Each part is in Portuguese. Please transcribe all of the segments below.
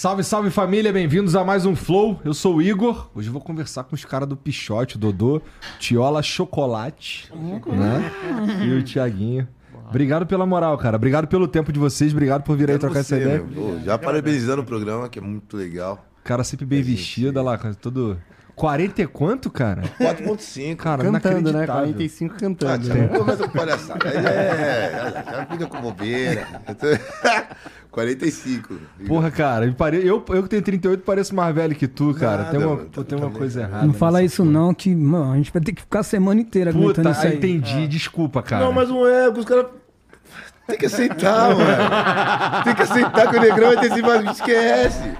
Salve, salve família, bem-vindos a mais um Flow. Eu sou o Igor. Hoje eu vou conversar com os caras do Pichote, o Dodô, Tiola Chocolate, né? E o Thiaguinho. Obrigado pela moral, cara. Obrigado pelo tempo de vocês. Obrigado por vir aí trocar essa ideia. Já parabenizando o programa, que é muito legal. O cara sempre bem vestido, olha lá, todo... 40 e quanto, cara? 4.5. Cara, cantando, né? 45 cantando. Não começa com palhaçada. Já fica com bobeira. 45. Porra, cara, eu que tenho 38 pareço mais velho que tu, cara. Nada, tem uma coisa errada. Não fala isso não, que mano, a gente vai ter que ficar a semana inteira aguentando isso aí. Entendi, desculpa, cara. Não, mas não é, os caras... Tem que aceitar, mano. Tem que aceitar que o Negrão vai ter esse mais... Esquece.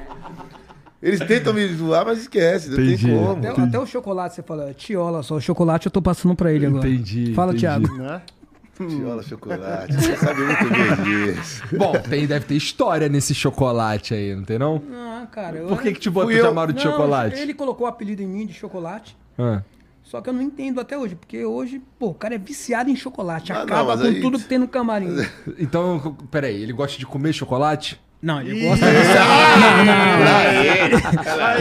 Eles tentam me zoar, mas esquece, não tem como. Até o chocolate, você fala, Tiola só, o chocolate eu tô passando pra ele agora. Entendi. Fala, Thiago. Tiola Chocolate, você sabe muito bem disso. Bom, deve ter história nesse chocolate aí, não tem não? Ah, cara... Por que te botou chamado de chocolate? Ele colocou o apelido em mim de chocolate, só que eu não entendo até hoje, porque hoje, pô, o cara é viciado em chocolate, acaba com tudo que tem no camarim. Então, peraí, ele gosta de comer chocolate? Não, ele gosta de...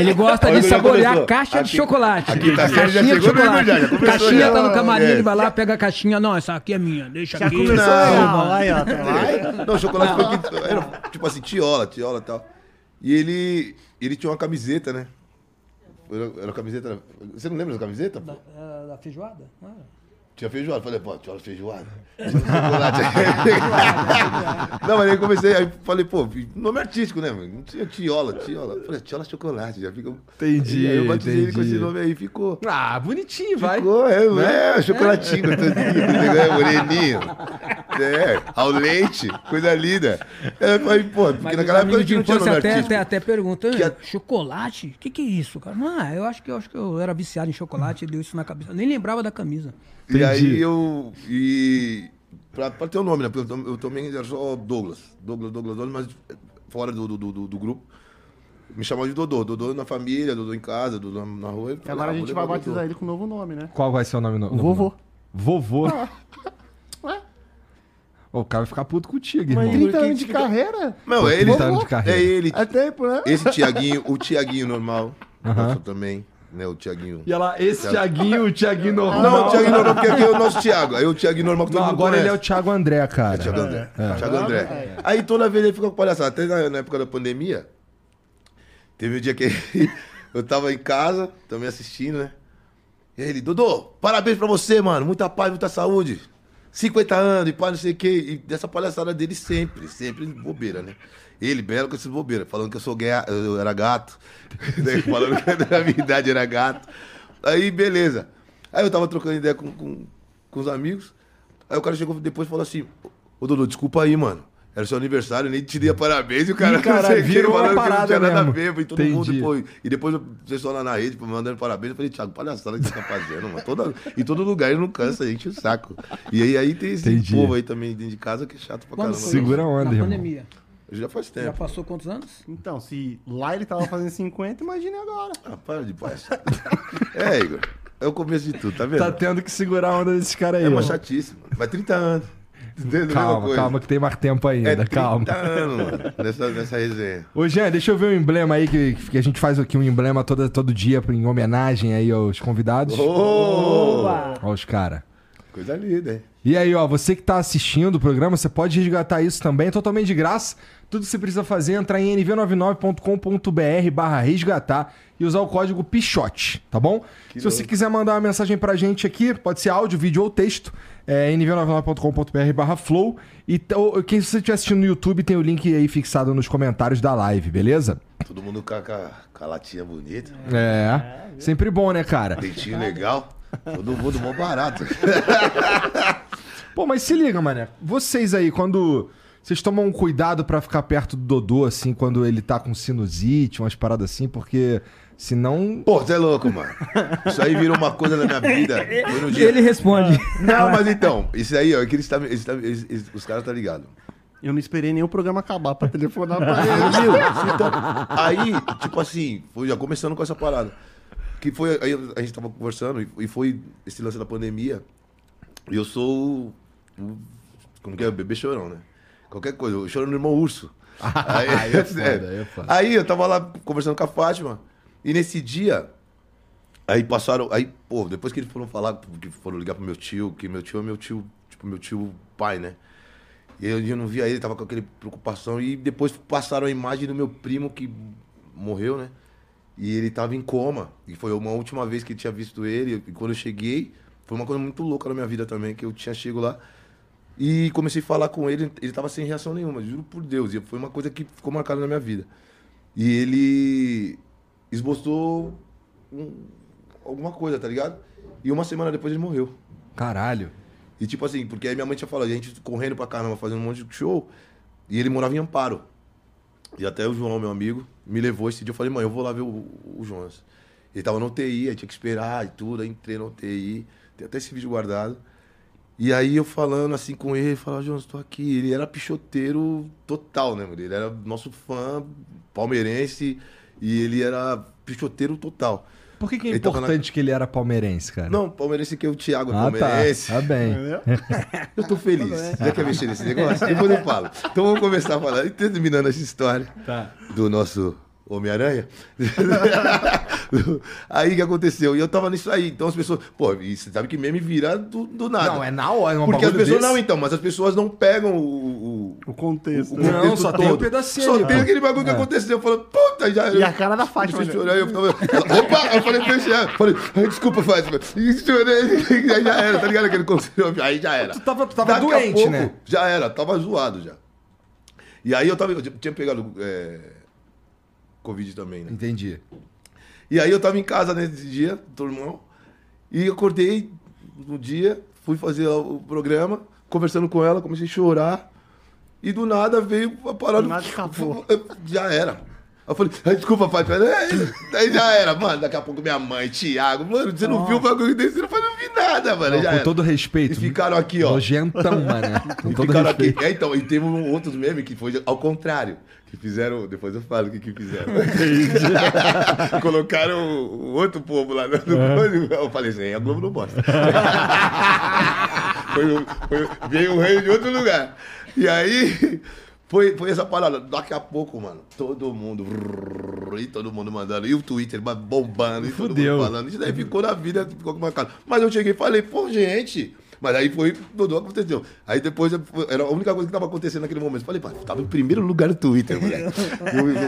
Ele gosta de saborear a caixa de chocolate. Caixinha de chocolate. Caixinha tá no camarim, ele vai lá, pega a caixinha. Não, essa aqui é minha, deixa aqui. Não, o chocolate foi aqui, era, tipo assim, Tiola e tal. E ele tinha uma camiseta, né? Era uma camiseta... Você não lembra da camiseta? Da feijoada? Tinha feijoada, falei, pô, Tiola Feijoada. Não, mas aí comecei, aí falei, pô, nome artístico, né, mano? Não tinha Tiola. Falei, Tiola Chocolate, já fica. Entendi. Aí eu batizei ele com esse nome aí, ficou. Ah, bonitinho, vai. Ficou, chocolatinho, moreninho. Ao leite, coisa linda. Eu falei, pô, porque naquela época eu tinha nome artístico. Até pergunta, chocolate? O que é isso, cara? Ah, eu acho que eu era viciado em chocolate, deu isso na cabeça. Nem lembrava da camisa. E aí eu... Pra ter o nome, né? Eu também era só Douglas, mas fora do grupo. Me chamava de Dodô. Dodô na família, Dodô em casa, Dodô na rua. Falei, agora a gente vai batizar Dodô. Ele com um novo nome, né? Qual vai ser o nome novo? Vovô. Vovô? Ué? O cara vai ficar puto contigo, irmão. Mas 30 anos de carreira? Não, é ele. 30 anos de carreira. É ele. É tempo, né? Esse Thiaguinho, o Thiaguinho normal. Nosso também. Né, o Thiaguinho. E olha lá, esse Thiaguinho, o Thiaguinho normal. Não, o Thiaguinho normal, porque aqui é o nosso Thiago. Aí o Thiaguinho normal que todo mundo agora conhece. Ele é o Thiago André, cara. É o Thiago André. Aí toda vez ele fica com palhaçada. Até na época da pandemia, teve um dia que eu tava em casa, também assistindo, né? E aí ele, Dodô, parabéns pra você, mano. Muita paz, muita saúde. 50 anos e pá, não sei o quê. E dessa palhaçada dele sempre bobeira, né? Ele, belo com essas bobeiras, falando que eu era gato, falando que na minha idade era gato. Aí, beleza. Aí eu tava trocando ideia com os amigos, aí o cara chegou depois e falou assim, ô Dodô, desculpa aí, mano, era seu aniversário, eu nem te dei parabéns, e o cara virou uma parada que não tinha nada a ver, e todo mundo depois... E depois o pessoal na rede, mandando parabéns, eu falei, Thiago, palhaçada que você tá fazendo, mano. Em todo lugar ele não cansa, a gente o saco. E aí tem esse povo aí também dentro de casa que é chato pra caramba. Segura a onda, irmão. Já faz tempo. Já passou quantos anos? Então, se lá ele tava fazendo 50, imagina agora. Ah, para de palhaçada. Igor, é o começo de tudo, tá vendo? Tá tendo que segurar a onda desses caras aí. É uma chatice, mano. Vai 30 anos. Calma que tem mais tempo ainda, 30 calma. 30 anos, mano, nessa resenha. Ô, Jean, deixa eu ver um emblema aí, que a gente faz aqui um emblema todo dia em homenagem aí aos convidados. Ó, os caras. Coisa linda, hein? E aí, ó, você que tá assistindo o programa, você pode resgatar isso também, totalmente de graça. Tudo que você precisa fazer é entrar em nv99.com.br/resgatar e usar o código PICHOTE, tá bom? Se você quiser mandar uma mensagem pra gente aqui, pode ser áudio, vídeo ou texto, é nv99.com.br/flow. E quem você estiver assistindo no YouTube, tem o link aí fixado nos comentários da live, beleza? Todo mundo com a latinha bonita. É, sempre bom, né, cara? Dentinho legal. Todo mundo mó barato. Pô, mas se liga, mané. Vocês aí, quando... Vocês tomam um cuidado pra ficar perto do Dodô, assim, quando ele tá com sinusite, umas paradas assim, porque... Senão... Pô, você é louco, mano. Isso aí virou uma coisa na minha vida. Ele responde. Não, mas então, isso aí, ó, que os caras tá ligados. Eu não esperei nem o programa acabar pra telefonar pra ele, viu? Então, aí, tipo assim, já começando com essa parada. Que foi, aí a gente tava conversando e foi esse lance da pandemia. E eu sou o bebê chorão, né? Qualquer coisa, eu choro no irmão urso. Aí eu tava lá conversando com a Fátima. E nesse dia, aí passaram. Aí, pô, depois que eles foram falar, que foram ligar pro meu tio, que meu tio é meu tio, tipo, meu tio pai, né? E eu não via ele, tava com aquela preocupação. E depois passaram a imagem do meu primo que morreu, né? E ele tava em coma. E foi uma última vez que eu tinha visto ele. E quando eu cheguei, foi uma coisa muito louca na minha vida também, que eu tinha chego lá. E comecei a falar com ele, ele tava sem reação nenhuma, juro por Deus. E foi uma coisa que ficou marcada na minha vida. E ele esboçou alguma coisa, tá ligado? E uma semana depois ele morreu. Caralho. E tipo assim, porque aí minha mãe tinha falado, a gente correndo pra caramba, fazendo um monte de show. E ele morava em Amparo. E até o João, meu amigo, me levou esse dia. Eu falei, mãe, eu vou lá ver o Jonas. Ele tava na UTI, aí tinha que esperar e tudo. Aí entrei na UTI, tem até esse vídeo guardado. E aí eu falando assim com ele, falava, Jonas, tô aqui. Ele era pichoteiro total, né, mano? Ele era nosso fã, palmeirense, e ele era pichoteiro total. Por que é importante que ele era palmeirense, cara? Não, palmeirense que é o Thiago palmeirense. Tá bem. Eu tô feliz. Já quer mexer nesse negócio? Depois eu falo. Então vamos começar a falar. E terminando essa história do nosso Homem-Aranha. Aí que aconteceu? E eu tava nisso aí. Então as pessoas... Pô, e você sabe que meme vira do nada. Não, é na hora. Porque as pessoas... Não, então. Mas as pessoas não pegam o contexto. O contexto não, só todo. Tem um pedacinho. Só tem aquele bagulho que aconteceu. Eu falei, puta, já... E a cara da Fátima. Eu tava... Opa! Eu falei, fechado. Falei, desculpa, Fátima. Aí já era, tá ligado? Aquele conselho. Aí já era. Tu tava doente, pouco, né? Já era. Tava zoado, já. E aí eu tinha pegado... Covid também, né? Entendi. E aí eu tava em casa nesse dia, todo mundo, e acordei no dia, fui fazer o programa, conversando com ela, comecei a chorar, e do nada veio a parada... Do nada acabou. Já era. Eu falei, desculpa, pai. Aí já era, mano. Daqui a pouco minha mãe, Thiago, mano, você não viu o bagulho desse? Eu falei, não vi nada, mano. Não, já com era. Todo respeito. E ficaram aqui, ó. Nojentão, mano. Com todo respeito. Aqui. É, então, e teve outros memes que foi ao contrário. Que fizeram, depois eu falo o que fizeram. Colocaram o outro povo lá no Globo. Eu falei assim, a Globo não bosta. Veio um rei de outro lugar. E aí, foi essa parada. Daqui a pouco, mano, todo mundo... E todo mundo mandando. E o Twitter bombando. E todo mundo falando. Isso daí ficou na vida, ficou com uma cara. Mas eu cheguei e falei, pô, gente... Mas aí foi, tudo aconteceu. Aí depois, era a única coisa que tava acontecendo naquele momento. Falei, pai, tava em primeiro lugar no Twitter, moleque.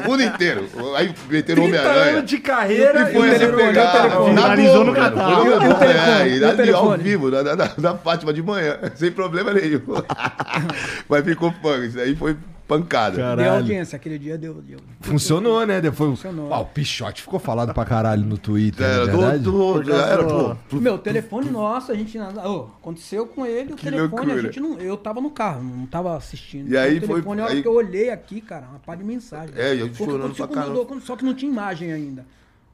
O mundo inteiro. Aí meteram o Homem-Aranha. 30 anos de carreira e foi essa pegada. Finalizou no Catar. E ao vivo, na Fátima de manhã. Sem problema nenhum. Mas ficou punk. Isso aí foi pancada. Caralho. Deu audiência, aquele dia deu. Funcionou, né? Depois, funcionou. O Pichote ficou falado pra caralho no Twitter, é verdade? Era, pô. Meu, telefone nosso, a gente... aconteceu com ele, o que telefone, loucura. A gente não... Eu tava no carro, não tava assistindo. E aí foi... O telefone, a hora que eu olhei aqui, cara, uma par de mensagem. Eu chorando pra caralho. Só que não tinha imagem ainda.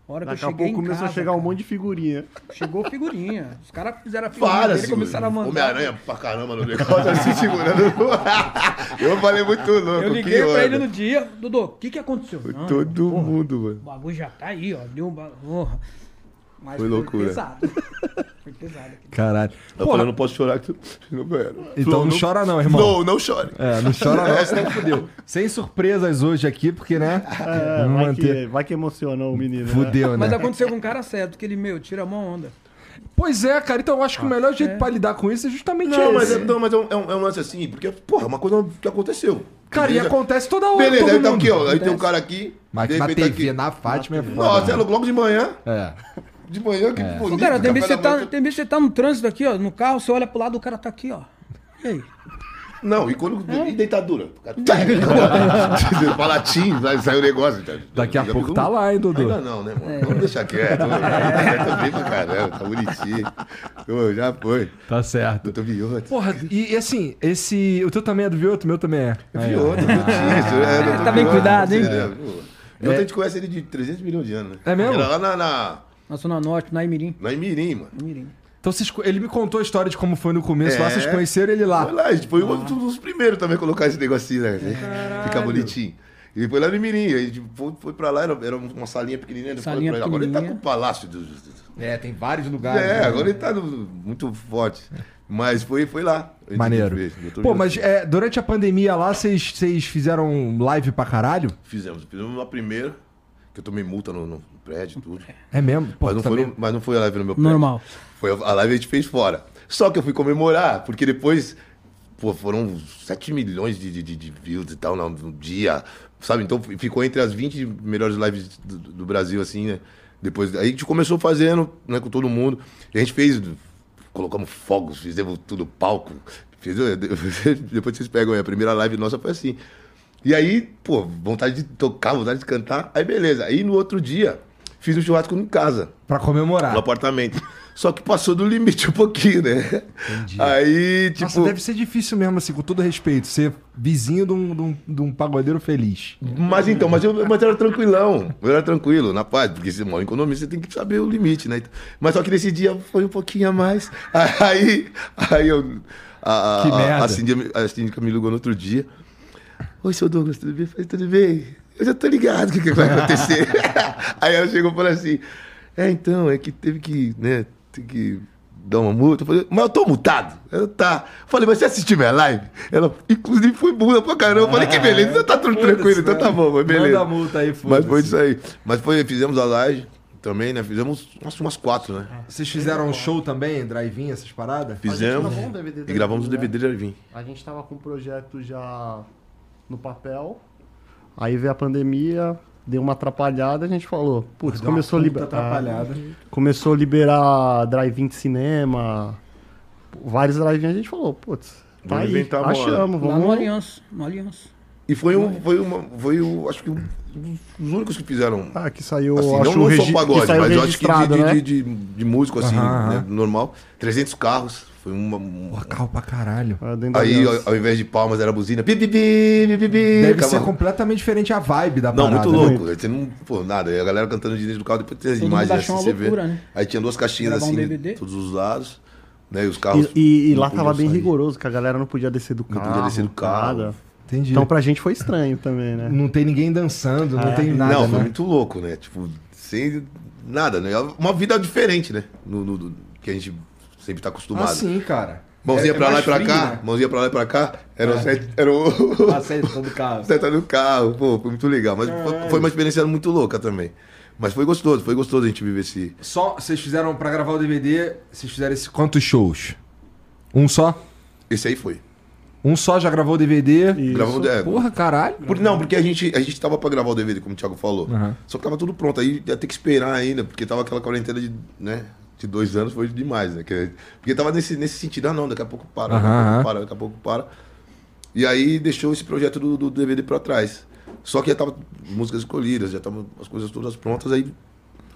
Hora daqui que eu cheguei a pouco começou a chegar um monte de figurinha. Chegou figurinha. Os caras fizeram a figurinha. Para, dele, começaram a mandar. Homem-Aranha pra caramba no negócio, assim, segurando. Eu falei muito louco. Eu liguei pra ele no dia. Dudu, o que aconteceu? Foi todo mundo, mano. O bagulho já tá aí, ó. Deu um bagulho. Mas foi loucura. Pesado. Foi pesado. Caralho. Eu falei, eu não posso chorar que tu não ganha. Então não chora não, irmão. Não chore. Não chora não, senão fudeu. Sem surpresas hoje aqui, porque, né? Vai que emocionou o menino. Fudeu, né? Mas aconteceu com um cara certo, que ele, tira a mão onda. Pois é, cara. Então eu acho que o melhor jeito pra lidar com isso é justamente esse. Mas é um lance assim, porque, porra, é uma coisa que aconteceu. Cara, e acontece toda hora. Beleza, aí tá aqui, ó. Aí tem um cara aqui. Mas na TV, na Fátima é foda. Nossa, logo de manhã. De manhã, que bonito. Cara, tem vez que você tá no trânsito aqui, ó, no carro, você olha pro lado, o cara tá aqui, ó. E aí? Não, e quando deitadura? Fala latim, sai o negócio. Daqui a pouco tá lá, hein, Dudu? Ainda não, né, mano? Vamos deixar quieto. Eu bem pra caramba, tá bonitinho. Já foi. Tá certo. Eu tô vioto. Porra, e assim, esse... O teu também é do vioto? O meu também é. É vioto, viotinho. Tá bem cuidado, hein? Eu a gente conhece ele de 300 milhões de anos, né? É mesmo? Era lá na... Na Zona Norte, na Imirim. Na Imirim, mano. Então ele me contou a história de como foi no começo lá, vocês conheceram ele lá. Foi lá, a gente foi um dos primeiros também a colocar esse negocinho, né? Ficar bonitinho. Ele foi lá no Imirim, a gente foi pra lá, era uma salinha pequenininha. Salinha pra ele. Agora ele tá com o Palácio dos... tem vários lugares. Agora ele tá muito forte. Mas foi lá. Maneiro. Pô, mas durante a pandemia lá, vocês fizeram live pra caralho? Fizemos a primeira, que eu tomei multa no prédio e tudo. É mesmo? Pô, mas não foi a live no meu prédio. Normal. Foi a live a gente fez fora. Só que eu fui comemorar, porque depois... Pô, foram 7 milhões de views e tal no dia, sabe? Então ficou entre as 20 melhores lives do Brasil, assim, né? Depois, aí a gente começou fazendo, né, com todo mundo. A gente fez, colocamos fogos, fizemos tudo, palco. Depois vocês pegam aí, a primeira live nossa foi assim. E aí, pô, vontade de tocar, vontade de cantar, aí beleza. Aí no outro dia, fiz um churrasco em casa. Pra comemorar. No apartamento. Só que passou do limite um pouquinho, né? Entendi. Aí, tipo... Nossa, deve ser difícil mesmo, assim, com todo respeito, ser vizinho de um pagodeiro feliz. Mas então, mas eu era tranquilão. Eu era tranquilo, na paz. Porque se você mora em economia, você tem que saber o limite, né? Mas só que nesse dia foi um pouquinho a mais. Aí eu... A síndica me ligou no outro dia. Oi, seu Douglas, tudo bem? Falei, tudo bem? Eu já tô ligado o que vai acontecer. Aí ela chegou e falou assim... então, é que teve que, né... que dá uma multa. Eu falei, mas eu tô multado. Ela tá. Eu falei, mas você assistiu minha live? Ela, inclusive, foi burra pra caramba. Eu falei, que beleza, então tá tudo tranquilo, então tá bom, foi beleza. Manda a multa aí, foda-se. Mas foi isso aí. Mas fizemos a live também, né? Fizemos umas 4, né? Vocês fizeram um show também, drive-in, essas paradas? Fizemos. E gravamos o DVD drive-in. A gente tava com um projeto já no papel, aí veio a pandemia. Deu uma atrapalhada, a gente falou, putz, começou a liberar. Começou a liberar drive-in de cinema, vários drive-in, a gente falou, putz, tá aí, achamos, vamos lá no Aliança, E foi acho que os únicos que fizeram. Ah, que saiu, assim, acho, não só pagode, mas eu acho que de músico, assim, né, normal. 300 carros. Foi uma carro pra caralho. Aí, ao invés de palmas, era buzina. Deve ser completamente diferente a vibe da parada. Não, muito louco. Né? Você não, pô, nada. E a galera cantando dentro do carro, depois tem as imagens assim, você vê. Né? Aí tinha 2 caixinhas assim, todos os lados. Né? E os carros. E lá tava bem rigoroso, que a galera não podia descer do carro. Não podia descer do carro. Nada. Entendi. Então pra gente foi estranho também, né? Não tem ninguém dançando, não tem nada. Não, foi muito louco, né? Tipo, sem nada, né? Uma vida diferente, né? Que a gente sempre tá acostumado. Ah, sim, cara. Mãozinha pra lá e pra cá, né? Mãozinha pra lá e pra cá. A seta do carro. Seta do carro, pô, foi muito legal. Mas foi uma experiência muito louca também. Mas foi gostoso a gente viver esse... Só, vocês fizeram, pra gravar o DVD, vocês fizeram quantos shows? Um só? Esse aí foi. Um só já gravou o DVD? Gravou, porra, caralho. Não, porque a gente tava pra gravar o DVD, como o Thiago falou. Só que tava tudo pronto, aí ia ter que esperar ainda, porque tava aquela quarentena de... né? De 2 anos foi demais, né? Porque tava nesse sentido, não, daqui a pouco para, daqui a pouco para. E aí deixou esse projeto do DVD pra trás. Só que já tava músicas escolhidas, já tava as coisas todas prontas, aí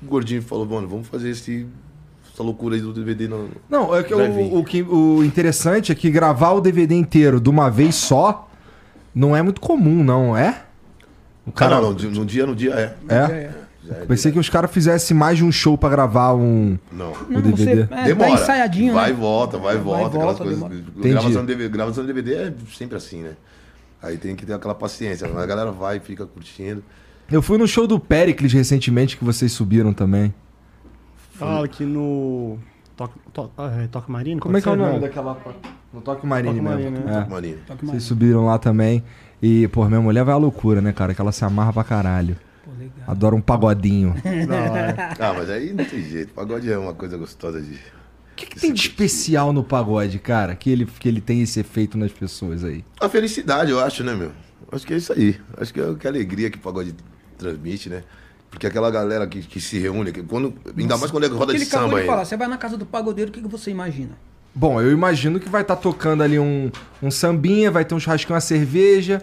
o Gordinho falou, mano, vamos fazer essa loucura aí do DVD. Não, é que o interessante é que gravar o DVD inteiro de uma vez só não é muito comum, não é? O cara no dia é. Pensei que os caras fizessem mais de um show pra gravar o DVD. Você, demora. Tá ensaiadinho, vai e volta, vai e volta. Gravação de DVD é sempre assim, né? Aí tem que ter aquela paciência. A galera vai e fica curtindo. Eu fui no show do Péricles recentemente, que vocês subiram também. Fala que no... Toque Marino? Como é que é o nome daquela... No Toque Marino mesmo. Vocês subiram lá também. E, pô, minha mulher vai à loucura, né, cara? Que ela se amarra pra caralho. Legal. Adoro um pagodinho. Mas aí não tem jeito. Pagode é uma coisa gostosa de... O que tem de especial no pagode, cara? Que ele tem esse efeito nas pessoas aí? A felicidade, eu acho, né, meu? Acho que é isso aí. Acho que é a alegria que o pagode transmite, né? Porque aquela galera que se reúne... ainda mais quando é roda de samba aí. Você vai na casa do pagodeiro, o que você imagina? Bom, eu imagino que vai estar tocando ali um sambinha, vai ter um churrasquinho, uma cerveja...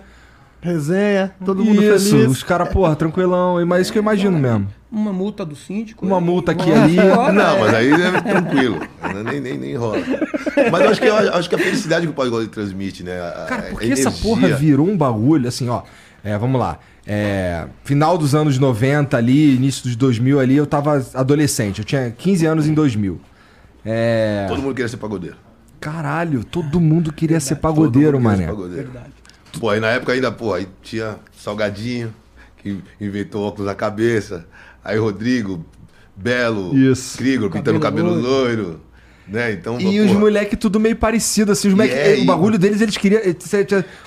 Resenha, todo mundo feliz. Isso, os caras, porra, tranquilão. Mas isso que eu imagino mesmo. Uma multa do síndico. Uma multa aqui e ali. Não, mas aí é tranquilo. Nem rola. Mas eu acho que a felicidade que o pagode transmite, né? Cara, porque essa porra virou um bagulho, assim, ó. Vamos lá. Final dos anos 90 ali, início dos 2000 ali, eu tava adolescente. Eu tinha 15 anos em 2000. Todo mundo queria ser pagodeiro. Caralho, todo mundo queria ser pagodeiro, mané. Verdade. Pô, aí na época ainda, pô, aí tinha Salgadinho, que inventou óculos na cabeça. Aí Rodrigo, Belo, Krieger, pintando o cabelo loiro. Né? Então, e os moleques tudo meio parecido, assim. Os moleque, o bagulho deles, eles queriam.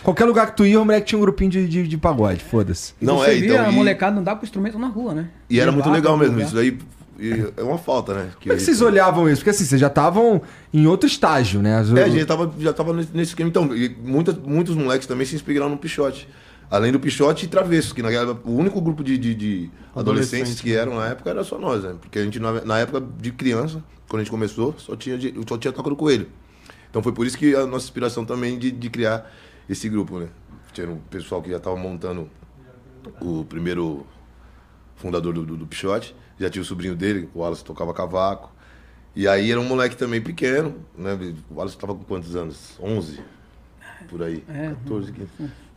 Qualquer lugar que tu ia, o moleque tinha um grupinho de pagode, foda-se. Não é, então. A molecada não dá com o instrumento na rua, né? E era muito legal mesmo, isso daí. E é uma falta, né? Como é que vocês olhavam isso? Porque assim, vocês já estavam em outro estágio, né? É, a gente já tava nesse esquema. Então, e muitos moleques também se inspiraram no Pixote. Além do Pixote e Travessos, que na época, o único grupo de adolescentes que eram na época era só nós, né? Porque a gente, na época de criança, quando a gente começou, só tinha Toca do Coelho. Então foi por isso que a nossa inspiração também de criar esse grupo, né? Tinha um pessoal que já tava montando o primeiro fundador do Pixote. Já tinha o sobrinho dele, o Wallace tocava cavaco. E aí era um moleque também pequeno, né? O Wallace tava com quantos anos? 11? Por aí. 14, 15.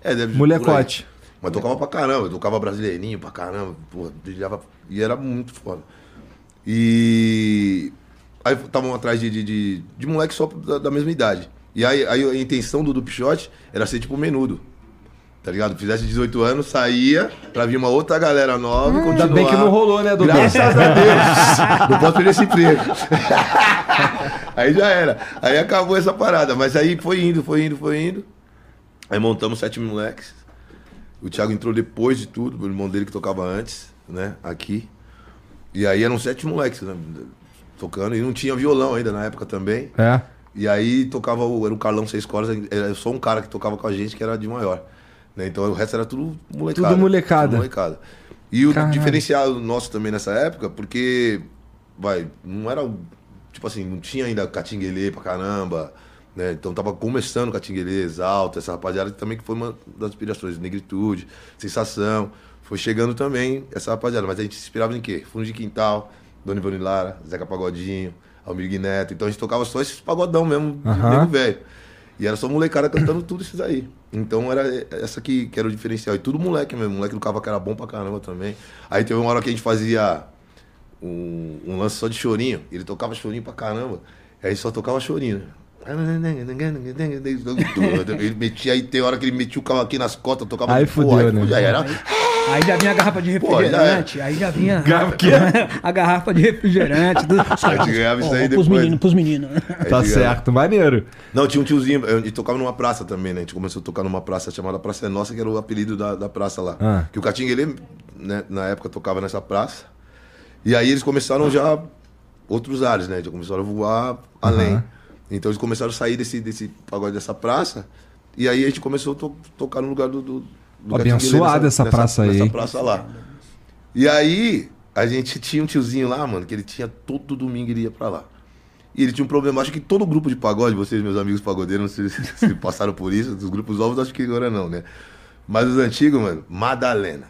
Deve ser. Molecote. Mas tocava pra caramba, tocava brasileirinho pra caramba, porra, brilhava. E era muito foda. E aí estavam atrás de moleque só da mesma idade. E aí a intenção do Pixote era ser tipo Menudo. Tá ligado? Fizesse 18 anos, saía pra vir uma outra galera nova e continuar. Ainda bem que não rolou, né, doutor? Graças a Deus. Não posso perder esse emprego. Aí já era. Aí acabou essa parada. Mas aí foi indo. Aí montamos 7 moleques. O Thiago entrou depois de tudo, o irmão dele que tocava antes, né, aqui. E aí eram 7 moleques, né, tocando. E não tinha violão ainda na época também. É. E aí tocava, era o Carlão 6 Cordas, era só um cara que tocava com a gente que era de maior. Né? Então o resto era tudo molecada. Tudo molecada. E o diferencial nosso também nessa época, porque, não era, tipo assim, não tinha ainda catinguelê pra caramba, né? Então tava começando catinguelê, Exalta, essa rapaziada também que foi uma das inspirações, Negritude, Sensação, foi chegando também essa rapaziada, mas a gente se inspirava em quê? Fundo de Quintal, Dona Ivone Lara, Zeca Pagodinho, Almir Neto, então a gente tocava só esses pagodão mesmo, de nego velho. E era só molecada cantando tudo isso daí. Então era essa que era o diferencial. E tudo moleque mesmo. Moleque do cavaco era bom pra caramba também. Aí teve uma hora que a gente fazia um lance só de chorinho. Ele tocava chorinho pra caramba. Aí só tocava chorinho. Ele metia aí, tem hora que ele metia o cavaquinho nas costas, tocava. Aí fudeu, né? Aí já vinha a garrafa de refrigerante, aí já vinha a garrafa de refrigerante. A gente ganhava isso aí depois. Pros meninos. Tá certo, maneiro. Não, tinha um tiozinho, a gente tocava numa praça também, né? A gente começou a tocar numa praça chamada Praça Nossa, que era o apelido da praça lá. Ah. Que o Catinguelê, né, na época, tocava nessa praça. E aí eles começaram já outros ares, né? Já começaram a voar além. Então eles começaram a sair desse pagode dessa praça. E aí a gente começou a tocar no lugar do abençoada essa praça aí. Essa praça lá. E aí, a gente tinha um tiozinho lá, mano, que ele tinha todo domingo, ele ia pra lá. E ele tinha um problema, acho que todo grupo de pagode, vocês, meus amigos pagodeiros, não sei se passaram por isso, dos grupos novos, acho que agora não, né? Mas os antigos, mano, Madalena.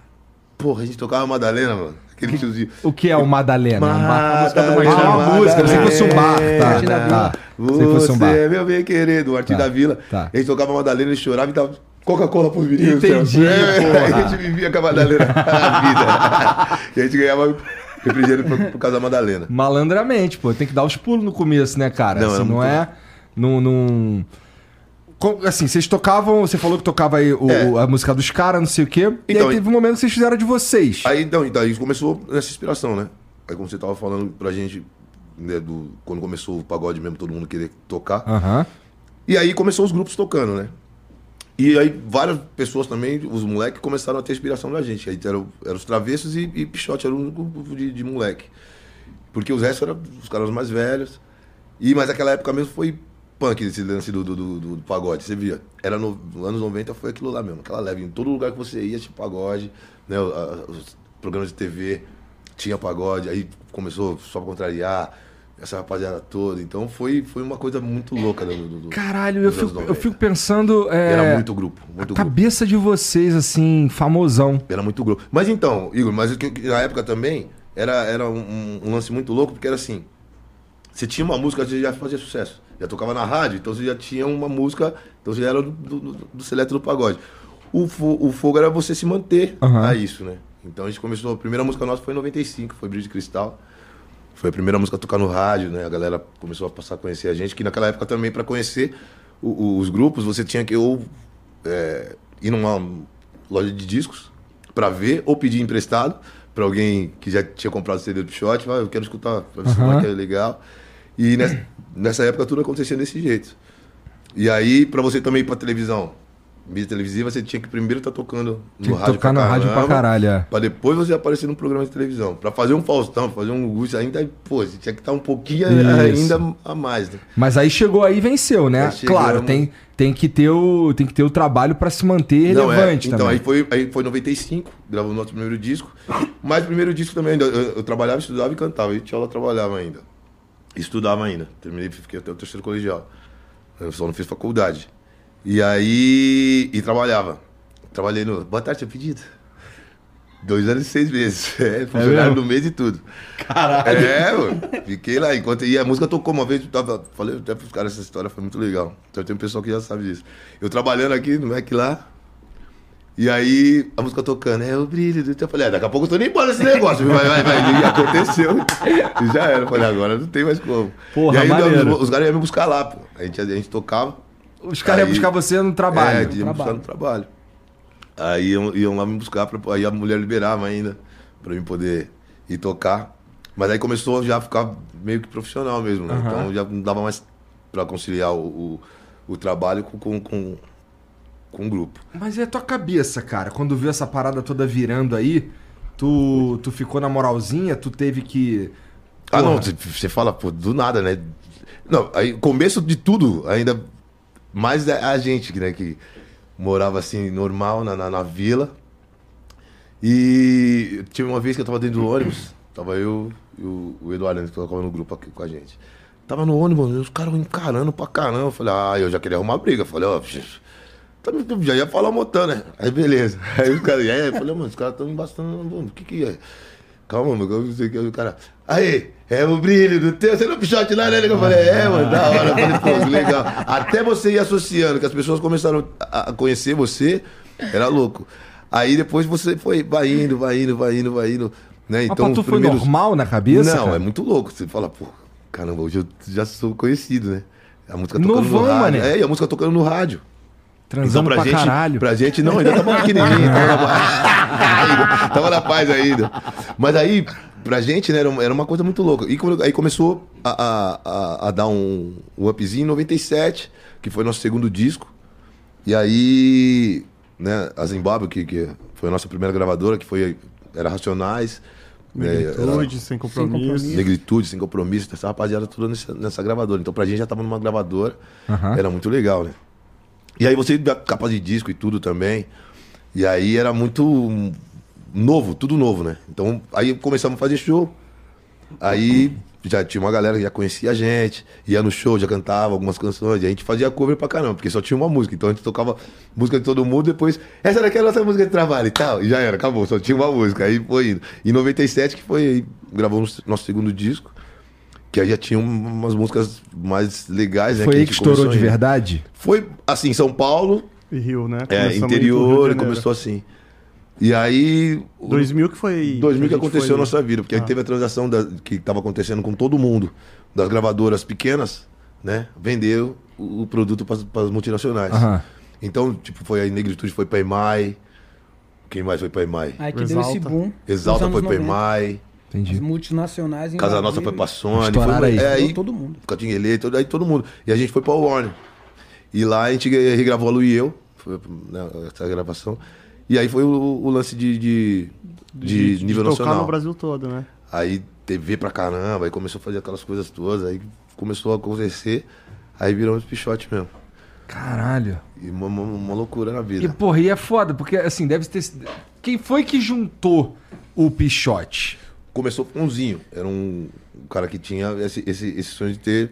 Porra, a gente tocava Madalena, mano. Aquele tiozinho. O que é o Madalena? Uma música, você fosse um bar, tá? Você, meu bem querido, o Arte da Vila. Tá. A gente tocava Madalena, e chorava e tava... Coca-Cola pros meninos. Entendi. A gente vivia com a Madalena a vida. E a gente ganhava refrigerante por causa da Madalena. Malandramente, pô. Tem que dar os pulos no começo, né, cara? Não, assim, não é... Num... Assim, vocês tocavam... Você falou que tocava aí a música dos caras, não sei o quê. Então, e aí teve um momento que vocês fizeram de vocês. Aí, então, daí começou essa inspiração, né? Aí, como você tava falando pra gente, né, quando começou o pagode mesmo, todo mundo querer tocar. E aí começou os grupos tocando, né? E aí várias pessoas também, os moleques, começaram a ter inspiração da gente. Aí eram os Travessos e Pixote, era o único grupo de moleque. Porque os restos eram os caras mais velhos. Mas naquela época mesmo foi punk esse lance do pagode, você via. Era nos anos 90, foi aquilo lá mesmo, aquela leve. Em todo lugar que você ia tinha pagode, né? Os programas de TV tinha pagode, aí começou só pra contrariar. Essa rapaziada toda, então foi uma coisa muito louca. Caralho, eu fico pensando... Era muito grupo. Cabeça de vocês, assim, famosão. Era muito grupo. Mas então, Igor, mas na época também era um lance muito louco, porque era assim, você tinha uma música, você já fazia sucesso. Já tocava na rádio, então você já tinha uma música, então você já era do seleto do pagode. O fogo era você se manter a isso, né? Então a gente começou, a primeira música nossa foi em 95, foi Brilho de Cristal. Foi a primeira música a tocar no rádio, né? A galera começou a passar a conhecer a gente, que naquela época também, para conhecer os grupos, você tinha que ir numa loja de discos para ver, ou pedir emprestado para alguém que já tinha comprado o CD do Pixote, eu quero escutar, pra ver se é legal. E nessa época tudo acontecia desse jeito. E aí, pra você também ir pra televisão, mídia televisiva, você tinha que primeiro estar tocando no rádio pra caralho. Pra depois você aparecer num programa de televisão. Pra fazer um Faustão, pra fazer um Gugu, ainda, pô, você tinha que estar um pouquinho ainda a mais, né? Mas aí chegou aí e venceu, né? Claro, tem que ter o trabalho pra se manter relevante também. Então, aí foi 95, gravou o nosso primeiro disco. Mas o primeiro disco também, eu trabalhava, estudava e cantava. E tinha aula, trabalhava ainda. Estudava ainda. Terminei, fiquei até o terceiro colegial. Eu só não fiz faculdade. E aí, trabalhava. Trabalhei no... Boa tarde, seu pedido. 2 anos e 6 meses. É, funcionário do mês e tudo. Caralho. É, mano. Fiquei lá. E a música tocou uma vez. Falei até pros caras, essa história foi muito legal. Então tem um pessoal que já sabe disso. Eu trabalhando aqui no Mac lá. E aí, a música tocando. É o brilho do... Eu falei, daqui a pouco eu tô nem embora desse negócio. Vai. E aconteceu. E já era. Falei, agora não tem mais como. Porra, e aí, os caras iam me buscar lá, pô. A gente tocava. Os caras iam buscar você no trabalho. É, iam buscar no trabalho. Aí iam lá me buscar, aí a mulher liberava ainda, pra eu poder ir tocar. Mas aí começou já a ficar meio que profissional mesmo, né? Uhum. Então já não dava mais pra conciliar o trabalho com o grupo. Mas é a tua cabeça, cara, quando viu essa parada toda virando aí, tu ficou na moralzinha, tu teve que... Porra. Ah, não, você fala, pô, do nada, né? Não, aí começo de tudo ainda... Mas a gente, né, que morava assim, normal, na vila. E tinha uma vez que eu tava dentro do ônibus, tava eu e o Eduardo, que tocava no grupo aqui com a gente. Tava no ônibus, os caras encarando pra caramba. Eu falei, eu já queria arrumar briga. Eu falei, já ia falar um montão, né? Aí beleza. Aí os caras, eu falei, mano, os caras tão embastando, o que é? Calma, mano, eu não sei o que é, o cara. Aí, é o brilho do teu. Você não pichote lá, né? Eu falei, mano, da hora. Eu falei, pô, legal. Até você ir associando, que as pessoas começaram a conhecer você, era louco. Aí depois você foi, vai indo, né? Então, mas tu foi normal na cabeça? Não, cara? É muito louco. Você fala, pô, caramba, hoje eu já sou conhecido, né? A música tocando no rádio. Mané. E a música tocando no rádio. Transando então, pra gente, não, ainda tava pequenininho. tava na paz ainda. Mas aí, pra gente, né, era uma coisa muito louca. E aí começou a dar um upzinho em 97, que foi nosso segundo disco. E aí, né, a Zimbábue, que foi a nossa primeira gravadora, que era Racionais. Negritude, Sem Compromisso. Negritude, Sem Compromisso. Essa rapaziada toda nessa gravadora. Então pra gente já tava numa gravadora. Uhum. Era muito legal, né? E aí você dá capa de disco e tudo também. E aí era muito novo, tudo novo, né? Então aí começamos a fazer show. Aí já tinha uma galera que já conhecia a gente, ia no show, já cantava algumas canções. E a gente fazia cover pra caramba, porque só tinha uma música. Então a gente tocava música de todo mundo, depois... Essa daqui é a nossa música de trabalho e tal. E já era, acabou, só tinha uma música. Aí foi indo. Em 97 que foi, gravou nosso segundo disco. Que aí já tinha umas músicas mais legais, né? Foi aí que estourou de verdade? Foi assim, São Paulo... E Rio, né? É, interior, começou assim. E aí... 2000 que foi... 2000 que aconteceu a nossa vida, porque aí teve a transação que estava acontecendo com todo mundo, das gravadoras pequenas, né? Vendeu o produto para as multinacionais. Uhum. Então, tipo, foi a Negritude, foi para EMAI. Quem mais foi para EMAI? Aí que deu esse boom. Exalta foi para EMAI. Entendi. As multinacionais... Casa Nossa foi pra Sony. Aí todo mundo. Catinguelê, aí todo mundo. E a gente foi pra Warner. E lá a gente regravou a Lu e eu. Foi, né, essa gravação. E aí foi o lance de nível nacional. Tocar no Brasil todo, né? Aí TV pra caramba. Aí começou a fazer aquelas coisas todas. Aí começou a acontecer. Aí virou um pichote mesmo. Caralho. E uma loucura na vida. E porra, e é foda. Porque assim, deve ter... Quem foi que juntou o pichote? Começou com o Zinho, era um cara que tinha esse sonho de ter.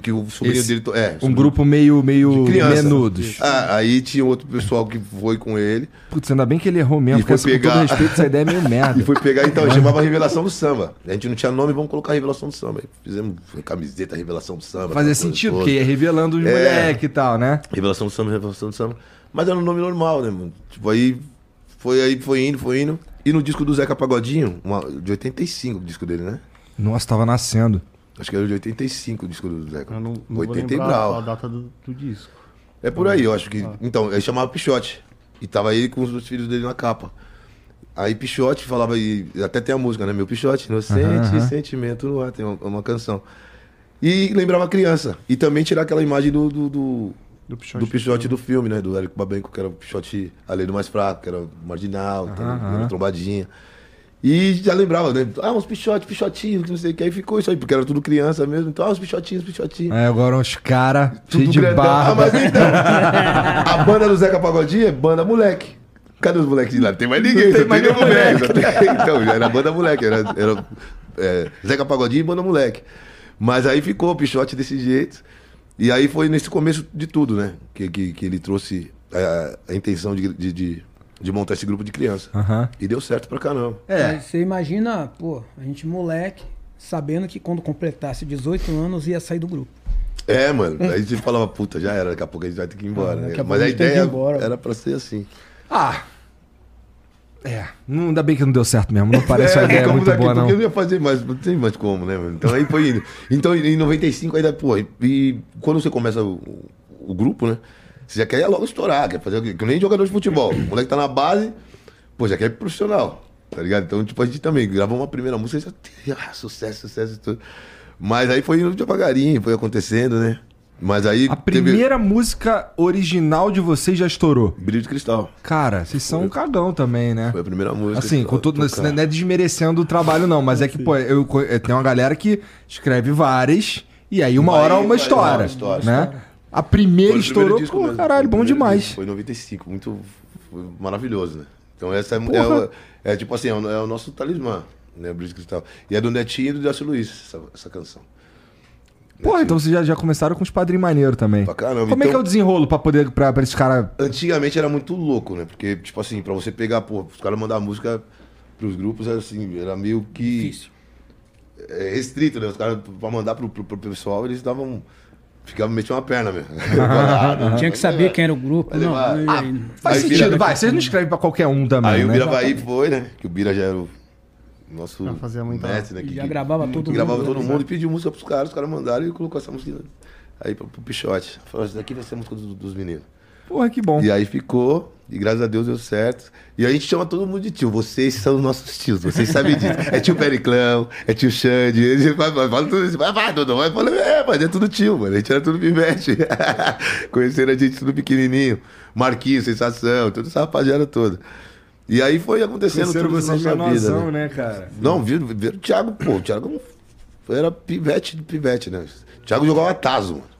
Que o sobrinho dele. Um grupo meio menudos. Aí tinha outro pessoal que foi com ele. Putz, ainda bem que ele errou mesmo, porque com todo respeito, essa ideia é meio merda. E foi pegar, então, ele chamava Revelação do Samba. A gente não tinha nome, vamos colocar Revelação do Samba. Aí fizemos camiseta, Revelação do Samba. Fazia sentido, porque ia revelando os moleque e tal, né? Revelação do Samba, Revelação do Samba. Mas era um nome normal, né, mano? Tipo, aí foi indo. E no disco do Zeca Pagodinho, de 85 o disco dele, né? Nossa, tava nascendo. Acho que era de 85 o disco do Zeca. Eu não 80 vou lembrar a data do disco. É por aí, eu acho que... Então, aí chamava Pichote. E tava ele com os filhos dele na capa. Aí Pichote falava... E até tem a música, né? Meu Pichote, inocente, sentimento no ar. Tem uma canção. e lembrar uma criança. E também tirar aquela imagem do Pichote do filme, né? Do Érico Babenco, que era o Pichote além do mais fraco, que era o marginal, então, trombadinha. E já lembrava, né? Ah, uns pichotinhos, não sei o que. Aí ficou isso aí, porque era tudo criança mesmo. Então, ah, uns pichotinhos. É, agora uns caras cheios de barba. Ah, mas então, a banda do Zeca Pagodinho é banda moleque. Cadê os moleques de lá? Não tem mais ninguém, não tem mais moleque. Então, já era banda moleque. Era Zeca Pagodinho e banda moleque. Mas aí ficou o Pichote desse jeito. E aí foi nesse começo de tudo, né? Que ele trouxe a intenção de montar esse grupo de criança. Uhum. E deu certo pra caramba. É. Você imagina, pô, a gente moleque, sabendo que quando completasse 18 anos ia sair do grupo. É, mano. Aí você falava, puta, já era, daqui a pouco a gente vai ter que ir embora. Né? Mas a ideia era pra ser assim. Ah! É, não, ainda bem que não deu certo mesmo. Não parece uma ideia muito boa, não. Eu ia fazer, mas não tem mais como, né, mano? Então aí foi indo. Então em 95 ainda, pô, e quando você começa o grupo, né? Você já quer logo estourar, quer fazer o que nem jogador de futebol. O moleque tá na base, pô, já quer ir pro profissional, tá ligado? Então, tipo, a gente também gravou uma primeira música e já... Ah, sucesso, tudo. Mas aí foi indo devagarinho, foi acontecendo, né? Mas aí... A primeira música original de vocês já estourou? Brilho de Cristal. Cara, vocês são um cagão também, né? Foi a primeira música. Assim, com todo... Não é desmerecendo o trabalho, não. Mas é que, pô, eu tenho uma galera que escreve várias e aí uma hora uma história, né? História. A primeira estourou, pô, caralho, bom demais. Foi em 95, muito maravilhoso, né? Então essa é tipo assim, é o nosso talismã, né, Brilho de Cristal. E é do Netinho e do Décio Luiz, essa canção. Pô, então vocês já começaram com os padrinhos maneiros também. Pra caramba. Como então, é que é o desenrolo pra esses caras... Antigamente era muito louco, né? Porque, tipo assim, pra você pegar, pô, os caras mandar música pros grupos, assim, era meio que... Difícil. Restrito, né? Os caras, pra mandar pro pessoal, eles davam... Ficava metido uma perna mesmo. Tinha que saber quem era o grupo. Não, faz sentido, vai. Vocês não escrevem pra qualquer um também. Aí o Bira Bahia foi, né? Que o Bira já era o nosso mestre, né? Já gravava todo mundo. Gravava todo mundo e pediu música pros caras. Os caras mandaram e colocou essa música aí pro Pichote. Falou, isso daqui vai ser a música dos meninos. Porra, que bom. E aí ficou, e graças a Deus deu certo. E a gente chama todo mundo de tio. Vocês são os nossos tios, vocês sabem disso. É tio Periclão, é tio Xande. Eles falam tudo isso. Vai, Dodô. Vai. Mas é tudo tio, mano. A gente era tudo pivete. Conheceram a gente tudo pequenininho. Marquinhos, Sensação, toda essa rapaziada toda. E aí foi acontecendo tudo na nossa vida, né, cara? Não, viram o Thiago, pô. O Thiago era pivete, né? O Thiago jogava tazo, mano.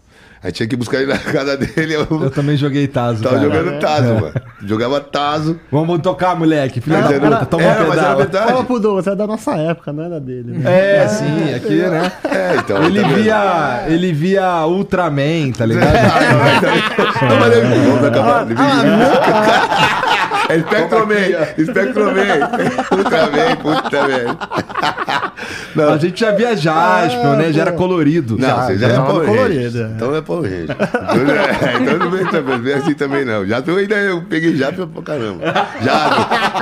Aí tinha que buscar ele na casa dele. Eu também joguei tazo. Tava jogando tazo, mano. Jogava tazo. Vamos tocar, moleque. Filha da puta, toma pedal. Mas era verdade. Fala pro Douglas, é da nossa época, não era dele. Né? É, sim, aqui, né? É, então. Ele via Ultraman, tá ligado? Não, mas ele viu na cabeça. É Spectroman. Puta, velho. A gente já via Jaspion, né? Já era colorido. Não, você já era colorido. Então é Power Ranger. Então não vem assim também, não. Jaspion ainda eu peguei Jaspion pra caramba. Jaspion,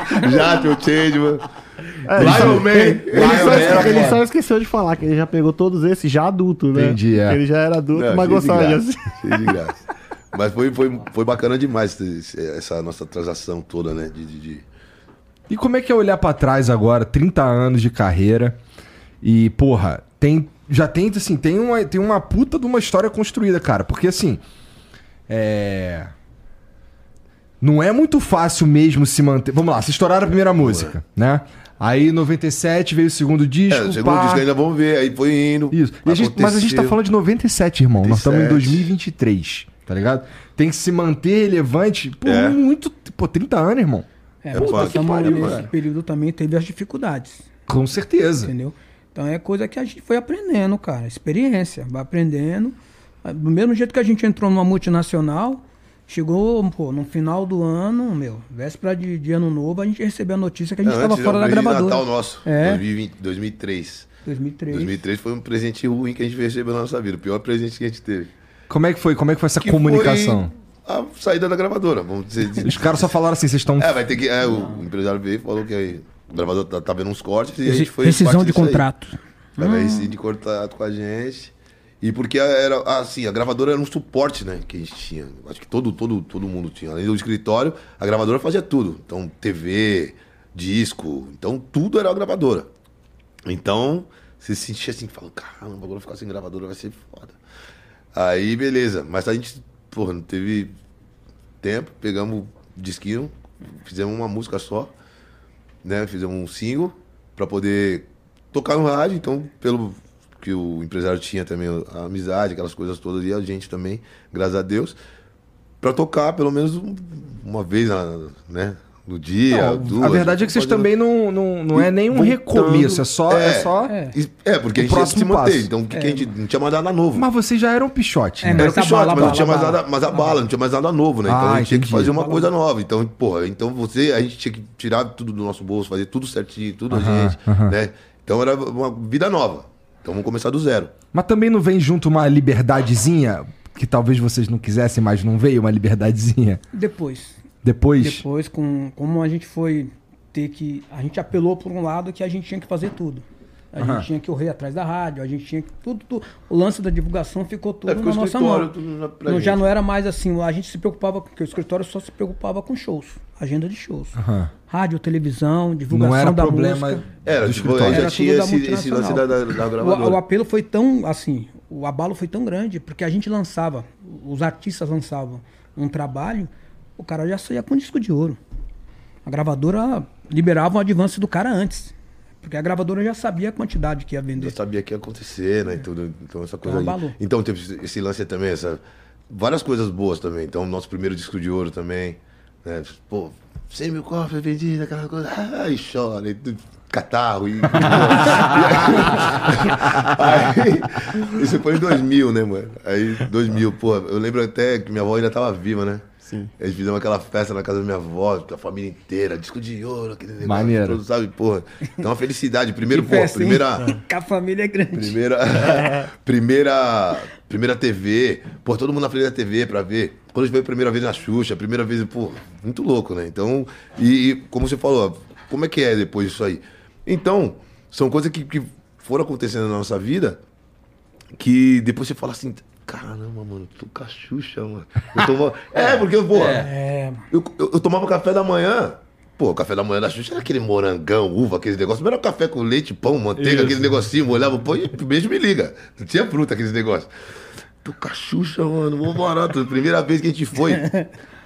Changeman. Jaspion, Changeman. Lion Man. Ele só esqueceu de falar que ele já pegou todos esses já adulto, né? Entendi, é. Ele já era adulto, não, mas gostava de assim. Cheio de graça. Mas foi bacana demais essa nossa transação toda, né? E como é que é olhar pra trás agora, 30 anos de carreira, e, porra, tem uma puta de uma história construída, cara. Porque, assim, não é muito fácil mesmo se manter... Vamos lá, vocês estouraram a primeira música, né? Aí, em 97, veio o segundo disco. O segundo disco ainda vamos ver, aí foi indo. Isso. Mas a gente tá falando de 97, irmão. 97. Nós estamos em 2023. Tá ligado? Tem que se manter relevante por muito... Pô, 30 anos, irmão. Nesse período também teve as dificuldades. Com certeza. Entendeu? Então é coisa que a gente foi aprendendo, cara. Experiência. Vai aprendendo. Do mesmo jeito que a gente entrou numa multinacional, chegou, pô, no final do ano, véspera de ano novo, a gente recebeu a notícia que a gente estava fora da gravadora. Natal nosso, 2003. 2003 foi um presente ruim que a gente recebeu na nossa vida. O pior presente que a gente teve. Como é que foi essa comunicação? Foi a saída da gravadora, vamos dizer. Os caras só falaram assim, vocês estão... vai ter que... o empresário veio e falou que o gravador tá vendo uns cortes e a gente foi... Decisão de contrato. Vai rescindir contrato com a gente. E porque era assim, a gravadora era um suporte, né, que a gente tinha. Acho que todo mundo tinha. Além do escritório, a gravadora fazia tudo. Então, TV, disco, então tudo era a gravadora. Então... Você se sentia assim, falou, caramba, agora eu vou ficar sem gravadora, vai ser foda. Aí, beleza. Mas a gente, porra, não teve tempo, pegamos o disquinho, fizemos uma música só, né? Fizemos um single pra poder tocar no rádio. Então, pelo que o empresário tinha também, a amizade, aquelas coisas todas, e a gente também, graças a Deus, pra tocar pelo menos uma vez, né? No dia, não, duas, a verdade é que vocês também não é nenhum recomeço, porque a gente ia se manter, então que a gente não tinha mais nada novo. Mas vocês já eram pichote, né? Era pichote, mas não tinha mais nada, mas a bala, não tinha mais nada novo, né? Então a gente tinha que fazer uma coisa nova. Então, porra, a gente tinha que tirar tudo do nosso bolso, fazer tudo certinho, tudo né? Então era uma vida nova. Então vamos começar do zero. Mas também não vem junto uma liberdadezinha, que talvez vocês não quisessem, mas não veio uma liberdadezinha? Depois, como a gente foi ter que... A gente apelou por um lado que a gente tinha que fazer tudo. A gente tinha que correr atrás da rádio, a gente tinha que... Tudo. O lance da divulgação ficou tudo na nossa mão. Já não era mais assim. A gente se preocupava... Porque o escritório só se preocupava com shows. Agenda de shows. Rádio, televisão, divulgação da música. Não era problema do escritório. Já tinha esse lance da gravadora. O apelo foi tão... assim, o abalo foi tão grande, porque a gente lançava, os artistas lançavam um trabalho... O cara já saía com disco de ouro. A gravadora liberava o advance do cara antes. Porque a gravadora já sabia a quantidade que ia vender. Já sabia que ia acontecer, né? Então essa coisa aí. Então teve esse lance também, várias coisas boas também. Então, nosso primeiro disco de ouro também. Né? Pô, 100 mil cópias vendidas, aquela coisa. Ai, chora. E catarro. E... aí, isso foi em 2000, né, mano? Aí, 2000, pô. Eu lembro até que minha avó ainda tava viva, né? Sim. Eles fizeram aquela festa na casa da minha avó, com a família inteira, disco de ouro, aquele negócio. Maneiro. Todo, sabe, porra. Então, uma felicidade. Primeiro, pô, primeira... a família é grande. Primeira TV. Pô, todo mundo na frente da TV pra ver. Quando a gente veio a primeira vez na Xuxa, a primeira vez, pô, muito louco, né? Então, e como você falou, como é que é depois disso aí? Então, são coisas que foram acontecendo na nossa vida, que depois você fala assim... Caramba, mano, tô com a Xuxa, mano. Porque, pô, eu tomava café da manhã. Pô, o café da manhã da Xuxa era aquele morangão, uva, aqueles negócios. Mas era café com leite, pão, manteiga, aquele negocinho. Molhava o pão e beijo me liga. Não tinha fruta, aqueles negócios. Tô com a Xuxa, mano, mó barato. Primeira vez que a gente foi.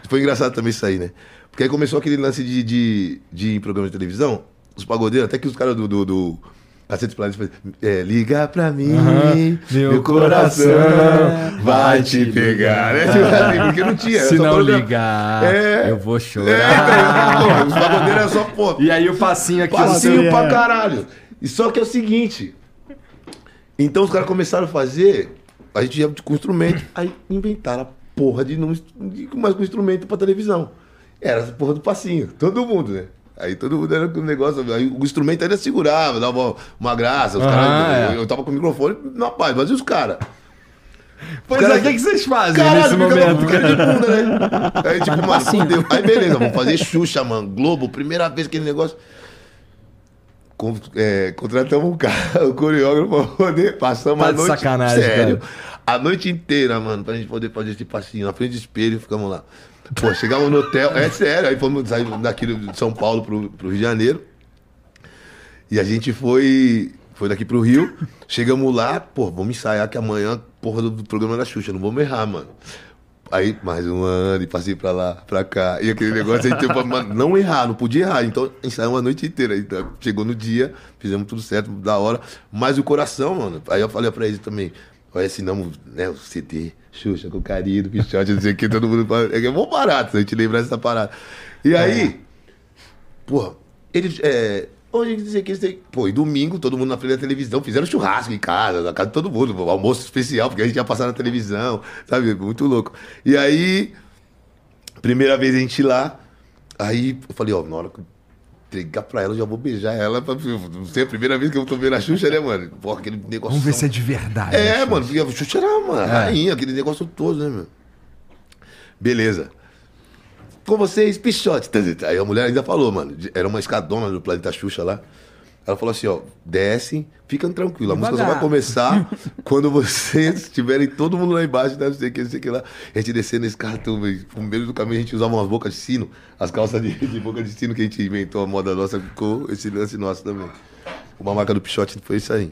Foi engraçado também isso aí, né? Porque aí começou aquele lance de programa de televisão. Os pagodeiros, até que os caras do Cacete Planeta, liga pra mim, meu coração vai te pegar. Né? Porque não tinha. Se não ligar, eu vou chorar. Os bagulheiros é só, pô. E aí o passinho aqui. Passinho pra caralho. E só que é o seguinte. Então os caras começaram a fazer, a gente ia com instrumento, aí inventaram a porra de não ir mais com instrumento pra televisão. Era essa porra do passinho. Todo mundo, né? Aí todo mundo era com o negócio, aí o instrumento ainda segurava, dava uma graça, os caras. Eu tava com o microfone na paz, mas e os caras? Pois é, o que vocês fazem nesse momento? Cara de bunda, né? Aí tipo, mas assim, aí beleza, vamos fazer Xuxa, mano, Globo, primeira vez aquele negócio. Contratamos um cara, o coreógrafo, passamos a noite. Sério. A noite inteira, mano, pra gente poder fazer esse passinho na frente do espelho, ficamos lá. Pô, chegamos no hotel, é sério, aí fomos sair daqui de São Paulo pro Rio de Janeiro. E a gente foi daqui pro Rio, chegamos lá, pô, vamos ensaiar que amanhã, porra, do programa da Xuxa, não vamos errar, mano. Aí, mais um ano, e passei pra lá, pra cá, e aquele negócio, aí tempo, mano, não errar, não podia errar, então ensaiamos a noite inteira. Então, chegou no dia, fizemos tudo certo, da hora, mas o coração, mano, aí eu falei pra eles também, aí assinamos, né, o CD, Xuxa, com carinho, do Pichote, não sei o que, todo mundo fala. É bom barato, a gente lembrar dessa parada. E aí, porra, eles. Hoje não sei o que. Pô, e domingo, todo mundo na frente da televisão, fizeram churrasco em casa, na casa de todo mundo, almoço especial, porque a gente ia passar na televisão, sabe? Muito louco. E aí, primeira vez a gente lá, aí eu falei, ó, na hora que eu entregar pra ela, eu já vou beijar ela. Não sei, a primeira vez que eu tô vendo a Xuxa, né, mano? Pô, aquele negócio. Vamos ver se é de verdade. Mano, porque a Xuxa era, mano, rainha, aquele negócio todo, né, mano? Beleza. Com vocês, Pichote. Aí a mulher ainda falou, mano, era uma escadona do Planeta Xuxa lá. Ela falou assim, ó, descem, ficam tranquilos. A música só vai começar quando vocês tiverem todo mundo lá embaixo, né? Não sei o que, não sei o que lá. A gente descendo esse carro, no meio do caminho a gente usava umas bocas de sino, as calças de boca de sino que a gente inventou, a moda nossa, ficou esse lance nosso também. Uma marca do Pichote foi isso aí.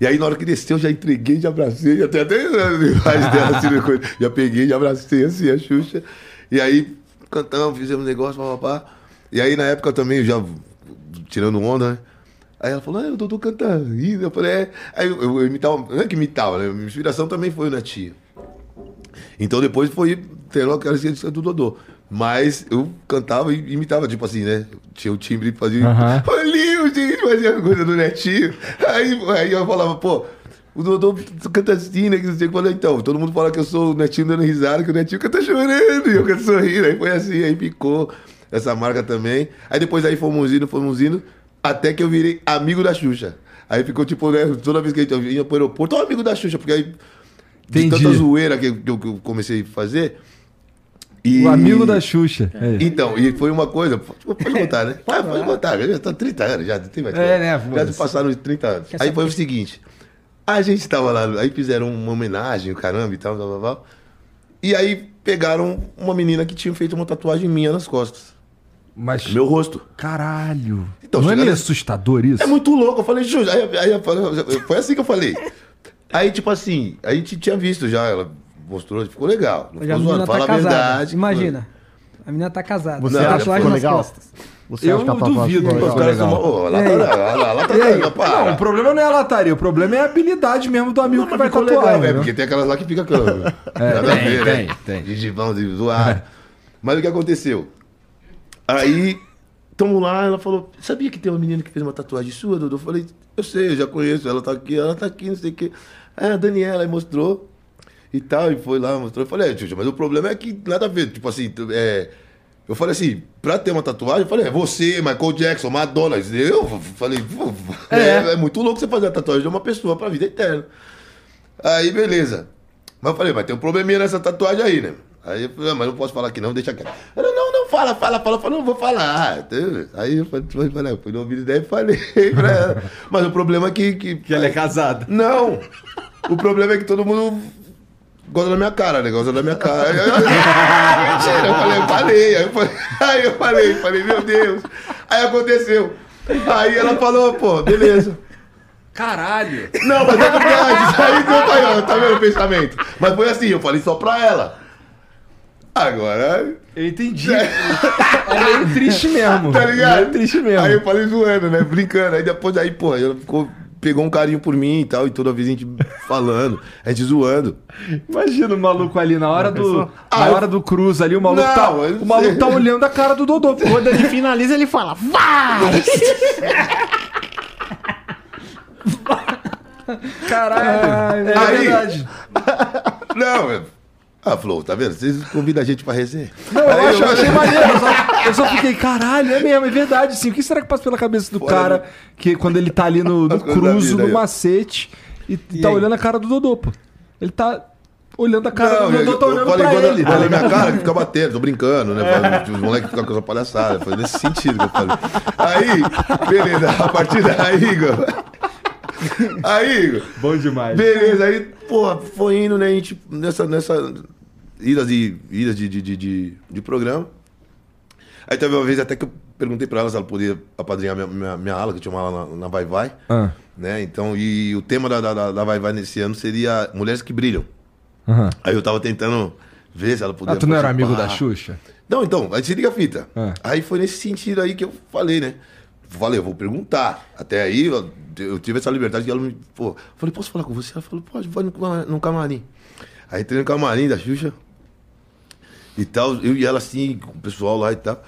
E aí, na hora que desceu, eu já entreguei, já abracei, já até imagem dela, assim, coisa. Já peguei, já abracei, assim, a Xuxa. E aí, cantamos, fizemos negócio, papapá. E aí, na época também, eu já tirando onda, né? Aí ela falou, ah, eu tô cantando. E eu falei, é. Aí eu imitava, não é que imitava, né? Minha inspiração também foi o Natinho. Então depois foi ter uma característica do Dodô. Mas eu cantava e imitava, tipo assim, né? Tinha o timbre que fazia. Olha, o gente fazia coisa do Netinho. Aí eu falava, pô, o Dodô canta assim, né? Que não sei o que. Eu falei, então, todo mundo fala que eu sou o Netinho dando risada, que o Netinho canta chorando. E eu canto sorrindo. Aí foi assim, aí picou essa marca também. Aí depois aí fomos indo, até que eu virei amigo da Xuxa. Aí ficou tipo, né? Toda vez que a gente ia pro aeroporto, amigo da Xuxa, porque aí. Entendi. De tanta zoeira que eu comecei a fazer. E... O amigo da Xuxa. É. Então, e foi uma coisa. Pode contar, né? Pode contar. Já tá 30 anos, já tem mais tempo. É, né? Já passaram 30 anos. Aí foi o seguinte: a gente tava lá, aí fizeram uma homenagem, o caramba e tal, blá, blá, blá. E aí pegaram uma menina que tinha feito uma tatuagem minha nas costas. Mas... Meu rosto. Caralho. Então, não é meio assustador isso? É muito louco. Eu falei, Xuxa. Aí, foi assim que eu falei. Aí, tipo assim, a gente tinha visto já, ela mostrou, ficou legal. Não ficou zoando, fala a verdade. Imagina, a menina tá casada. Você acha que ficou legal? Eu duvido. Os caras são... Não, o problema não é a lataria, o problema é a habilidade mesmo do amigo que vai tatuar. É, porque tem aquelas lá que fica... Nada a ver, né? Tem. Gengivão, zoado. Mas o que aconteceu? Aí, tamo lá, ela falou, sabia que tem uma menina que fez uma tatuagem sua, Dodô? Eu falei... Eu sei, eu já conheço, ela tá aqui, não sei o quê. Aí a Daniela aí mostrou e tal, e foi lá, mostrou. Eu falei, Xuxa, mas o problema é que nada a ver, tipo assim, eu falei assim, pra ter uma tatuagem, eu falei, você, Michael Jackson, Madonna, eu falei, é muito louco você fazer a tatuagem de uma pessoa pra vida eterna. Aí, beleza. Mas eu falei, mas tem um probleminha nessa tatuagem aí, né? Aí eu falei, mas não posso falar que não, deixa quieto. Ela, não, fala, não vou falar. Aí eu falei, fui no ouvido ideia e falei pra ela. Mas o problema é que ela é casada. Não! O problema é que todo mundo gosta da minha cara, né? Gosta da minha cara. Mentira, eu falei, meu Deus. Aí aconteceu. Aí ela falou, pô, beleza. Caralho! Não, mas é verdade, isso aí não foi, tá vendo o pensamento? Mas foi assim, eu falei só pra ela. Agora... Eu entendi. Ela é triste mesmo. Tá ligado? É triste mesmo. Aí eu falei zoando, né? Brincando. Aí depois, aí, pô, ela pegou um carinho por mim e tal. E toda vez a gente falando, a gente zoando. Imagina o maluco ali na hora do cruz ali. O maluco tá olhando a cara do Dodô. Quando ele finaliza, ele fala... Vai! Caralho. É verdade. Não, velho. Ah, Flor, tá vendo? Vocês convidam a gente pra resenha. Não, eu achei maneiro. Eu só fiquei, caralho, é mesmo, é verdade. Assim, o que será que passa pela cabeça do cara que quando ele tá ali no cruzo, no macete, e tá olhando a cara do Dodô, pô? Ele tá olhando a cara do Dodô, tá olhando pra ele. Eu falei minha cara, que fica batendo, tô brincando, né? Os moleques ficam com essa palhaçada. Foi nesse sentido que eu falei. Aí, beleza, a partir daí, Igor... Aí, Igor... Bom demais. Beleza, aí, porra, foi indo, né? A gente, nessa... Idas de programa. Aí teve uma vez até que eu perguntei pra ela se ela podia apadrinhar minha ala, que tinha uma ala na Vai Vai. Né? Então, e o tema da Vai Vai nesse ano seria Mulheres que Brilham. Aí eu tava tentando ver se ela podia... Ah, tu não era amigo da Xuxa? Não, então, aí se liga a fita. Aí foi nesse sentido aí que eu falei, né? Falei, eu vou perguntar. Até aí eu tive essa liberdade que ela me... Pô, falei, posso falar com você? Ela falou, pode, vai no camarim. Aí entrei no camarim da Xuxa e tal, eu e ela assim, com o pessoal lá e tal.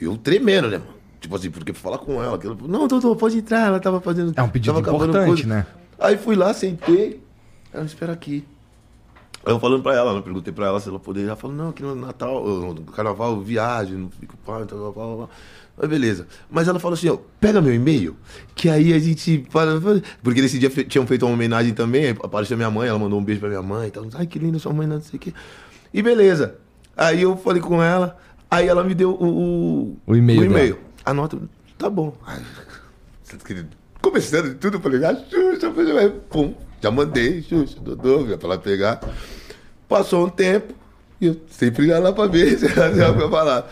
Eu tremendo, né, mano? Tipo assim, porque falar com ela, aquilo, não, doutor, pode entrar, ela tava fazendo... É um pedido importante, coisa, né? Aí fui lá, sentei, ela me espera aqui. Aí eu falando pra ela, eu perguntei pra ela se ela poderia, ela falou, não, que no Natal, no Carnaval, eu viajo, não fico pai, tal. Mas beleza. Mas ela falou assim, ó, pega meu e-mail, que aí a gente... Porque nesse dia tinham feito uma homenagem também, aí apareceu minha mãe, ela mandou um beijo pra minha mãe e tal. Ai, que linda sua mãe, não sei o quê. E beleza. Aí eu falei com ela, aí ela me deu o e-mail. Anota, tá bom. Ai, começando de tudo, eu falei, ah, Xuxa, pum, já mandei, Xuxa, Dodô, pra ela pegar. Passou um tempo, e eu sempre ia lá pra ver, se ela ia falar.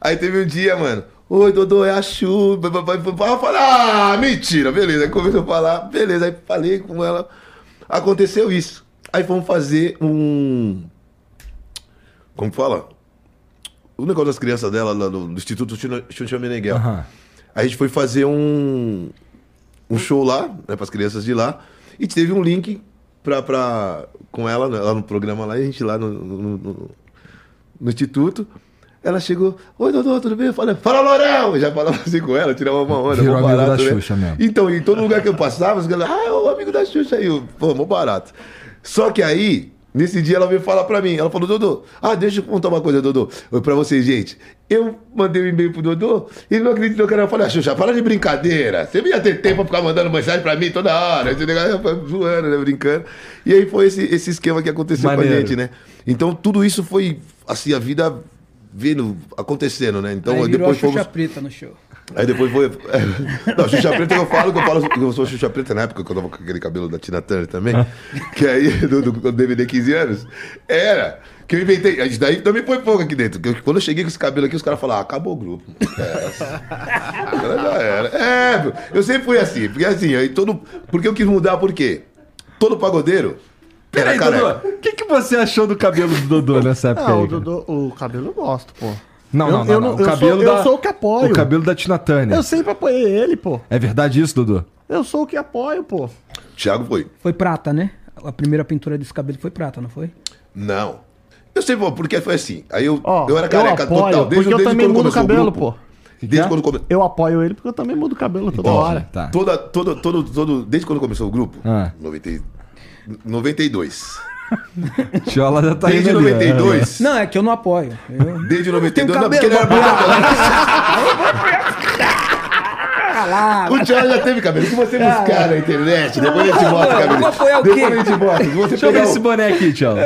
Aí teve um dia, mano, Oi, Dodô, é a chuva. Ela falou, ah, mentira, beleza. Aí começou a falar, beleza. Aí falei com ela, aconteceu isso. Aí fomos fazer um... Como fala? O negócio das crianças dela, lá do Instituto Xuxa Meneghel. Uhum. A gente foi fazer um show lá, né, para as crianças de lá. E teve um link com ela, lá no programa, lá, e a gente lá no Instituto. Ela chegou, oi, Dodô, tudo bem? Eu falei, fala, Lorel! Já falava assim com ela, tirava uma onda, mó barato, né? Xuxa mesmo. Então, em todo lugar que eu passava, os caras, ah, é o amigo da Xuxa aí, pô, mó barato. Só que aí, nesse dia ela veio falar pra mim, ela falou, Dodô, ah, deixa eu contar uma coisa, Dodô, pra vocês, gente. Eu mandei um e-mail pro Dodô, ele não acreditou que era, eu falei, ah, Xuxa, para de brincadeira, você não ia ter tempo pra ficar mandando mensagem pra mim toda hora, esse negócio zoando, né, brincando. E aí foi esse esquema que aconteceu com a gente, né? Então, tudo isso foi, assim, a vida... vindo, acontecendo, né? Então, aí depois foi. Xuxa Preta no show. Aí depois foi. Não, Xuxa Preta que eu falo que eu sou Xuxa Preta na época que eu tava com aquele cabelo da Tina Turner também, que aí, do DVD 15 anos, era. Que eu inventei, isso daí também põe pouco aqui dentro. Quando eu cheguei com esse cabelo aqui, os caras falaram, ah, acabou o grupo. Agora já era. É, eu sempre fui assim, porque assim, aí todo. Porque eu quis mudar, por quê? Todo pagodeiro. Peraí, Dodô, o que você achou do cabelo do Dodô nessa época? Ah, o cabelo eu gosto, pô. Não. Eu sou o que apoio. O cabelo da Tina Turner. Eu sempre apoiei ele, pô. É verdade isso, Dodô? Eu sou o que apoio, pô. Thiago foi. Foi prata, né? A primeira pintura desse cabelo foi prata, não foi? Não. Eu sei, pô, porque foi assim. Aí eu era careca eu apoio, total. Desde, porque eu também mudo o cabelo, pô. Desde quando come... Eu apoio ele porque eu também mudo o cabelo toda hora. Tá. Desde quando começou o grupo, 92. Tiola já tá desde 92. Não, é que eu não apoio. Desde 92, não, porque ele era branco. O Tiola já teve cabelo. Se você buscar na internet, depois a gente bota o cabelo. Depois a gente bota. Deixa eu ver esse boné aqui, Tiola.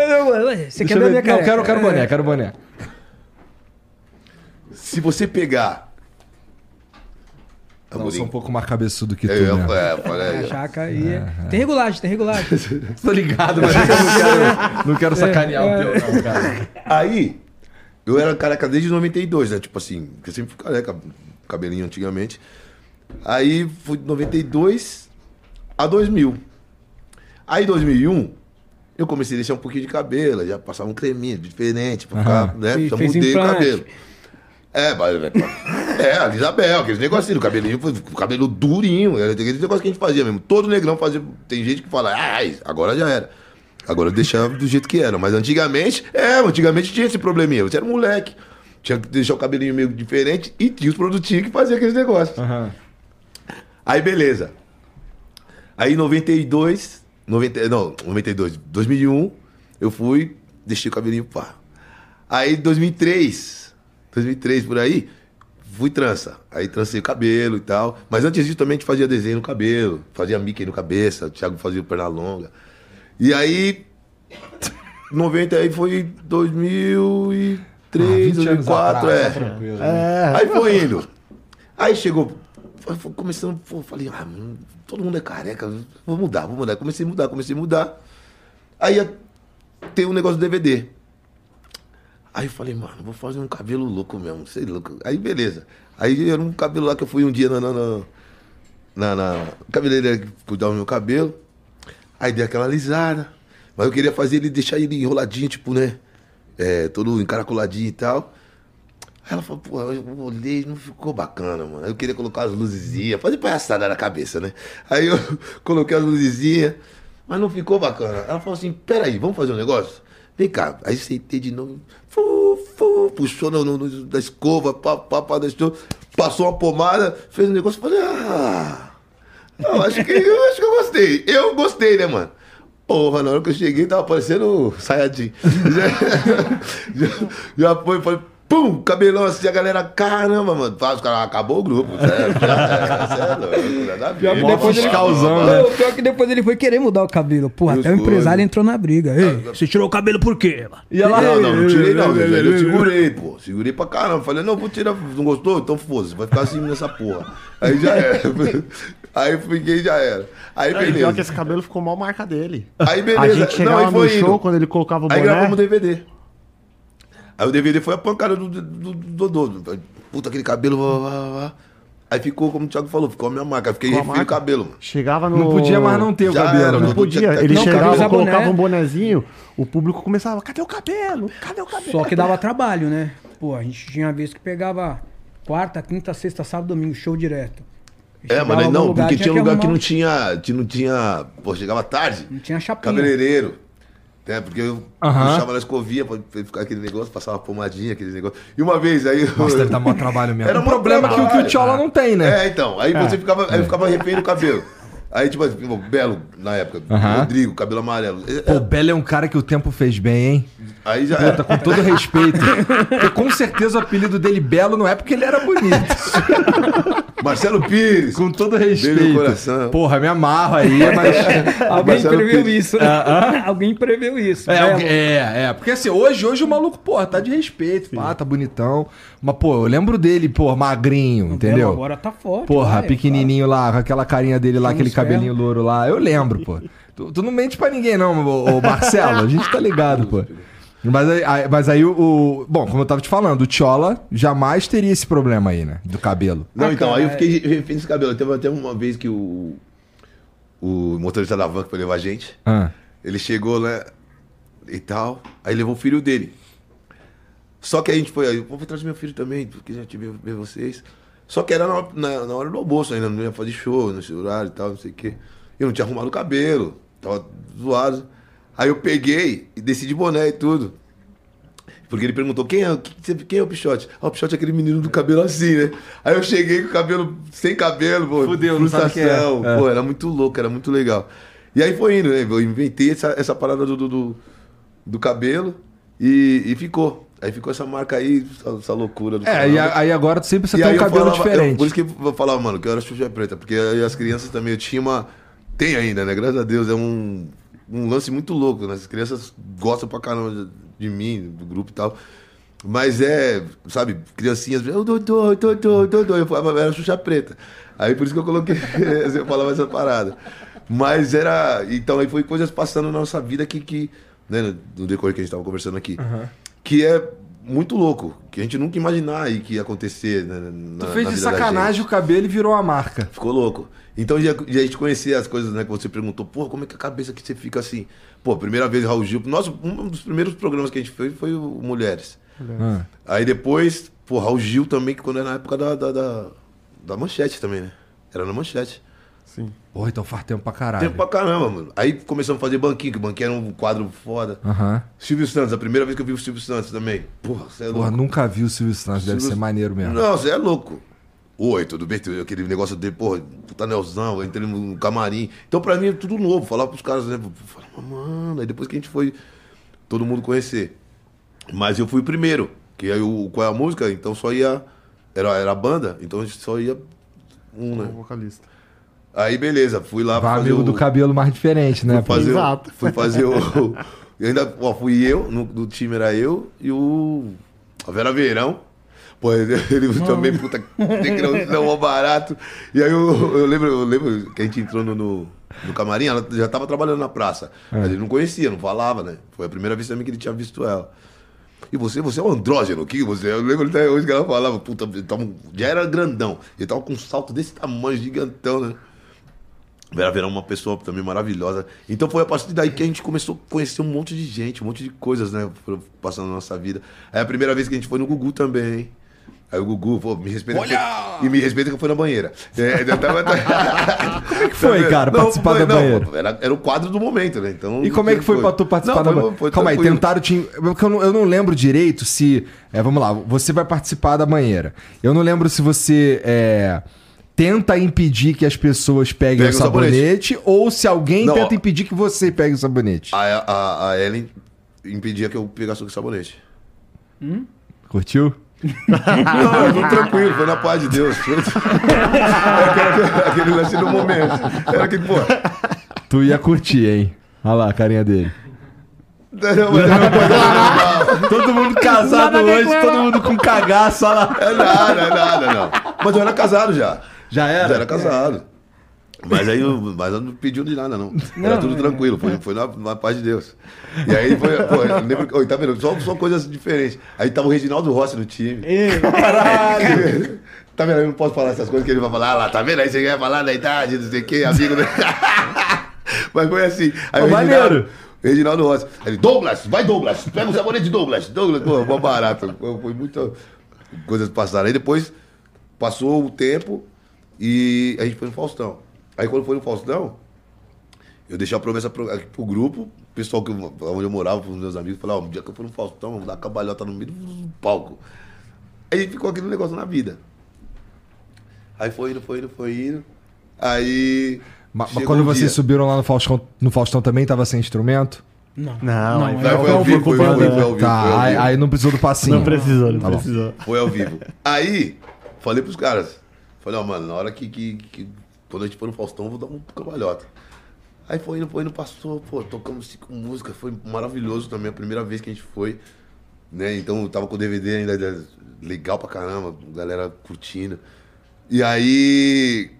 Você quer ver minha cara? Não, quero boné. Se você pegar. Não, eu sou um pouco mais cabeçudo que tu, né? É, chaca aí. Tem regulagem. Tô ligado, mas não quero sacanear o teu, não, cara. Aí, eu era careca desde 92, né? Tipo assim, eu sempre fui careca, cabelinho antigamente. Aí, fui de 92 a 2000. Aí, em 2001, eu comecei a deixar um pouquinho de cabelo, já passava um creminho diferente, pra ficar, né? Já mudei o cabelo. A Lisabel, aqueles negocinhos, o cabelinho, o cabelo durinho, era aquele negócio que a gente fazia mesmo. Todo negrão fazia, tem gente que fala, ai, agora já era. Agora deixava do jeito que era, mas antigamente tinha esse probleminha, você era um moleque, tinha que deixar o cabelinho meio diferente e tinha os produtinhos que faziam aqueles negócios. Uhum. Aí beleza. Aí em 2001, eu fui, deixei o cabelinho pá. Aí em 2003, por aí, fui trança. Aí trancei o cabelo e tal. Mas antes disso também a gente fazia desenho no cabelo. Fazia Mickey no cabeça, o Thiago fazia o perna longa. E aí, 90, aí foi 2003, 2004, Aí foi indo. Aí chegou, começando, falei, ah, todo mundo é careca, vou mudar. Comecei a mudar. Aí tem um negócio do DVD. Aí eu falei, mano, vou fazer um cabelo louco mesmo, sei louco. Aí beleza. Aí era um cabelo lá que eu fui um dia na cabeleireira que cuidava do meu cabelo. Aí dei aquela alisada. Mas eu queria fazer ele, deixar ele enroladinho, tipo, né? Todo encaracoladinho e tal. Aí ela falou, pô, eu olhei, não ficou bacana, mano. Eu queria colocar as luzinhas, fazer palhaçada na cabeça, né? Aí eu coloquei as luzinhas, mas não ficou bacana. Ela falou assim, peraí, vamos fazer um negócio? Vem cá, aí sentei de novo, puxou da escova, passou uma pomada, fez um negócio, falei, acho que eu gostei. Eu gostei, né, mano? Porra, na hora que eu cheguei, tava parecendo Sayajin. já foi, falei, pum, cabelão assim, a galera, caramba, mano, os caras, acabou o grupo, sério, depois ele causando, né? Pior que depois ele foi querer mudar o cabelo, porra, até o empresário entrou na briga. Ei, você tirou o cabelo por quê, mano? E ela, não tirei não, velho, eu segurei, pô, segurei pra caramba, falei, não, vou tirar, não gostou? Então foda-se, vai ficar assim nessa porra. Aí já era, aí fiquei, já era. Aí beleza. Pior que esse cabelo ficou mal marca dele. Aí beleza. A gente chegava no show, quando ele colocava o boné. Aí gravamos o DVD. Aí o DVD foi a pancada do Dodô. Puta, aquele cabelo. Aí ficou, como o Thiago falou, ficou a minha marca. Fiquei refio o cabelo, mano. Chegava no... Não podia mais não ter o cabelo. Não podia. Ele chegava, colocava um bonezinho, o público começava, cadê o cabelo? Cadê o cabelo? Só que dava trabalho, né? Pô, a gente tinha uma vez que pegava quarta, quinta, sexta, sábado, domingo, show direto. É, mas aí não, lugar, porque tinha lugar que não tinha... Pô, chegava tarde. Não tinha chapinha. Cabeleireiro. É, porque eu puxava na escovinha pra ficar aquele negócio, passava pomadinha, aquele negócio. E uma vez aí... Nossa, deve dar maior trabalho mesmo. Era um problema que o Tchola não tem, né? É, então. Aí você ficava, aí eu ficava arrependido no cabelo. Aí, tipo, o Belo, na época, Rodrigo, cabelo amarelo. Pô, o Belo é um cara que o tempo fez bem, hein? Aí já era. Puta, com todo respeito. Porque com certeza o apelido dele Belo não é porque ele era bonito. Marcelo Pires. Com todo respeito. Porra, me amarro aí, mas... Alguém preveu isso, né? Alguém preveu isso. Porque assim, hoje o maluco, porra, tá de respeito. Pá, tá bonitão. Mas, pô, eu lembro dele, pô, magrinho, entendeu? Agora tá forte. Porra, pequenininho lá, com aquela carinha dele lá, aquele cabelinho louro lá. Eu lembro, pô. Tu não mente pra ninguém, não, ô Marcelo. A gente tá ligado, pô. Mas aí o... Bom, como eu tava te falando, o Tchola jamais teria esse problema aí, né? Do cabelo. Não, então, aí eu fiquei refém desse cabelo. Teve até uma vez que o motorista da van que foi levar a gente, ele chegou lá, né, e tal, aí levou o filho dele. Só que a gente foi aí, vou trazer meu filho também, porque já tive ver vocês. Só que era na hora do almoço ainda, não ia fazer show, nesse horário e tal, não sei o quê. Eu não tinha arrumado o cabelo, tava zoado. Aí eu peguei e desci de boné e tudo. Porque ele perguntou, quem é o Pichote? Ah, o Pichote é aquele menino do cabelo assim, né? Aí eu cheguei com o cabelo, sem cabelo, pô. Fudeu, frustração. Pô, era muito louco, era muito legal. E aí foi indo, né? Eu inventei essa parada do cabelo e ficou. Aí ficou essa marca aí, essa loucura do cabelo. É, aí agora tu sempre precisa ter um cabelo diferente. Por isso que eu falava, mano, que eu era chuva preta. Porque aí as crianças também, eu tinha uma... Tem ainda, né? Graças a Deus, é um lance muito louco, né? As crianças gostam pra caramba de mim, do grupo e tal. Mas é, sabe, criancinhas... Eu era Xuxa Preta. Aí por isso que eu coloquei... eu falava essa parada. Mas era... Então aí foi coisas passando na nossa vida que né, no decorrer que a gente tava conversando aqui. Que é muito louco. Que a gente nunca imaginava aí que ia acontecer, né, tu fez de sacanagem o cabelo e virou uma marca. Ficou louco. Então, de a gente conhecer as coisas, né, que você perguntou, pô, como é que a cabeça que você fica assim? Pô, primeira vez Raul Gil, nossa, um dos primeiros programas que a gente fez foi o Mulheres. Aí depois, pô, Raul Gil também, que quando era na época da Manchete também, né? Era na Manchete. Sim. Pô, então faz tempo pra caralho. Tempo pra caramba, mano. Aí começamos a fazer Banquinho, que Banquinho era um quadro foda. Silvio Santos, a primeira vez que eu vi o Silvio Santos também. Porra, você é louco. Porra, nunca vi o Silvio Santos, deve ser maneiro mesmo. Não, você é louco. Oi, tudo bem? Aquele negócio de, porra, puta Nelzão, entrei no camarim. Então pra mim é tudo novo, falar pros caras, né? Falava, mano, aí depois que a gente foi todo mundo conhecer. Mas eu fui o primeiro, que aí qual é a música? Então só ia, era a banda, então a gente só ia um, né? Um vocalista. Aí beleza, fui lá pra fazer amigo do cabelo mais diferente, né? Exato. Fui fazer o... E ainda, ó, fui eu, do time era eu e a Vera Verão. Pô, ele também, puta, tem que não é barato. E aí eu lembro que a gente entrou no camarim, ela já tava trabalhando na praça. Mas ele não conhecia, não falava, né? Foi a primeira vez também que ele tinha visto ela. E você é um andrógeno, que você... Eu lembro até hoje que ela falava, puta, já era grandão. Ele tava com um salto desse tamanho, gigantão, né? Vera Verão, uma pessoa também maravilhosa. Então foi a partir daí que a gente começou a conhecer um monte de gente, um monte de coisas, né? Passando na nossa vida. Aí a primeira vez que a gente foi no Gugu também, hein? Aí o Gugu, pô, me respeita. Olha! E me respeita que eu fui na banheira. Como é que foi, cara, participar da banheira? Era o quadro do momento, né? Então, e como é que foi pra tu participar da banheira? Calma aí, tentaram te... Eu não lembro direito se... Vamos lá, você vai participar da banheira. Eu não lembro se você... Tenta impedir que as pessoas peguem o sabonete, ou se alguém tenta impedir que você pegue o sabonete. A Ellen impedia que eu pegasse o sabonete. Curtiu? Não, foi tranquilo, foi na paz de Deus. Aquele lance do momento. Era aquele, pô. Tu ia curtir, hein? Olha lá a carinha dele. Não, mas não. Todo mundo casado hoje, todo mundo com cagaço. Olha lá. É nada, não. Mas eu era casado já. Já era? Já era casado. Mas eu não pediu de nada, não. Era tudo tranquilo, foi na paz de Deus. E aí foi, pô, eu lembro que, tá vendo? Só coisas diferentes. Aí tava o Reginaldo Rossi no time. Ei, caralho! Tá vendo? Eu não posso falar essas coisas que ele vai falar, ah, lá, tá vendo? Aí você quer falar da idade, não sei o que, amigo. Mas foi assim. Aí, Reginaldo Rossi. Aí ele, Douglas, vai Douglas, pega o sabonete de Douglas. Douglas, pô, mó barato. Foi muita. Coisas passaram. Aí depois passou o tempo e a gente foi no Faustão. Aí quando foi no Faustão, eu deixei a promessa pro grupo, o pessoal que onde eu morava, pros meus amigos, falaram, ó, um dia que eu for no Faustão, vamos dar cabalhota no meio do palco. Aí ficou aquele negócio na vida. Aí foi indo. Aí. Mas quando vocês subiram lá no Faustão também, tava sem instrumento? Não. Aí foi ao vivo. Tá, aí não precisou do passinho. Não precisou. Foi ao vivo. Aí, falei pros caras, falei, ó, mano, na hora que quando a gente for no Faustão, eu vou dar um cambalhota. Aí foi indo, passou, pô, tocamos 5 músicas, foi maravilhoso também, a primeira vez que a gente foi, né? Então eu tava com o DVD ainda, legal pra caramba, galera curtindo. E aí,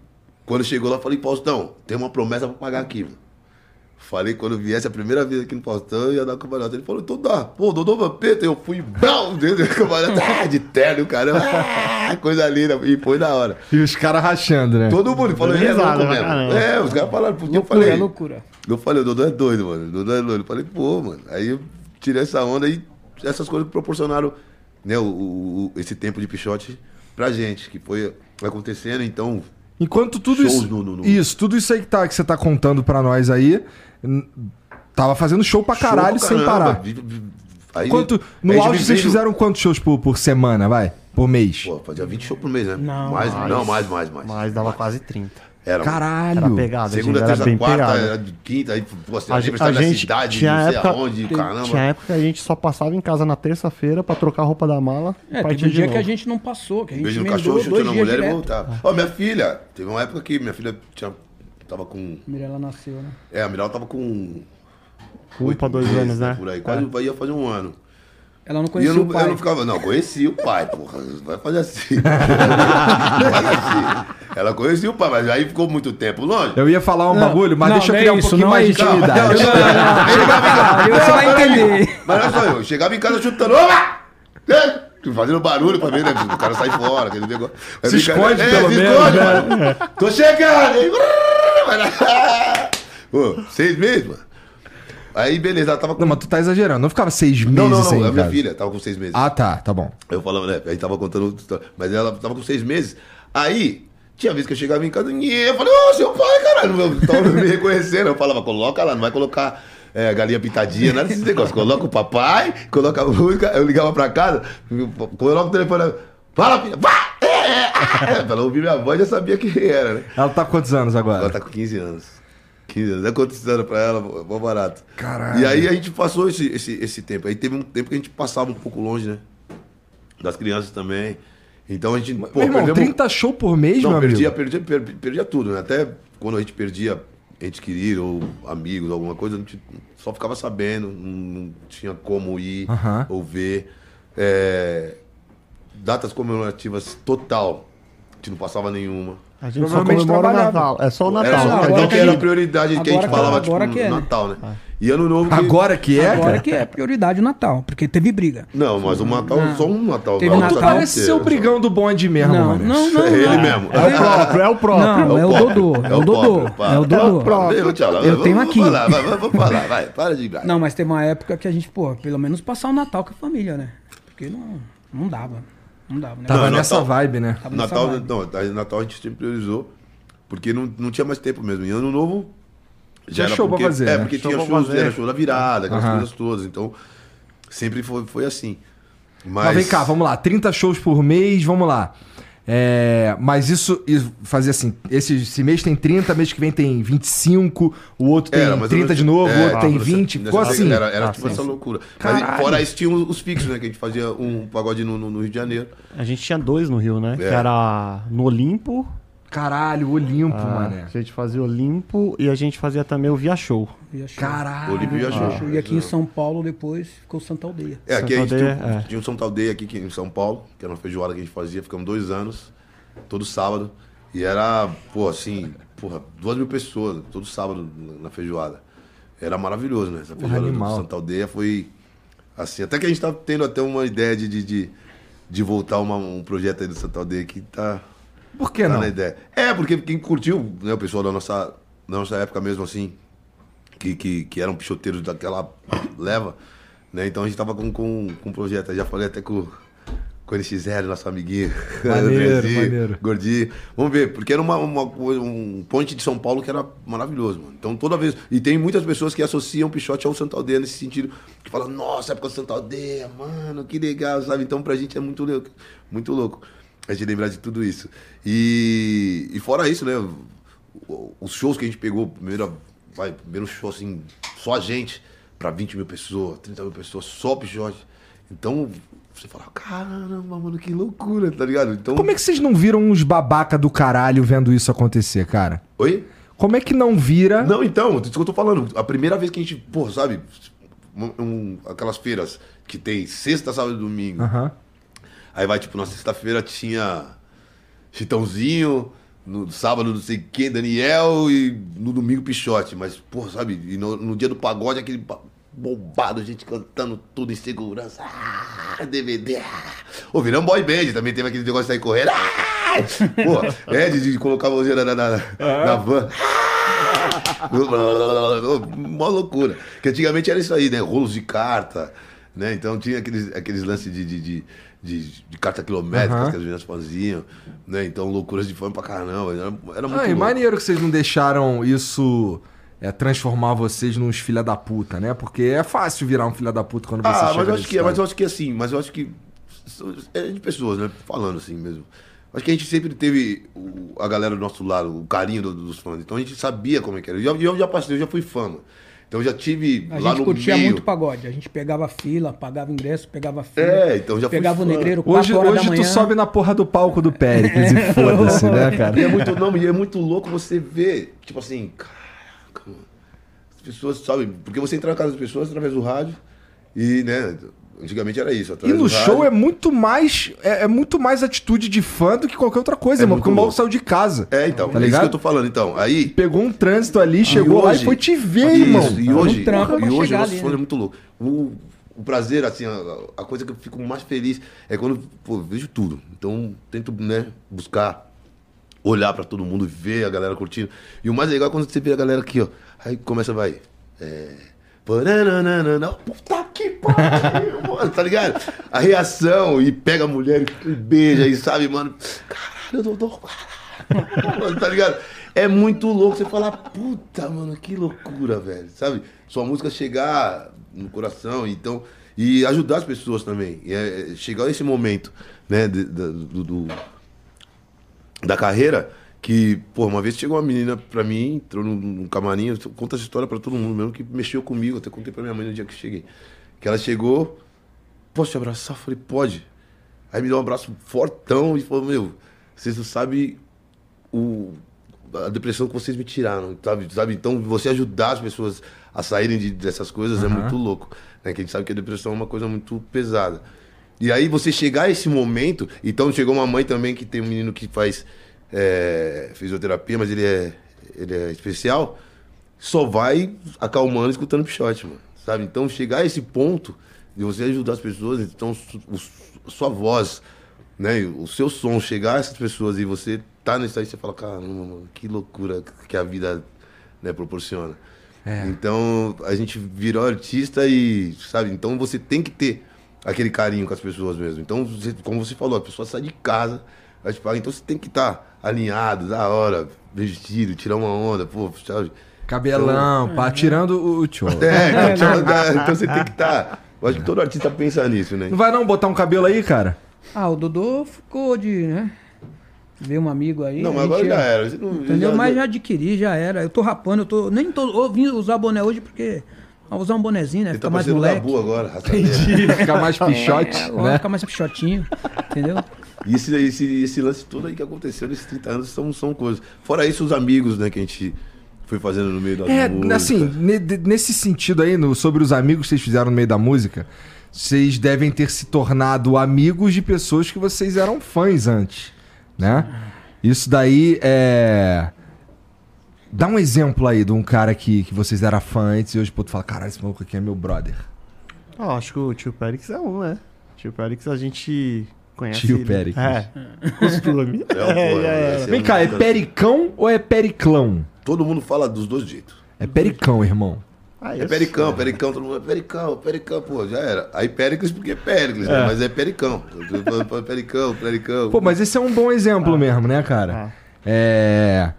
quando chegou lá, falei, Faustão, tem uma promessa pra pagar aqui, mano. Falei, quando viesse a primeira vez aqui no Faustão, eu ia dar o cambalhota. Ele falou, então dá, pô, Dodô Vampeta, eu fui, brau, dentro do cambalhota, de terno, caramba, coisa linda, e foi da hora. E os caras rachando, né? Todo mundo falou, é louco mesmo. É, os caras falaram, porque eu falei. É loucura. Eu falei, o Dodô é doido, mano, o Dodô é doido. Eu falei, pô, mano, aí eu tirei essa onda e essas coisas que proporcionaram, né, esse tempo de pichote pra gente, que foi acontecendo, então... Enquanto tudo shows isso... Isso, tudo isso aí que você tá contando pra nós aí... Tava fazendo show pra caralho, show pra sem parar. Aí, no auge vocês fizeram quantos shows por semana, vai? Por mês? Pô, fazia 20 shows por mês, né? Não, mais. Mas dava quase 30. Era, caralho! Era pegado, segunda, terça, quarta, era quinta, aí você aniversário da cidade, não sei aonde, caramba. Tinha época que a gente só passava em casa na terça-feira pra trocar a roupa da mala. É, teve um dia que a gente não passou, que a gente beijo no cachorro, chutando a mulher direto. E voltava. Ó, minha filha, teve uma época que minha filha tinha... Tava com... Mirella nasceu, né? É, a Mirella tava com... 1 pra 2 anos, né? Por aí, quase ia fazer 1 ano. Ela não conhecia o pai. Eu não ficava... Não, conhecia o pai, porra. Vai fazer assim. Ela conhecia o pai, mas aí ficou muito tempo longe. Eu ia falar um bagulho, mas deixa eu criar um pouquinho mais de intimidade. Você vai entender. Mas olha só, eu chegava em casa chutando... Fazendo barulho pra ver, né? O cara sai fora, aquele negócio. Se esconde pelo menos, né? Tô chegando, hein? Pô, 6 meses, mano. Aí, beleza, ela tava com... Não, mas tu tá exagerando. Não ficava 6 meses Não, a minha filha tava com 6 meses. Ah, tá bom. Eu falava, né? Aí tava contando... Mas ela tava com 6 meses. Aí, tinha vez que eu chegava em casa e eu falei, ô, seu pai, caralho. Eu tava me reconhecendo. Eu falava, coloca lá, não vai colocar... galinha pintadinha, nada desses negócios. Coloca o papai, coloca a música. Eu ligava pra casa, coloca o telefone. Fala, filha, vá! Ela ouviu minha voz e já sabia quem era, né? Ela tá com quantos anos agora? Ela tá com 15 anos. 15 anos. É quantos anos pra ela, bom barato. Caralho. E aí a gente passou esse tempo. Aí teve um tempo que a gente passava um pouco longe, né? Das crianças também. Então a gente. Pô, meu irmão, perdemos... 30 shows por mês, não, meu amigo? Não, perdia tudo, né? Até quando a gente perdia. Gente querido, ou amigos, alguma coisa, a gente só ficava sabendo, não tinha como ir ou ver. Datas comemorativas total, a gente não passava nenhuma. A gente só comemora o Natal, é só o Natal. Então que era a prioridade que a gente falava, tipo, Natal, né? E ano novo... Agora que é? Agora que é prioridade o Natal, porque teve briga. Não, mas o Natal, só um Natal. Tu parece ser o brigão do bonde mesmo, mano. Não. É ele mesmo. É o próprio. Não, é o Dodô. É o Dodô. Eu tenho aqui. Vou falar, vai, para de brigar. Não, mas tem uma época que a gente, pô, pelo menos passar o Natal com a família, né? Porque não dava. Não dava, né? Tava nessa vibe, né? Natal a gente sempre priorizou, porque não tinha mais tempo mesmo. E ano novo já era show pra fazer. É, porque tinha shows, era show da virada, aquelas coisas todas. Então, sempre foi assim. Mas vem cá, vamos lá. 30 shows por mês, vamos lá. Mas isso fazia assim, esse mês tem 30, mês que vem tem 25, o outro tem 30 de novo, o outro tem 20, ficou assim. Era tipo essa loucura. Mas, fora isso, tinha os fixos, né? Que a gente fazia um pagode no Rio de Janeiro. A gente tinha 2 no Rio, né? Que era no Olimpo. Caralho, Olimpo, mané. A gente fazia Olimpo e a gente fazia também o Via Show. Caralho. Olimpo e Via Show. E aqui em São Paulo, depois, ficou Santa Aldeia. Aqui a gente tinha um Santa Aldeia aqui em São Paulo, que era uma feijoada que a gente fazia, ficamos 2 anos, todo sábado. E era, pô, assim, porra, 2.000 pessoas, todo sábado na feijoada. Era maravilhoso, né? Essa feijoada do Santa Aldeia foi assim. Até que a gente tá tendo até uma ideia de voltar um projeto aí do Santa Aldeia que tá... Por que tá não? Na ideia. É, porque quem curtiu, né, o pessoal da nossa época mesmo, assim, que eram pichoteiros daquela leva, né? Então a gente tava com um projeto, eu já falei até com o NX0, nosso amiguinho. Maneiro. Gordinho. Vamos ver, porque era um ponte de São Paulo que era maravilhoso, mano. Então toda vez... E tem muitas pessoas que associam o Pichote ao Santa Aldeia nesse sentido, que falam, nossa, época do Santa Aldeia, mano, que legal, sabe? Então pra gente é muito louco, muito louco a gente lembrar de tudo isso. E fora isso, né, os shows que a gente pegou, primeiro show assim, só a gente, pra 20.000 pessoas, 30.000 pessoas, só o Pichote. Então... Você fala, caramba, mano, que loucura, tá ligado? Então... Como é que vocês não viram uns babaca do caralho vendo isso acontecer, cara? Oi? Como é que não vira... Não, então, isso que eu tô falando. A primeira vez que a gente, pô, sabe, aquelas feiras que tem sexta, sábado e domingo. Uhum. Aí vai, tipo, na sexta-feira tinha Chitãozinho, no sábado não sei quem, Daniel, e no domingo Pichote. Mas, pô, sabe, e no dia do pagode, aquele... bombado, gente cantando tudo em segurança, DVD, ô, viramos boy band, também teve aquele negócio de sair correndo, pô, é, de colocar a mãozinha na van, uma loucura, que antigamente era isso aí, né, rolos de carta, né, então tinha aqueles lances de carta quilométrica que as meninas faziam, né, então loucuras de fã pra caramba, era muito louco. Maneiro que vocês não deixaram isso... transformar vocês nos filha da puta, né? Porque é fácil virar um filha da puta quando você chega nesse estado. Mas eu acho que assim, mas eu acho que... É de pessoas, né? Falando assim mesmo. Acho que a gente sempre teve a galera do nosso lado, o carinho dos fãs. Então a gente sabia como é que era. Eu já passei, eu já fui fã. Então eu já tive lá no meio... A gente curtia muito pagode. A gente pegava fila, pagava ingresso, pegava fila. É, então já fui pegava fã. O Negreiro 4 horas da manhã. Hoje tu sobe na porra do palco do Péricles e foda-se, né, cara? E é muito louco você ver, tipo assim... As pessoas, sabe? Porque você entra na casa das pessoas através do rádio e, né? Antigamente era isso. E no show é muito mais atitude de fã do que qualquer outra coisa, irmão. Porque o maluco saiu de casa. É, então. Tá ligado? É isso que eu tô falando, então. Aí... Pegou um trânsito ali, chegou lá e foi te ver, irmão. E hoje o nosso fã é muito louco. O prazer, assim, a coisa que eu fico mais feliz é quando, pô, eu vejo tudo. Então, tento, né, buscar... olhar pra todo mundo, ver a galera curtindo. E o mais legal é quando você vê a galera aqui, ó. Aí começa, vai... Puta que pariu, mano, tá ligado? A reação, e pega a mulher e beija, e sabe, mano... Caralho, Dodô, caralho, tá ligado? É muito louco você falar, puta, mano, que loucura, velho, sabe? Sua música chegar no coração, então... E ajudar as pessoas também. E chegar a esse momento, né, da carreira, que, pô, uma vez chegou uma menina pra mim, entrou num camarim, conta essa história pra todo mundo mesmo, que mexeu comigo, até contei pra minha mãe no dia que cheguei. Que ela chegou, posso te abraçar? Falei, pode. Aí me deu um abraço fortão e falou, meu, vocês não sabem a depressão que vocês me tiraram, sabe? Então, você ajudar as pessoas a saírem dessas coisas é muito louco, né? Que a gente sabe que a depressão é uma coisa muito pesada. E aí você chegar a esse momento... Então chegou uma mãe também que tem um menino que faz fisioterapia, mas ele é especial. Só vai acalmando, escutando Pichote, mano. Sabe? Então chegar a esse ponto de você ajudar as pessoas, então a sua voz, né, o seu som, chegar a essas pessoas e você tá nesse aí, você fala, caramba, mano, que loucura que a vida, né, proporciona. É. Então a gente virou artista e, sabe, então você tem que ter aquele carinho com as pessoas mesmo. Então, como você falou, a pessoa sai de casa, ela te fala, então você tem que estar alinhado, da hora, vestido, tirar uma onda, pô, sabe? Cabelão, então, pá, tirando o tio. Então você tem que estar. Eu acho que todo artista pensa nisso, né? Não vai não botar um cabelo aí, cara? Ah, o Dodô ficou de, né? Veio um amigo aí. Não, mas agora já era. Entendeu? Mas já adquiri, já era. Eu tô rapando, nem tô vindo usar boné hoje porque... Vamos usar um bonezinho, né? Fica mais moleque. Dabu agora, fica mais Pichote, né? Fica mais Pichotinho, entendeu? E esse lance todo aí que aconteceu nesses 30 anos são coisas. Fora isso, os amigos, né, que a gente foi fazendo no meio da música. Assim, nesse sentido aí, sobre os amigos que vocês fizeram no meio da música, vocês devem ter se tornado amigos de pessoas que vocês eram fãs antes, né? Isso daí Dá um exemplo aí de um cara que vocês eram fã antes e hoje, pô, tu fala, caralho, esse maluco aqui é meu brother. Ó, acho que o Tio Périx é um, né? Tio Périx a gente conhece. Tio Périx. É. Costume. Vem cá, é Pericão ou é Periclão? Todo mundo fala dos dois jeitos. É Pericão, irmão. Ah, é Pericão, Pericão, todo mundo é Pericão, Pericão, pô, já era. Aí Péricles porque é Péricles, né? Mas é Pericão. Pericão, Pericão. Pô, mas esse é um bom exemplo mesmo, né, cara? É...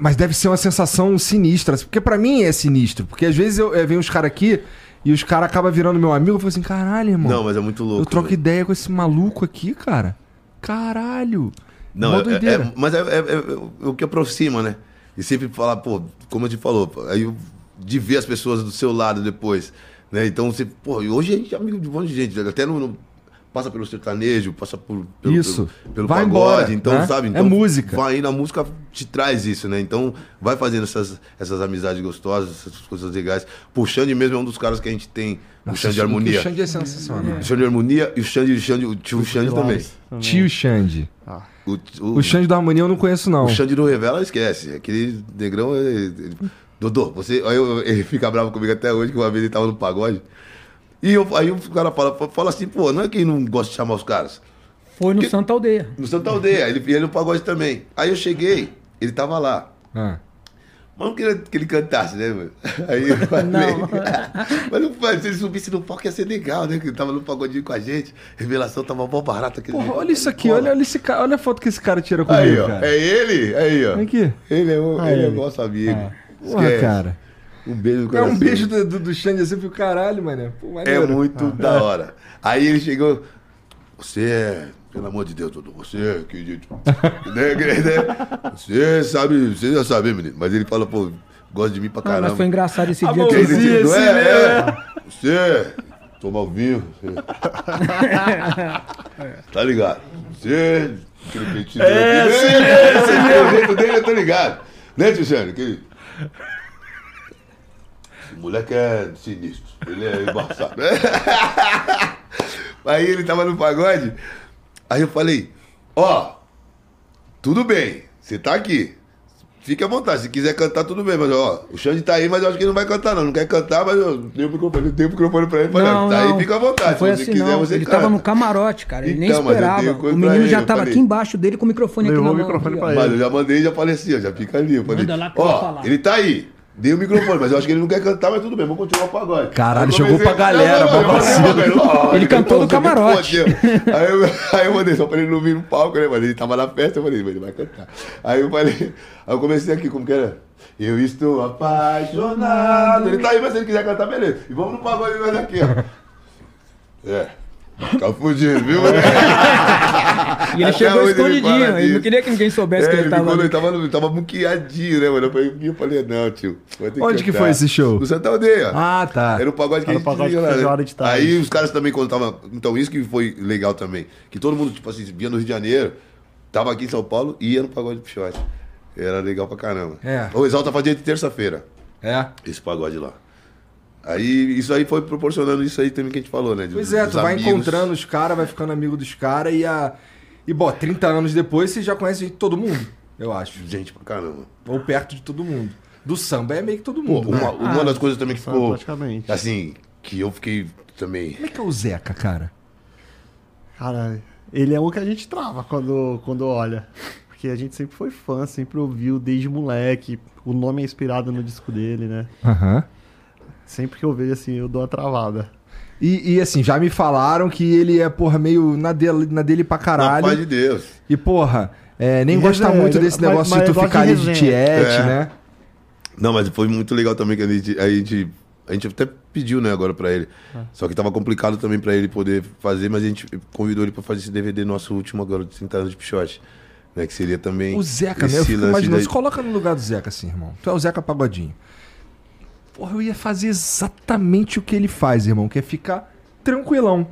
Mas deve ser uma sensação sinistra. Porque pra mim é sinistro. Porque às vezes eu venho uns caras aqui e os caras acabam virando meu amigo e eu falo assim, caralho, irmão. Não, mas é muito louco. Eu troco ideia com esse maluco aqui, cara. Caralho. Não, mas é o que aproxima, né? E sempre falar, pô, como a gente falou, aí de ver as pessoas do seu lado depois, né? Então você, pô, hoje a gente é amigo de um monte de gente. Até no passa pelo sertanejo, passa pelo vai pagode, embora, então, né? Sabe? Então, é música. Vai na música, te traz isso, né? Então, vai fazendo essas amizades gostosas, essas coisas legais. O Xande mesmo é um dos caras que a gente tem, nossa, o Xande de Harmonia. O Xande é sensacional. O Xande de Harmonia e o Tio Xande também. Tio Xande. Ah. O Xande da Harmonia eu não conheço, não. O Xande do Revela, esquece. Aquele negrão... Dodô, você... Ele fica bravo comigo até hoje, que uma vez ele tava no pagode. E aí o cara fala assim, pô, não é quem não gosta de chamar os caras. Foi no Santa Aldeia. No Santa Aldeia, ele no pagode também. Aí eu cheguei, ele tava lá. Mas não queria que ele cantasse, né, mano? Aí eu falei... Não. Mas se ele subisse no palco ia ser legal, né? Que ele tava no pagodinho com a gente. Revelação tava mó barata. Porra, dia. Olha isso aqui, olha esse cara, olha a foto que esse cara tira comigo, aí, ó, cara. É ele? Aí, ó. Aqui. Ele é o nosso amigo. Porra, cara. Um beijo do coração. É um beijo do Xande assim pro caralho, mano. É muito da hora. Aí ele chegou. Você é, pelo amor de Deus, Dodô, você que. Você sabe, você já sabe, menino. Mas ele fala, pô, gosta de mim pra caramba. Mas foi engraçado esse dia que não é? Você. Toma o vinho. Tá ligado? Você. Esse jeito dele, eu tô ligado. Né, tio Xande? O moleque é sinistro, ele é embaçado. Aí ele tava no pagode, aí eu falei, ó, tudo bem, você tá aqui, fique à vontade, se quiser cantar tudo bem, mas ó, o Xande tá aí, mas eu acho que ele não vai cantar não, não quer cantar, mas eu dei o microfone pra ele, falei, tá aí, fica à vontade, se você quiser você canta. Ele tava no camarote, cara, ele nem esperava, o menino já tava aqui embaixo dele com o microfone aqui na mão. Mas eu já mandei, já aparecia, já fica ali, eu falei, ó, ele tá aí. Dei o microfone, mas eu acho que ele não quer cantar, mas tudo bem, vamos continuar o pagode. Caralho, jogou pra galera, babacito. Ele cantou no camarote. Aí eu mandei só pra ele não vir no palco, né, mano? Ele tava na festa, eu falei, mas ele vai cantar. Aí eu comecei aqui, como que era? Eu estou apaixonado. Ele tá aí, mas se ele quiser cantar, beleza. E vamos no pagode mais aqui, ó. Tá fudido, viu? E ele chegou escondidinho, ele não queria que ninguém soubesse que ele tava. Ele tava muquiadinho, né, mano? Eu falei, não, tio. Onde que foi esse show? No Santa Aldeia. Ah, tá. Era o pagode que a gente ia. Aí os caras também contavam. Então, isso que foi legal também. Que todo mundo, tipo assim, via no Rio de Janeiro, tava aqui em São Paulo e ia no pagode do Pixote. Era legal pra caramba. O Exalta fazia de terça-feira. Esse pagode lá. Aí, isso aí foi proporcionando isso aí também que a gente falou, né? Pois é, tu vai encontrando os caras, vai ficando amigo dos caras e, bom, 30 anos depois você já conhece todo mundo, eu acho. Gente pra caramba. Ou perto de todo mundo. Do samba é meio que todo mundo. Pô, né? Uma das coisas também que ficou, praticamente. Assim, que eu fiquei também... Como é que é o Zeca, cara? Cara, ele é o que a gente trava quando olha. Porque a gente sempre foi fã, sempre ouviu desde moleque. O nome é inspirado no disco dele, né? Sempre que eu vejo, assim, eu dou uma travada. E assim, já me falaram que ele é, porra, meio na dele pra caralho. Na paz de Deus. E, porra, nem gosta muito desse negócio de tu ficar ali de tiete, né? Não, mas foi muito legal também que a gente até pediu, né, agora pra ele. Só que tava complicado também pra ele poder fazer, mas a gente convidou ele pra fazer esse DVD nosso último agora, de 30 anos de Pixote. Né, que seria também... O Zeca, né? Eu fico imaginando, se coloca no lugar do Zeca, assim, irmão. Tu é o Zeca Pagodinho. Porra, eu ia fazer exatamente o que ele faz, irmão, que é ficar tranquilão.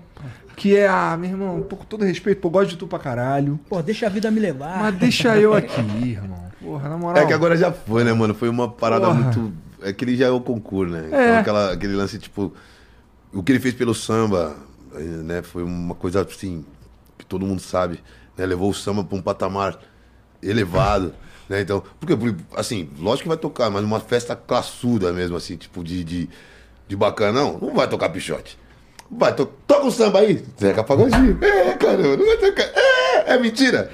Que é, meu irmão, com todo respeito, pô, gosto de tu pra caralho. Pô, deixa a vida me levar. Mas deixa eu aqui, irmão. Porra, na moral. É que agora já foi, né, mano? Foi uma parada muito... É que ele já é o concurso, né? Então, aquele lance, tipo... O que ele fez pelo samba, né? Foi uma coisa, assim, que todo mundo sabe. Né? Levou o samba pra um patamar elevado. Né? Então, porque, assim, lógico que vai tocar, mas numa festa classuda mesmo, assim, tipo de bacanão, não vai tocar Pixote. Vai, toca um samba aí, Zeca Pagodinho. É, caramba, não vai tocar. É mentira.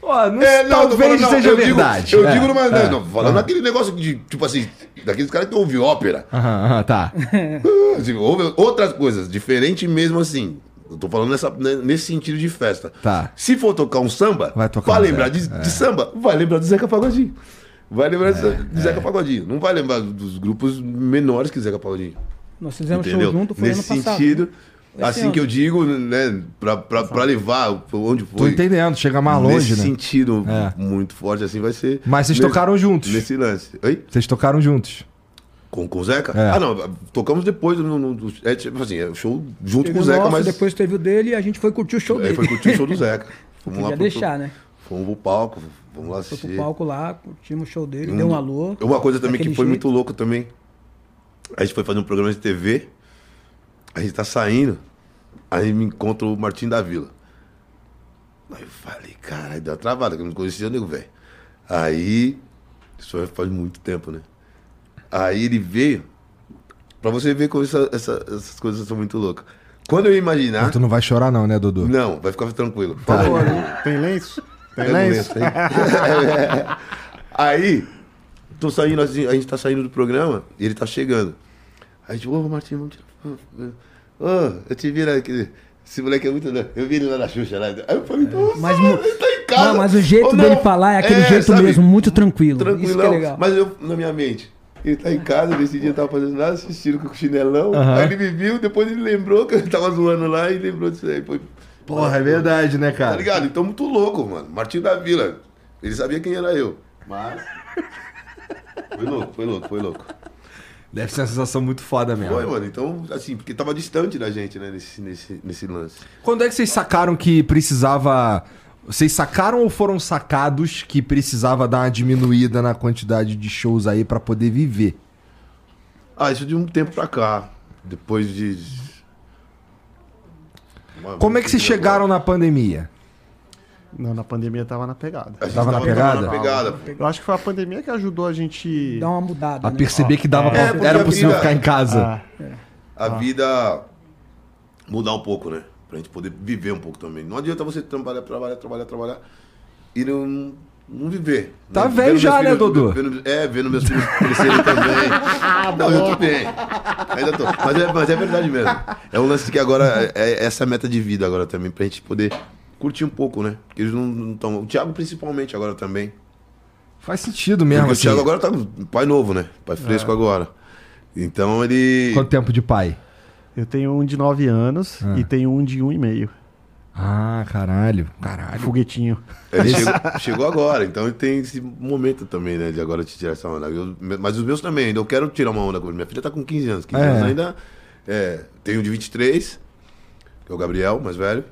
Oh, não, talvez não, seja verdade. Eu digo numa. Não, falando naquele negócio de, tipo assim, daqueles caras que ouvem ópera. Tá. Assim, ouve outras coisas, diferente mesmo assim. Eu tô falando nesse sentido de festa. Tá. Se for tocar um samba, vai lembrar de samba, vai lembrar do Zeca Pagodinho. Vai lembrar de Zeca Pagodinho. Não vai lembrar dos grupos menores que Zeca Pagodinho. Nós fizemos show junto, foi nesse ano passado. Sentido, assim que eu digo, né, pra levar onde foi. Tô entendendo, chega mais longe, nesse né? sentido muito forte, assim vai ser. Mas vocês tocaram juntos? Nesse lance. Oi? Vocês tocaram juntos? Com o Zeca? É. Ah, não, tocamos depois. Tipo assim, o show junto teve com o Zeca, mas. Depois teve o dele e a gente foi curtir o show dele. Foi curtir o show do Zeca. Vamos lá deixar, né? Fomos pro palco, vamos lá assistir. Fomos pro palco lá, curtimos o show dele, deu um alô. Uma coisa também que foi muito louco também. A gente foi fazer um programa de TV, a gente tá saindo, aí me encontra o Martim da Vila. Aí eu falei, caralho, deu uma travada, que eu não conhecia o nego velho. Aí, isso faz muito tempo, né? Aí ele veio, pra você ver como essas coisas são muito loucas. Quando eu ia imaginar... Mas tu não vai chorar não, né, Dudu? Não, vai ficar tranquilo. Tá. Tem lenço? Tem lenço? Aí... Tô saindo, a gente tá saindo do programa e ele tá chegando. Aí a gente, ô Martim, vamos tirar. Ô, eu te vi lá, esse moleque é muito. Eu vi ele lá na Xuxa. Lá. Aí eu falei, nossa, mas ele tá em casa. Não, mas o jeito dele falar é aquele jeito sabe, mesmo, muito tranquilo. Isso que é legal. Mas eu, na minha mente, ele tá em casa, nesse dia eu tava fazendo nada, assistindo com o chinelão. Aí ele me viu, depois ele lembrou que eu tava zoando lá e lembrou disso aí. Foi, porra, é verdade, né, cara? Tá ligado? Então, muito louco, mano. Martim da Vila. Ele sabia quem era eu. Mas. Foi louco, foi louco, foi louco. Deve ser uma sensação muito foda mesmo. Foi, mano. Então, assim, porque tava distante da gente, né, nesse lance. Quando é que vocês sacaram que precisava... Vocês sacaram ou foram sacados que precisava dar uma diminuída na quantidade de shows aí pra poder viver? Ah, isso de um tempo pra cá. Depois de... Como é que vocês chegaram na pandemia? Não, na pandemia tava na pegada. Tava na pegada? Eu acho que foi a pandemia que ajudou a gente... Dar uma mudada, né? A perceber que dava pra... era possível ficar em casa. A vida mudar um pouco, né? Pra gente poder viver um pouco também. Não adianta você trabalhar e não viver. Tá velho já, né, Dodô? Vendo meus filhos crescerem também. Não, eu tô bem. Ainda tô. Mas é verdade mesmo. É um lance que agora... É essa meta de vida agora também, pra gente poder... Curtir um pouco, né? Porque eles não estão... O Thiago, principalmente, agora também. Faz sentido mesmo, assim. O Thiago agora tá pai novo, né? Pai fresco agora. Então ele... Quanto tempo de pai? Eu tenho um de 9 anos e tenho um de 1,5. Ah, caralho. Foguetinho. Ele chegou agora, então ele tem esse momento também, né? De agora te tirar essa onda. Mas os meus também ainda. Eu quero tirar uma onda com ele. Minha filha tá com 15 anos. 15 anos ainda... Tem um de 23, que é o Gabriel, mais velho.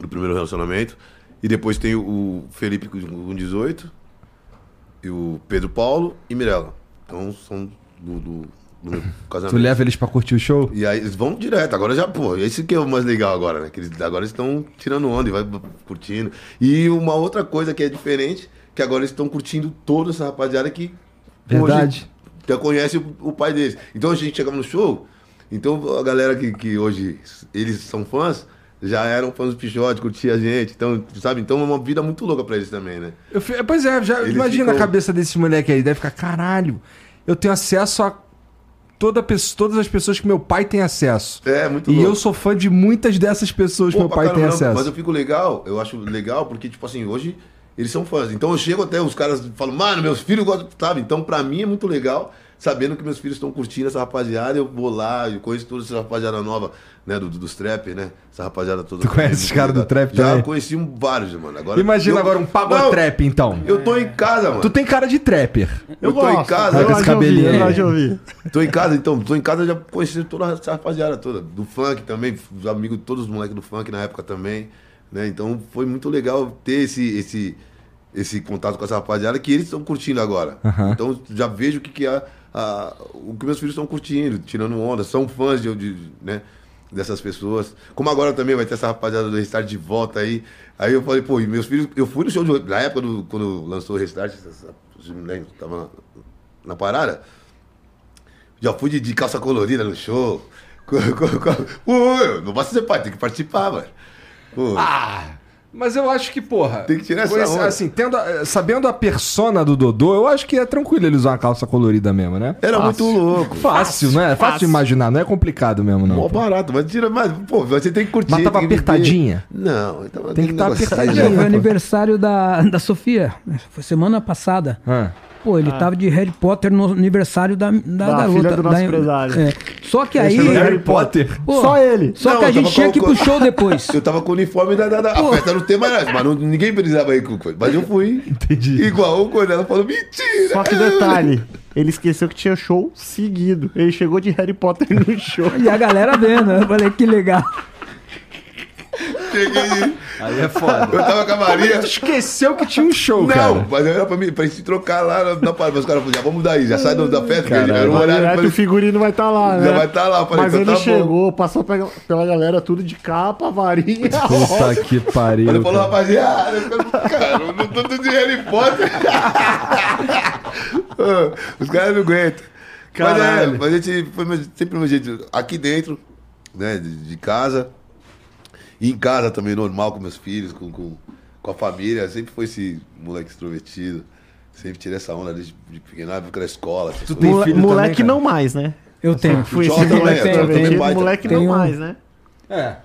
Do primeiro relacionamento. E depois tem o Felipe com 18. E o Pedro Paulo e Mirella. Então são do meu casamento. Tu leva eles pra curtir o show? E aí eles vão direto. Agora já, pô, esse que é o mais legal agora, né? Que eles agora estão tirando onda e vai curtindo. E uma outra coisa que é diferente, que agora eles estão curtindo toda essa rapaziada que... Verdade. Hoje já conhece o pai deles. Então a gente chegava no show, então a galera que hoje eles são fãs... Já eram fãs do Pixote, curtia a gente, então, sabe? Então é uma vida muito louca pra eles também, né? Pois é, já imagina a cabeça desses moleque aí, deve ficar, caralho, eu tenho acesso a todas as pessoas que meu pai tem acesso. É, muito louco. E eu sou fã de muitas dessas pessoas que meu pai tem acesso. Mas eu fico legal, eu acho legal, porque, tipo assim, hoje eles são fãs. Então eu chego até, os caras falam, mano, meus filhos gostam, sabe? Então pra mim é muito legal... Sabendo que meus filhos estão curtindo essa rapaziada, eu vou lá, eu conheço toda essa rapaziada nova, né, dos trap, né? Essa rapaziada toda. Tu conhece os caras do trap também? Já conheci vários, mano. Agora, imagina agora um pagotrap, então. Eu tô em casa, mano. Tu tem cara de trapper. Eu tô em casa. Com esse cabelinho. Tô em casa, então. Tô em casa, já conheci toda essa rapaziada toda. Do funk também, os amigos, todos os moleques do funk na época também, né? Então foi muito legal ter esse contato com essa rapaziada que eles estão curtindo agora. Então já vejo o que meus filhos estão curtindo, tirando onda, são fãs de, né? dessas pessoas. Como agora também vai ter essa rapaziada do Restart de volta aí. Aí eu falei, pô, e meus filhos... Eu fui no show de... Na época, quando lançou o Restart, vocês me lembram, tava na parada. Já fui de calça colorida no show. Não basta ser pai, tem que participar, mano. Ah... Mas eu acho que, porra... Tem que tirar essa onda. Assim, sabendo a persona do Dodô, eu acho que é tranquilo ele usar uma calça colorida mesmo, né? Era fácil. Muito louco. Fácil, né? Fácil de imaginar, não é complicado mesmo, não. Mó barato, mas tira mais... Pô, você tem que curtir. Mas tava apertadinha? Não, então... Tem que estar apertadinha. Foi o aniversário da Sofia, foi semana passada. Pô, ele tava de Harry Potter no aniversário da garota. Filha do nosso empresário. É. Só que aí... Harry Potter. Pô, só ele. Só não, que a gente tinha que ir pro show depois. Eu tava com o uniforme da a festa não tem mais, mas ninguém precisava ir com coisa. Mas eu fui. Entendi. Igual o coisa. Ela falou, mentira. Só que detalhe, ele esqueceu que tinha show seguido. Ele chegou de Harry Potter no show. E a galera vendo. Eu falei, que legal. Cheguei. Aí é foda. Eu tava com a Maria. Como tu esqueceu que tinha um show, não, cara? Não, mas era pra gente trocar lá na parada. Os caras falaram, já vamos daí, já sai da festa. Cara, era um horário. Falei, o figurino vai estar lá, né? Já vai estar lá. Falei, mas então ele tá chegou, bom. Passou pela galera tudo de capa, varinha. Puta que pariu. Ele falou, rapaziada, cara, eu não tô tudo de Harry Potter. Os caras não aguentam. Mas a gente foi sempre meu jeito. Aqui dentro, né, de casa. E em casa também, normal, com meus filhos, com a família. Sempre foi esse moleque extrovertido. Sempre tirei essa onda de pequeno, na época da escola. Tu tem filho moleque também, não mais, né? Eu tenho. Fui esse moleque não mais, né? É.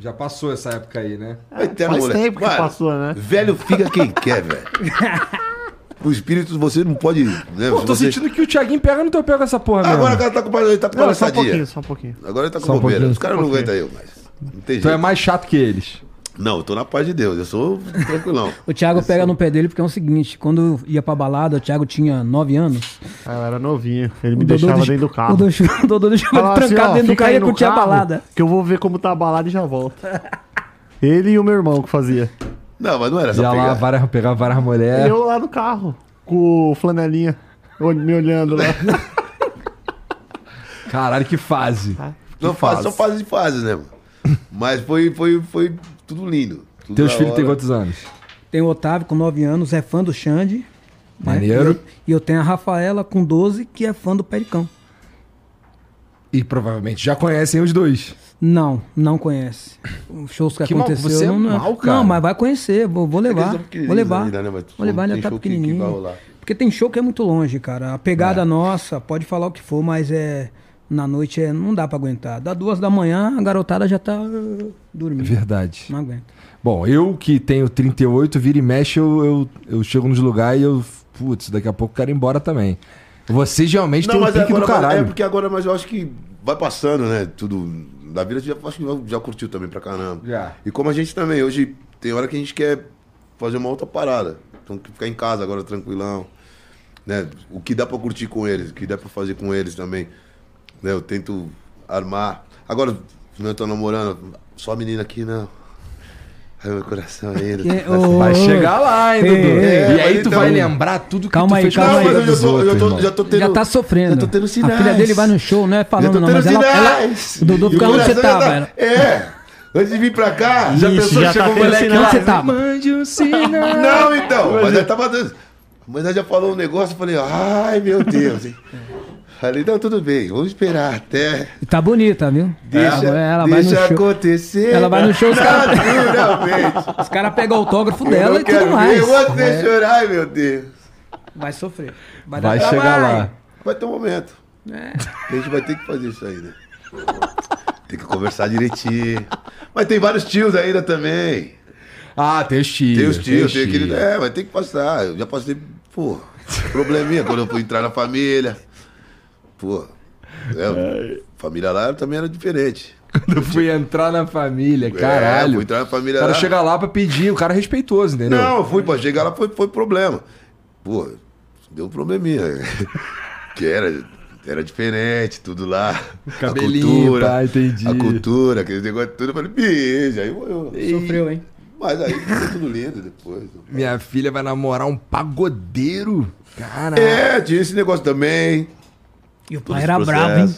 Já passou essa época aí, né? Faz tempo que passou, né? Velho fica quem quer, velho. O espírito você não pode... Né? Pô, tô sentindo que o Thiaguinho pega no teu pé com essa porra mesmo. Agora o cara tá com palhaçadinha. Só um pouquinho. Agora ele tá com bobeira. Os caras não aguentam eu mais. Então é mais chato que eles. Não, eu tô na paz de Deus, eu sou tranquilão. O Thiago pega no pé dele porque é o seguinte: quando ia pra balada, o Thiago tinha 9 anos. Ah, eu era novinho. Ele me deixava dentro do carro. O Dodô deixava ele trancado dentro do carro e curtia a balada. Que eu vou ver como tá a balada e já volto. Ele e o meu irmão que fazia. Não, mas não era só pegar. Ia lá, pegava várias mulheres. Eu lá no carro, com o flanelinha, me olhando lá. Caralho, que fase. Não, fase, são fases de fases, né, mano? Mas foi tudo lindo. Tudo Teus filhos têm quantos anos? Tem o Otávio com 9 anos, é fã do Xande. Maneiro. Né? E eu tenho a Rafaela com 12, que é fã do Pericão. E provavelmente já conhecem os dois. Não conhece. Os shows que aconteceu... Você é mal, cara. Não, mas vai conhecer, vou levar. Vou levar, ele até pequenininho. Porque tem show que é muito longe, cara. A pegada nossa, pode falar o que for, mas é... Na noite não dá pra aguentar. Da 2 da manhã, a garotada já tá dormindo. Verdade. Não aguenta. Bom, eu que tenho 38, vira e mexe, eu chego nos lugares e eu... Putz, daqui a pouco eu quero ir embora também. Vocês realmente têm um pique agora, do caralho. É porque agora, mas eu acho que vai passando, né? Tudo da vida, eu acho que já curtiu também pra caramba. Yeah. E como a gente também, hoje tem hora que a gente quer fazer uma outra parada. Então ficar em casa agora tranquilão. Né? O que dá pra curtir com eles, o que dá pra fazer com eles também. Eu tento armar. Agora, não tô namorando, só a menina aqui, não. Ai, meu coração ainda. Vai chegar lá, hein, Dudu? E aí tu vai lembrar tudo que tu fez. Calma aí. Já tá sofrendo. Já tô tendo sinais. A filha dele vai no show, não é falando não, mas ela... Dudu, fica onde você tava. Antes de vir pra cá, já pensou que chegou o moleque lá? Você tava. Mande um sinal. Não, então. Mas ela tava... Mas ela já falou um negócio, eu falei, ai, meu Deus, hein. Falei, não, tudo bem, vamos esperar até... Tá bonita, viu? Deixa acontecer. Ela vai no show, os caras... Os caras pegam o autógrafo dela e tudo mais. Eu vou até chorar, meu Deus. Vai sofrer. Vai chegar lá. Vai ter um momento. A gente vai ter que fazer isso aí, né? Tem que conversar direitinho. Mas tem vários tios ainda também. Ah, tem os tios. Tem aquele... É, vai ter que passar. Eu já passei, pô, probleminha quando eu fui entrar na família... Pô, a família lá também era diferente. Quando eu fui entrar na família, caralho. Fui entrar na família lá. O cara chega lá pra pedir, o cara é respeitoso, entendeu? Não, fui pra chegar lá, foi problema. Pô, deu um probleminha. Que era diferente, tudo lá. Cabelinho, a cultura, tá, entendi. A cultura, aquele negócio tudo. Eu falei, bicho, aí eu... Sofreu, hein? Mas aí ficou tudo lindo depois. Minha filha vai namorar um pagodeiro. Caralho. Tinha esse negócio também. E o pai era bravo, hein?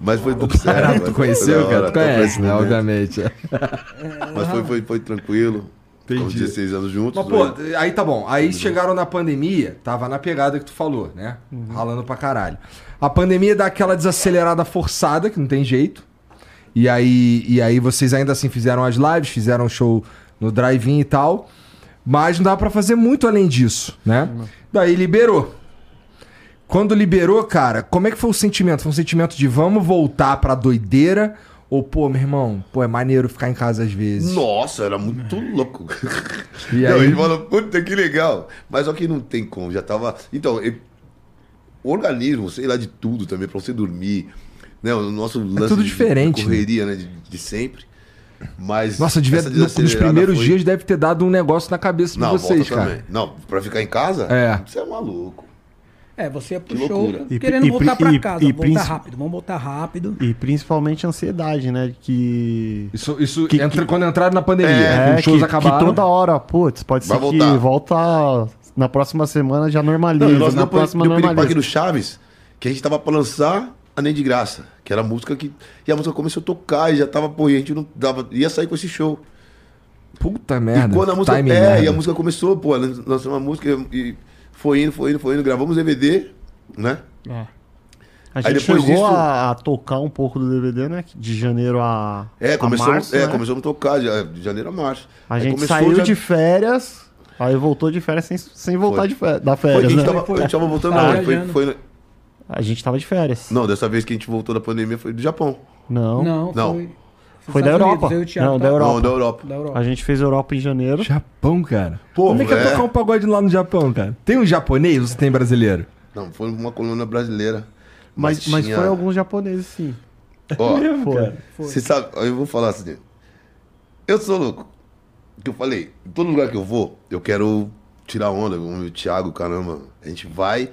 Mas foi tudo certo. Tu conheceu, cara? Tu conhece, né? Obviamente. Mas foi tranquilo. Entendi. Os 16 anos juntos. Mas, pô, aí tá bom. Aí chegaram na pandemia, tava na pegada que tu falou, né? Uhum. Ralando pra caralho. A pandemia dá aquela desacelerada forçada, que não tem jeito. E aí vocês ainda assim fizeram as lives, fizeram show no drive-in e tal. Mas não dava pra fazer muito além disso, né? Uhum. Daí liberou. Quando liberou, cara, como é que foi o sentimento? Foi um sentimento de vamos voltar pra doideira... Ou, pô, meu irmão, pô, é maneiro ficar em casa às vezes. Nossa, era muito louco. E aí? Não, ele fala, puta, que legal. Mas só que não tem como, já tava... Então, o organismo, sei lá, de tudo também, pra você dormir, né? O nosso lance é tudo diferente, de correria, né? De sempre. Mas... Nossa, devia... nos primeiros dias deve ter dado um negócio na cabeça de vocês, cara. Também. Não, pra ficar em casa? É. Você é maluco. É, você ia pro show querendo voltar pra casa. Vamos voltar rápido. E principalmente a ansiedade, né? Que... Isso, quando entraram na pandemia, os shows acabaram. Que toda hora, putz, pode ser que volta na próxima semana, já normaliza. Não, na próxima normaliza. Eu pedi aqui no Chaves, que a gente tava pra lançar a Nem de Graça, que era a música que... E a música começou a tocar e já tava, pô, e a gente não dava... Ia sair com esse show. Puta merda. E quando a música... E a música começou, pô, lançamos uma música e... Foi indo, gravamos DVD, né? É. A gente chegou a tocar um pouco do DVD, né? De janeiro a março. Começamos a tocar de janeiro a março. A gente saiu de férias, aí voltou de férias sem voltar da férias. A gente tava voltando, a gente tava de férias. Não, dessa vez que a gente voltou da pandemia foi do Japão. Não. Foi da Europa. Da Europa. A gente fez Europa em janeiro. Japão, cara. Pô, como é que é tocar um pagode lá no Japão, cara? Tem um japonês ou você tem brasileiro? Não, foi uma coluna brasileira. Mas tinha... foi alguns japoneses, sim. Ó, foi. Você sabe, eu vou falar assim. Eu sou louco. Que eu falei, em todo lugar que eu vou, eu quero tirar onda. O Thiago, caramba, a gente vai.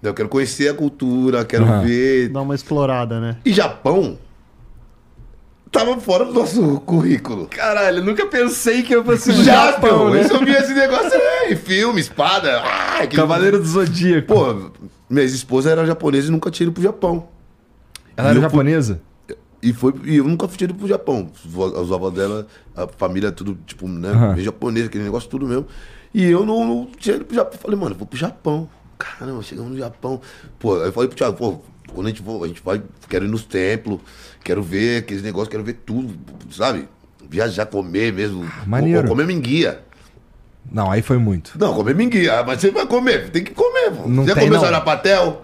Eu quero conhecer a cultura, quero ver. Dar uma explorada, né? E Japão... Tava fora do nosso currículo. Caralho, nunca pensei que eu fosse um Japão, né? Eu só vi esse negócio aí, filme, espada. Cavaleiro do Zodíaco. Pô, minha esposa era japonesa e nunca tinha ido pro Japão. Ela era japonesa? E eu nunca fui ido pro Japão. Os avós dela, a família, tudo, tipo, né? Japonesa, aquele negócio, tudo mesmo. E eu não tinha ido pro Japão. Falei, mano, vou pro Japão. Caramba, chegamos no Japão. Pô, aí eu falei pro Thiago, pô, quando a gente vai, quero ir nos templos, quero ver aqueles negócios, quero ver tudo, sabe? Viajar, comer mesmo. Maneiro. Comer minguia. Não, aí foi muito. Não, comer minguia, mas você vai comer, tem que comer. Não você tem, já comeu sarapatel,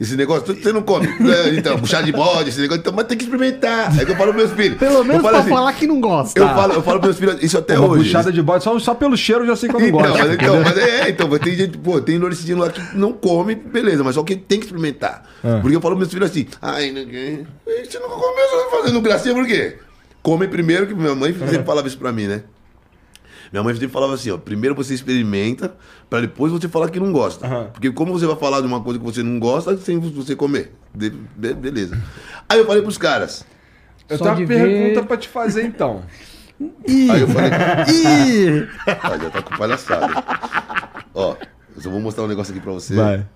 esse negócio, você não come. Então, puxar de bode, esse negócio, então, mas tem que experimentar. É que eu falo pros meus filhos. Pelo menos pra assim, falar que não gosta. Eu falo pros meus filhos isso até hoje. Puxada de bode, só pelo cheiro eu já sei que eu não gosto. Mas tem gente, pô, tem nordestino lá que não come, beleza, mas só que tem que experimentar. É. Porque eu falo pros meus filhos assim, ai, você nunca comeu, você tá fazendo gracinha, por quê? Come primeiro, que minha mãe sempre falava isso pra mim, né? Minha mãe sempre falava assim, ó, primeiro você experimenta, pra depois você falar que não gosta. Porque como você vai falar de uma coisa que você não gosta, sem você comer. Beleza. Aí eu falei pros caras. Eu tenho uma pergunta pra te fazer, então. Aí eu falei... já tá com palhaçada. Ó, eu só vou mostrar um negócio aqui pra você. Vai.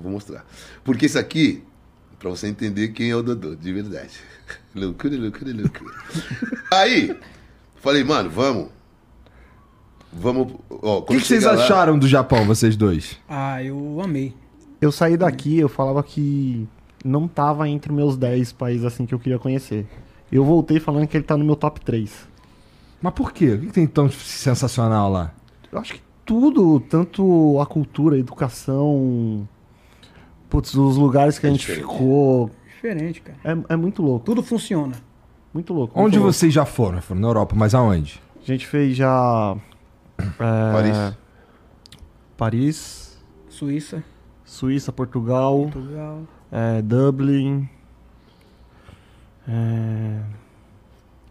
Vou mostrar. Porque isso aqui, pra você entender quem é o Dodô, de verdade. Loucura. Aí, falei, mano, vamos. O que vocês acharam do Japão, vocês dois? Ah, eu amei. Eu saí daqui, eu falava que não tava entre os meus 10 países assim que eu queria conhecer. Eu voltei falando que ele tá no meu top 3. Mas por quê? O que tem tão sensacional lá? Eu acho que tudo, tanto a cultura, a educação, putz, os lugares que a gente ficou. Diferente, cara. É muito louco. Tudo funciona. Muito louco. Onde vocês já foram? Foram na Europa, mas aonde? A gente fez já... Paris. Suíça, Portugal. Dublin.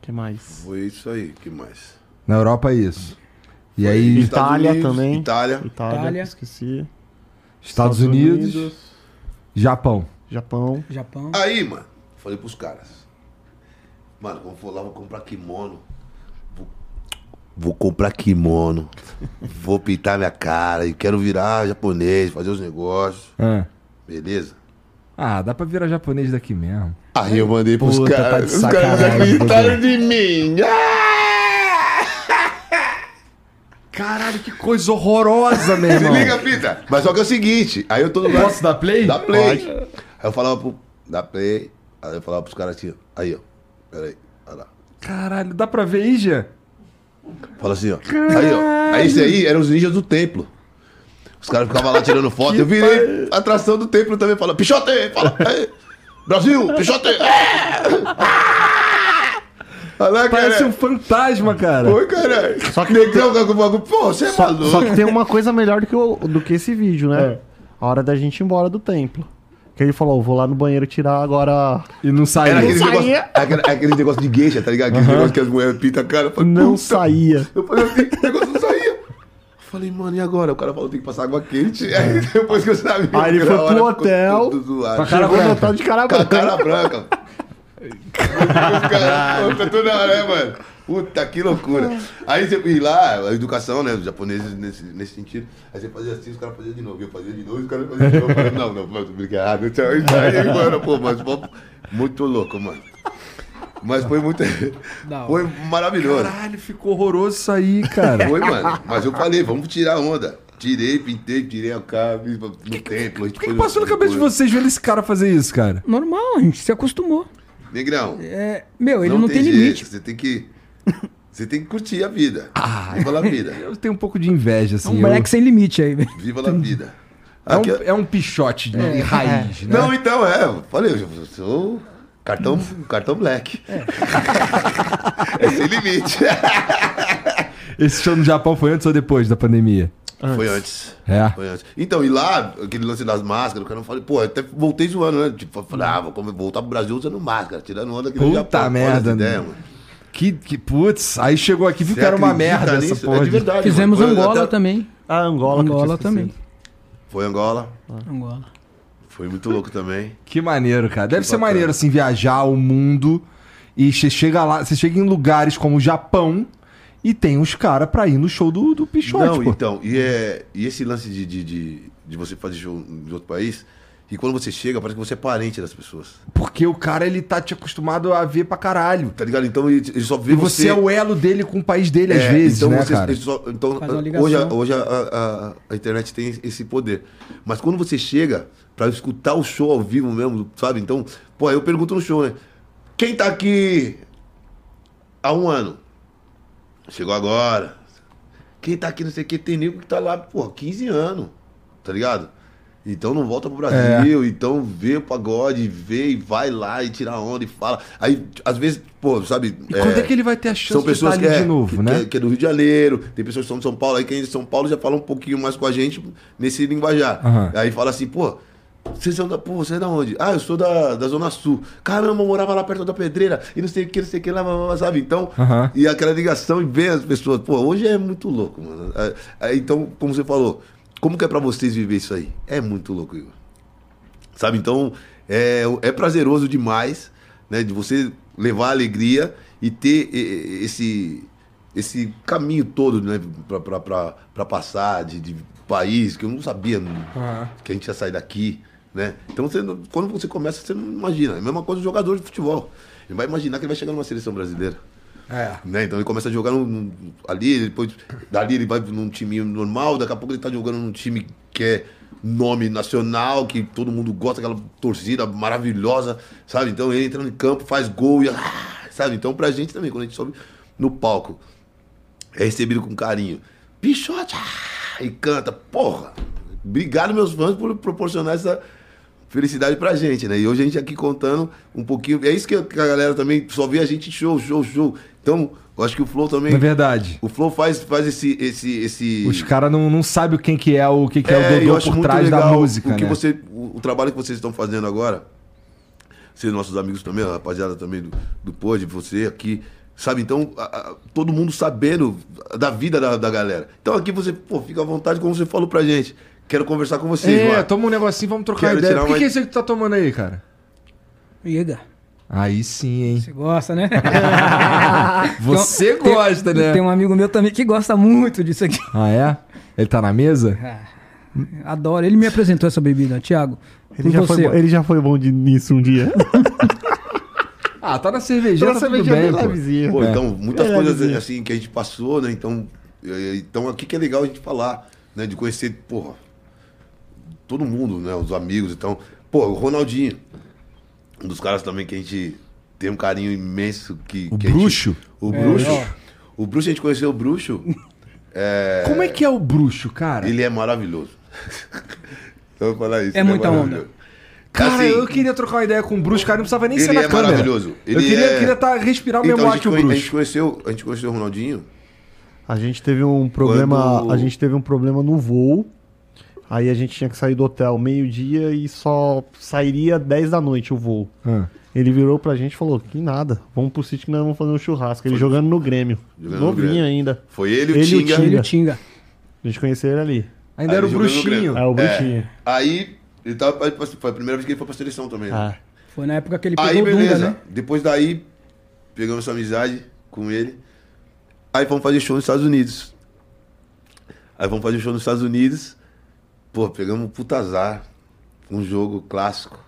Que mais? Foi isso aí, que mais? Na Europa é isso. E foi aí... Itália também. Esqueci. Estados Unidos. Japão. Aí, mano, falei pros caras. Mano, quando for lá, vou comprar kimono. Vou comprar kimono, vou pintar minha cara, e quero virar japonês, fazer os negócios. Beleza? Ah, dá pra virar japonês daqui mesmo. Aí eu mandei pros caras. Os caras acreditaram de mim. Caralho, que coisa horrorosa, meu irmão. Desliga a fita. Mas só que é o seguinte, aí eu tô no lugar. Posso dar play? Dá play. Pode. Aí eu falava pro... Dá play. Aí eu falava pros caras assim, aí, ó. Peraí, olha lá. Caralho, dá pra ver, Ija? Fala assim, ó. Caralho. Aí, ó. Aí, isso aí eram os ninjas do templo. Os caras ficavam lá tirando foto. Eu virei atração do templo também. Fala, Pichote! Fala, Brasil! Pichote! Lá, parece um fantasma, cara. Oi, caralho. Só que negão, pô, você é maluco. Só que tem uma coisa melhor do que esse vídeo, né? É. A hora da gente ir embora do templo. Que ele falou, vou lá no banheiro tirar agora... E não saía. Era aquele, não negócio, saía. Aquele negócio de geisha, tá ligado? Aquele negócio que as mulheres pintam a cara. Falei, não saía. Eu falei assim, o negócio não saía. Eu falei, mano, e agora? O cara falou, tem que passar água quente. Aí depois que eu sabia... Aí ele foi pro hotel, chegou no hotel de cara branca. Cara branca. Cara, toda hora, né, mano? Puta, que loucura. Aí você ia lá, a educação, né, os japoneses nesse sentido. Aí você fazia assim, os caras faziam de novo. Eu fazia de novo, os caras faziam de novo. Eu falei, não, obrigado, tchau. Aí, mano, pô, mas muito louco, mano. Mas foi muito... Não. Foi maravilhoso. Caralho, ficou horroroso isso aí, cara. Foi, mano. Mas eu falei, vamos tirar a onda. Tirei, pintei, tirei a cara no templo. O que passou na cabeça de vocês vendo esse cara fazer isso, cara? Normal, a gente se acostumou. Negrão. É, meu, ele não tem limite. Você tem que curtir a vida. Ah, viva a vida. Eu tenho um pouco de inveja, assim. É um moleque sem limite aí. Viva a vida. Aqui, é um pichote de raiz, né? Não, então, eu falei, eu sou... Cartão black. É sem limite. Esse show no Japão foi antes ou depois da pandemia? Antes. Foi antes. É? Foi antes. Então, e lá, aquele lance das máscaras, o cara não falou, pô, eu até voltei zoando, né? Tipo, falei, vou voltar pro Brasil usando máscara, tirando onda aqui no Japão. Puta merda, né? Que putz, aí chegou aqui, viu que era uma merda nisso? Essa porra. É de verdade. Fizemos Angola até... também. Ah, Angola também. Foi Angola? Angola. Foi muito louco também. Que maneiro, cara. Deve ser maneiro, assim, viajar o mundo e você chega lá, você chega em lugares como o Japão e tem uns caras pra ir no show do Pichote. Não, pô. Então, e esse lance de você fazer show de outro país, e quando você chega, parece que você é parente das pessoas. Porque o cara, ele tá te acostumado a ver pra caralho. Tá ligado? Então, ele só vê você... E você é o elo dele com o país dele, às vezes, então, né, cara? Então, hoje a internet tem esse poder. Mas quando você chega... Pra escutar o show ao vivo mesmo, sabe? Então, pô, eu pergunto no show, né? Quem tá aqui há um ano? Chegou agora. Quem tá aqui, não sei o que, tem nego que tá lá, pô, 15 anos, tá ligado? Então não volta pro Brasil, então vê o pagode, vê e vai lá e tira onda e fala. Aí, às vezes, pô, sabe... E quando é que ele vai ter a chance de estar ali de novo, né? Que é do Rio de Janeiro, tem pessoas que são de São Paulo, aí quem é de São Paulo já fala um pouquinho mais com a gente nesse linguajar. Uhum. Aí fala assim, pô... Você é da onde? Ah, eu sou da Zona Sul. Caramba, eu morava lá perto da Pedreira e não sei o que lá, sabe? Então, e aquela ligação e ver as pessoas. Pô, hoje é muito louco, mano. Então, como você falou, como que é pra vocês viver isso aí? É muito louco, Igor. Sabe? Então, é prazeroso demais, né? De você levar alegria e ter esse caminho todo, né? Pra passar, de país, que eu não sabia que a gente ia sair daqui, né? Então, quando você começa, você não imagina. É a mesma coisa do jogador de futebol. Ele vai imaginar que ele vai chegar numa seleção brasileira. É. Né? Então, ele começa a jogar ali, depois dali ele vai num time normal, daqui a pouco ele tá jogando num time que é nome nacional, que todo mundo gosta, aquela torcida maravilhosa, sabe? Então, ele entra no campo, faz gol, e sabe? Então, pra gente também, quando a gente sobe no palco, é recebido com carinho. Pichote! E canta, porra, obrigado meus fãs por proporcionar essa felicidade pra gente, né? E hoje a gente aqui contando um pouquinho, é isso que a galera também só vê a gente show. Então, eu acho que o Flow também... É verdade. O Flow faz esse... Os caras não sabem quem que é o que é o Dodô por trás da música, né? O trabalho que vocês estão fazendo agora, vocês, nossos amigos também, a rapaziada também do Pod, você aqui... Sabe, então, todo mundo sabendo da vida da galera. Então aqui você, pô, fica à vontade, como você falou pra gente. Quero conversar com vocês, mano. Toma um negocinho, vamos trocar ideia. O que é isso aí que tu tá tomando aí, cara? Ida. Aí sim, hein? Você gosta, né? Você então, gosta, né? Tem um amigo meu também que gosta muito disso aqui. Ah, é? Ele tá na mesa? Adoro. Ele me apresentou essa bebida, Thiago. Ele já foi bom nisso um dia. Ah, tá na cerveja, tá tudo bem, pô. Vizinha, pô, então, muitas coisas assim que a gente passou, né? Então aqui que é legal a gente falar, né? De conhecer, porra, todo mundo, né? Os amigos, então... Pô, o Ronaldinho, um dos caras também que a gente tem um carinho imenso que... O Bruxo? O Bruxo, a gente conheceu o Bruxo. Como é que é o Bruxo, cara? Ele é maravilhoso. Eu vou falar isso. É muita onda. Cara, assim, eu queria trocar uma ideia com o Bruxo, cara, não precisava nem ser na câmera. Ele é maravilhoso. Eu queria respirar o mesmo ar que o Bruxo. A gente conheceu o Ronaldinho. A gente teve um problema no voo. Aí a gente tinha que sair do hotel meio-dia e só sairia 10 da noite o voo. Ele virou pra gente e falou, que nada, vamos pro sítio que nós vamos fazer um churrasco. Ele jogando no Grêmio. Novinho ainda. Foi ele e o Tinga. Ele e o Tinga. A gente conheceu ele ali. Ainda era o Bruxinho. É, o Bruxinho. Aí... Ele tava, foi a primeira vez que ele foi pra seleção também. Ah. Né? Foi na época que ele pegou o Dunga, né? Depois daí, pegamos essa amizade com ele. Aí vamos fazer show nos Estados Unidos. Pô, pegamos um puta azar. Um jogo clássico.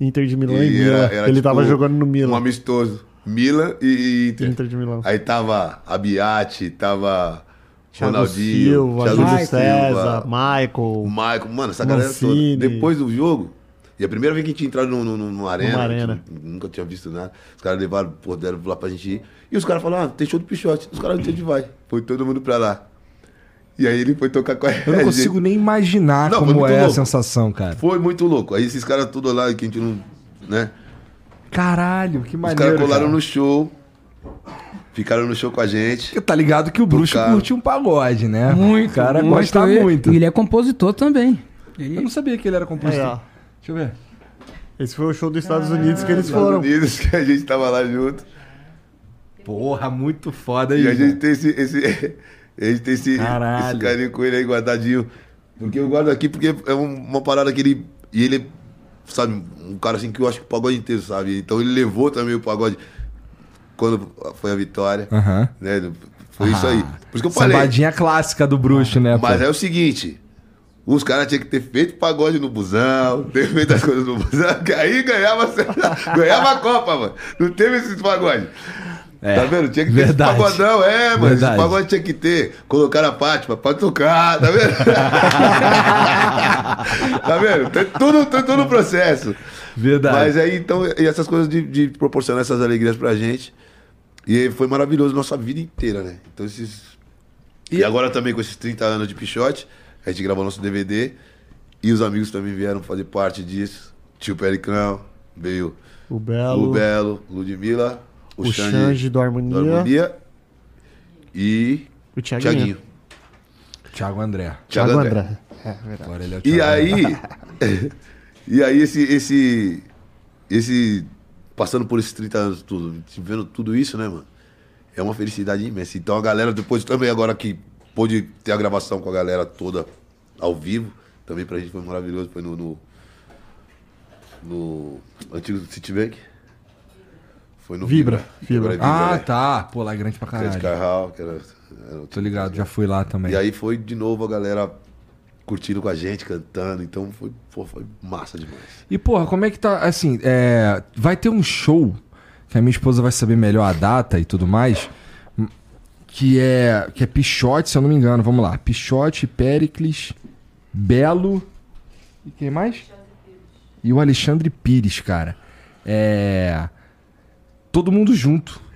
Inter de Milão e Milan. Ele tava jogando no Milan. Um amistoso. Milan e Inter de Milão. Aí tava Abbiati, tava... Thiago Silva, Júlio César, Michael, mano, essa galera toda. Depois do jogo, e a primeira vez que a gente entrou numa arena, nunca tinha visto nada, os caras levaram, pô, deram lá pra gente ir, e os caras falaram, tem show do Pixote, os caras não tinham de vai, foi todo mundo pra lá. E aí ele foi tocar com a gente. Eu não consigo nem imaginar como é a sensação, cara. Foi muito louco, aí esses caras tudo lá, que a gente não, né? Caralho, que maneiro. Os caras colaram no show... Ficaram no show com a gente. Tá ligado que o Bruxo curte um pagode, né? Muito. O cara gosta muito. E ele é compositor também. Ele... Eu não sabia que ele era compositor. Deixa eu ver. Esse foi o show dos Estados Unidos que eles foram. Estados Unidos, que a gente tava lá junto. Porra, muito foda aí. E a gente tem esse carinho com ele aí guardadinho. Porque eu guardo aqui porque é uma parada que ele... E ele é, sabe, um cara assim que eu acho que o pagode inteiro sabe. Então ele levou também o pagode... Quando foi a vitória, né? Foi isso aí. Por isso que eu falei. Sambadinha clássica do Bruxo, né? Mas é o seguinte, os caras tinham que ter feito pagode no busão, ter feito as coisas no busão, que aí ganhava a Copa, mano. Não teve esses pagodes. Tá vendo? Tinha que ter esse pagodão, mano. Esse pagode tinha que ter. Colocaram a Fátima pra tocar, tá vendo? Tá vendo? Tem tudo o processo. Verdade. Mas aí, então, e essas coisas de proporcionar essas alegrias pra gente. E foi maravilhoso nossa vida inteira, né? Então esses... E agora também com esses 30 anos de Pixote, a gente gravou nosso DVD e os amigos também vieram fazer parte disso. Tio Pericão, veio o Belo, Ludmilla, o Xande do Harmonia e o Thiaguinho. Thiago André. É, verdade. Ele é o Thiago André. E aí esse passando por esses 30 anos tudo, vendo tudo isso, né, mano? É uma felicidade imensa. Então a galera depois também agora que pôde ter a gravação com a galera toda ao vivo, também pra gente foi maravilhoso, foi no antigo Citibank. Foi no Vibra. Ah, tá. Pô, lá é grande pra caralho. Grande Carral, que era tô ligado, já fui lá também. E aí foi de novo a galera curtindo com a gente, cantando, então foi massa demais. E porra, como é que tá, assim, vai ter um show, que a minha esposa vai saber melhor a data e tudo mais, que é Pixote, se eu não me engano, vamos lá, Pixote, Péricles, Belo, e quem mais? E o Alexandre Pires, cara. Todo mundo junto.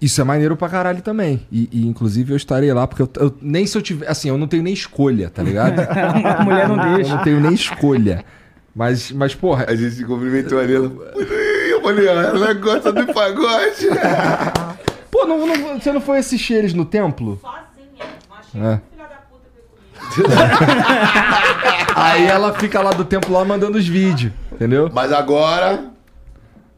Isso é maneiro pra caralho também. E inclusive, eu estarei lá, porque eu nem se eu tiver... Assim, eu não tenho nem escolha, tá ligado? A mulher não deixa. Eu não tenho nem escolha. Mas porra... A gente se cumprimentou ali. Eu falei, ela gosta do pagode. Pô, você não foi assistir eles no templo? Sozinha. Achei que filha da puta foi comigo. Aí ela fica lá do templo, lá mandando os vídeos. Entendeu? Mas agora...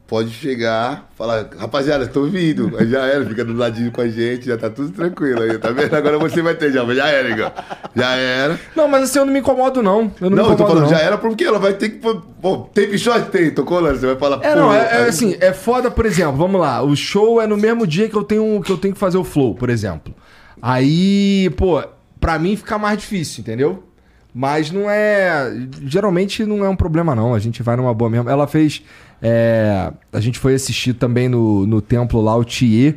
Pode chegar, falar, rapaziada, tô vindo. Aí já era, fica do ladinho com a gente, já tá tudo tranquilo aí, tá vendo? Agora você vai ter já, mas já era, Igor. Já era. Não, mas assim, eu não me incomodo, não. Eu tô falando, não. Já era, porque ela vai ter que... Bom, tem Pixote? Tem, tocou lá, você vai falar... assim, é foda, por exemplo, vamos lá, o show é no mesmo dia que eu tenho que fazer o flow, por exemplo. Aí, pô, pra mim fica mais difícil, entendeu? Mas não é... Geralmente não é um problema, não. A gente vai numa boa mesmo. Ela fez... a gente foi assistir também no templo lá, o Thier.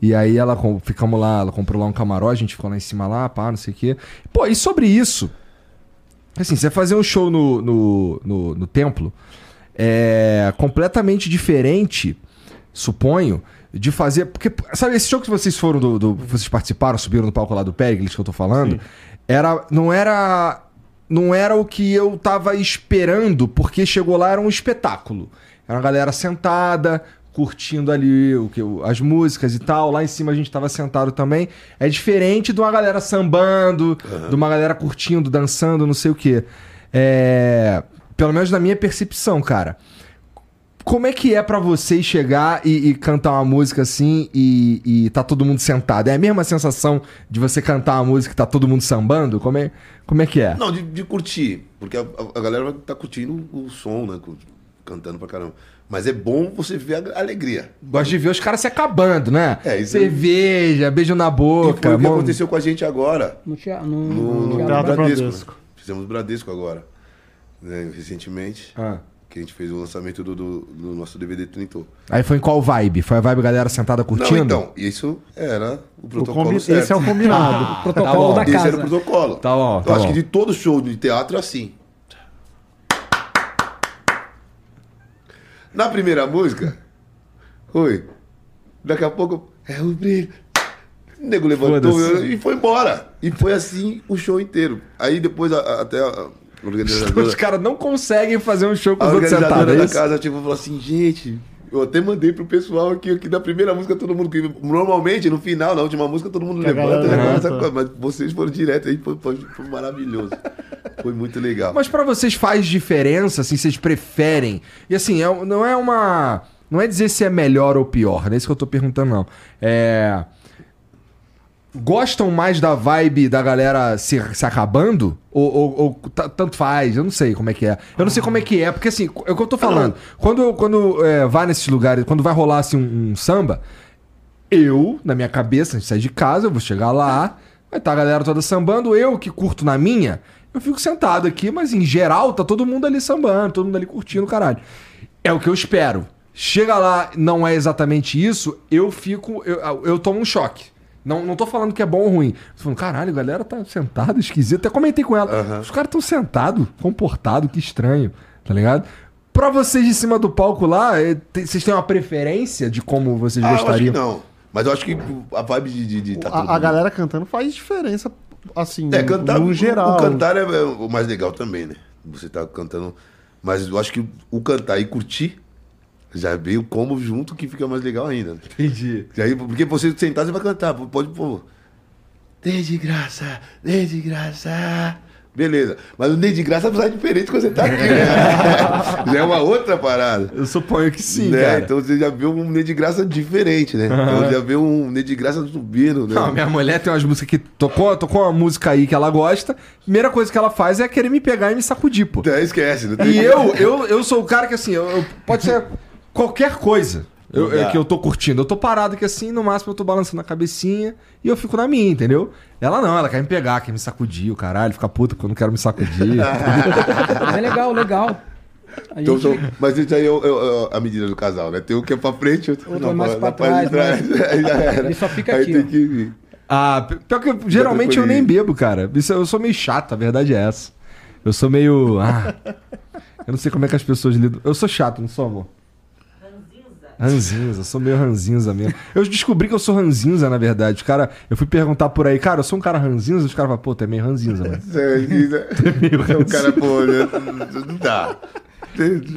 E aí ficamos lá, ela comprou lá um camarote, a gente ficou lá em cima lá, pá, não sei o quê. Pô, e sobre isso? Assim, você fazer um show no templo é completamente diferente, suponho, de fazer... Porque, sabe, esse show que vocês foram, vocês participaram, subiram no palco lá do Péricles, que eu tô falando, não era o que eu tava esperando, porque chegou lá, era um espetáculo. Era uma galera sentada, curtindo ali as músicas e tal. Lá em cima a gente tava sentado também. É diferente de uma galera sambando, de uma galera curtindo, dançando, não sei o quê. Pelo menos na minha percepção, cara. Como é que é pra vocês chegar e cantar uma música assim e tá todo mundo sentado? É a mesma sensação de você cantar uma música e tá todo mundo sambando? Como é que é? Não, de curtir. Porque a galera vai tá curtindo o som, né? Cantando pra caramba. Mas é bom você ver a alegria. Gosto de ver os caras se acabando, né? Cerveja, beijo na boca. E foi o que aconteceu com a gente agora. No Bradesco. Fizemos Bradesco agora. Né? Recentemente. Que a gente fez o lançamento do nosso DVD Trintou. Aí foi em qual vibe? Foi a vibe galera sentada curtindo? Não, então, isso era o protocolo certo. Esse é o combinado. O protocolo tá da casa. Esse era o protocolo. Tá bom, então, acho que de todo show de teatro é assim. Na primeira música, foi. Daqui a pouco, o brilho. O nego levantou e foi embora. E foi assim o show inteiro. Aí depois até... Os caras não conseguem fazer um show com os outros sentados. A organizadora da casa falou assim, gente, eu até mandei pro pessoal aqui da primeira música todo mundo... Normalmente, no final, na última música, todo mundo levanta. Mas vocês foram direto aí, foi maravilhoso. Foi muito legal. Mas pra vocês faz diferença, assim, vocês preferem? E assim, não é uma... Não é dizer se é melhor ou pior, não é isso que eu tô perguntando, não. Gostam mais da vibe da galera se acabando? Ou tanto faz? Eu não sei como é que é. Eu não sei como é que é, porque assim, é o que eu tô falando. Quando vai nesses lugares, quando vai rolar assim um samba, na minha cabeça, a gente sai de casa, eu vou chegar lá, vai estar a galera toda sambando, eu que curto na minha, eu fico sentado aqui, mas em geral tá todo mundo ali sambando, todo mundo ali curtindo, caralho. É o que eu espero. Chega lá, não é exatamente isso, eu tomo um choque. Não tô falando que é bom ou ruim. Tô falando, caralho, a galera tá sentada, esquisita. Até comentei com ela. Os caras tão sentados, comportados, que estranho. Tá ligado? Pra vocês de cima do palco lá, vocês têm uma preferência de como vocês gostariam? Eu acho que não. Mas eu acho que a vibe de tá todo mundo... A galera cantando faz diferença, assim, no geral. O cantar é o mais legal também, né? Você tá cantando... Mas eu acho que o cantar e curtir... Já veio como junto que fica mais legal ainda. Né? Entendi. Aí, porque você sentar, você vai cantar. Pode pôr. Nem de graça, nem de graça. Beleza. Mas o nem de graça vai ser diferente quando você tá aqui. Né? Já é uma outra parada. Eu suponho que sim, né? Cara. Então você já viu um nem de graça diferente, né? Então já viu um nem de graça subindo, né? Não, minha mulher tem umas músicas que tocou uma música aí que ela gosta. Primeira coisa que ela faz é querer me pegar e me sacudir, pô. Então, esquece. Não tem... E eu sou o cara que assim, pode ser... Qualquer coisa que eu tô curtindo. Eu tô parado que assim, no máximo eu tô balançando a cabecinha e eu fico na minha, entendeu? Ela não, ela quer me pegar, quer me sacudir, o caralho, fica puta porque eu não quero me sacudir. É legal, legal. Mas isso aí é a medida do casal, né? Tem um que é pra frente, outro mais pra trás. Ele só fica aqui. Tem que... Pior que geralmente eu nem bebo, cara. Eu sou meio chato, a verdade é essa. Eu sou meio... eu não sei como é que as pessoas lidam. Eu sou chato, não sou, amor? Ranzinza, sou meio ranzinza mesmo. Eu descobri que eu sou ranzinza, na verdade. Os cara, eu fui perguntar por aí, cara, eu sou um cara ranzinza? Os caras falam, pô, tu é meio ranzinza, mano. É um cara, pô, não dá.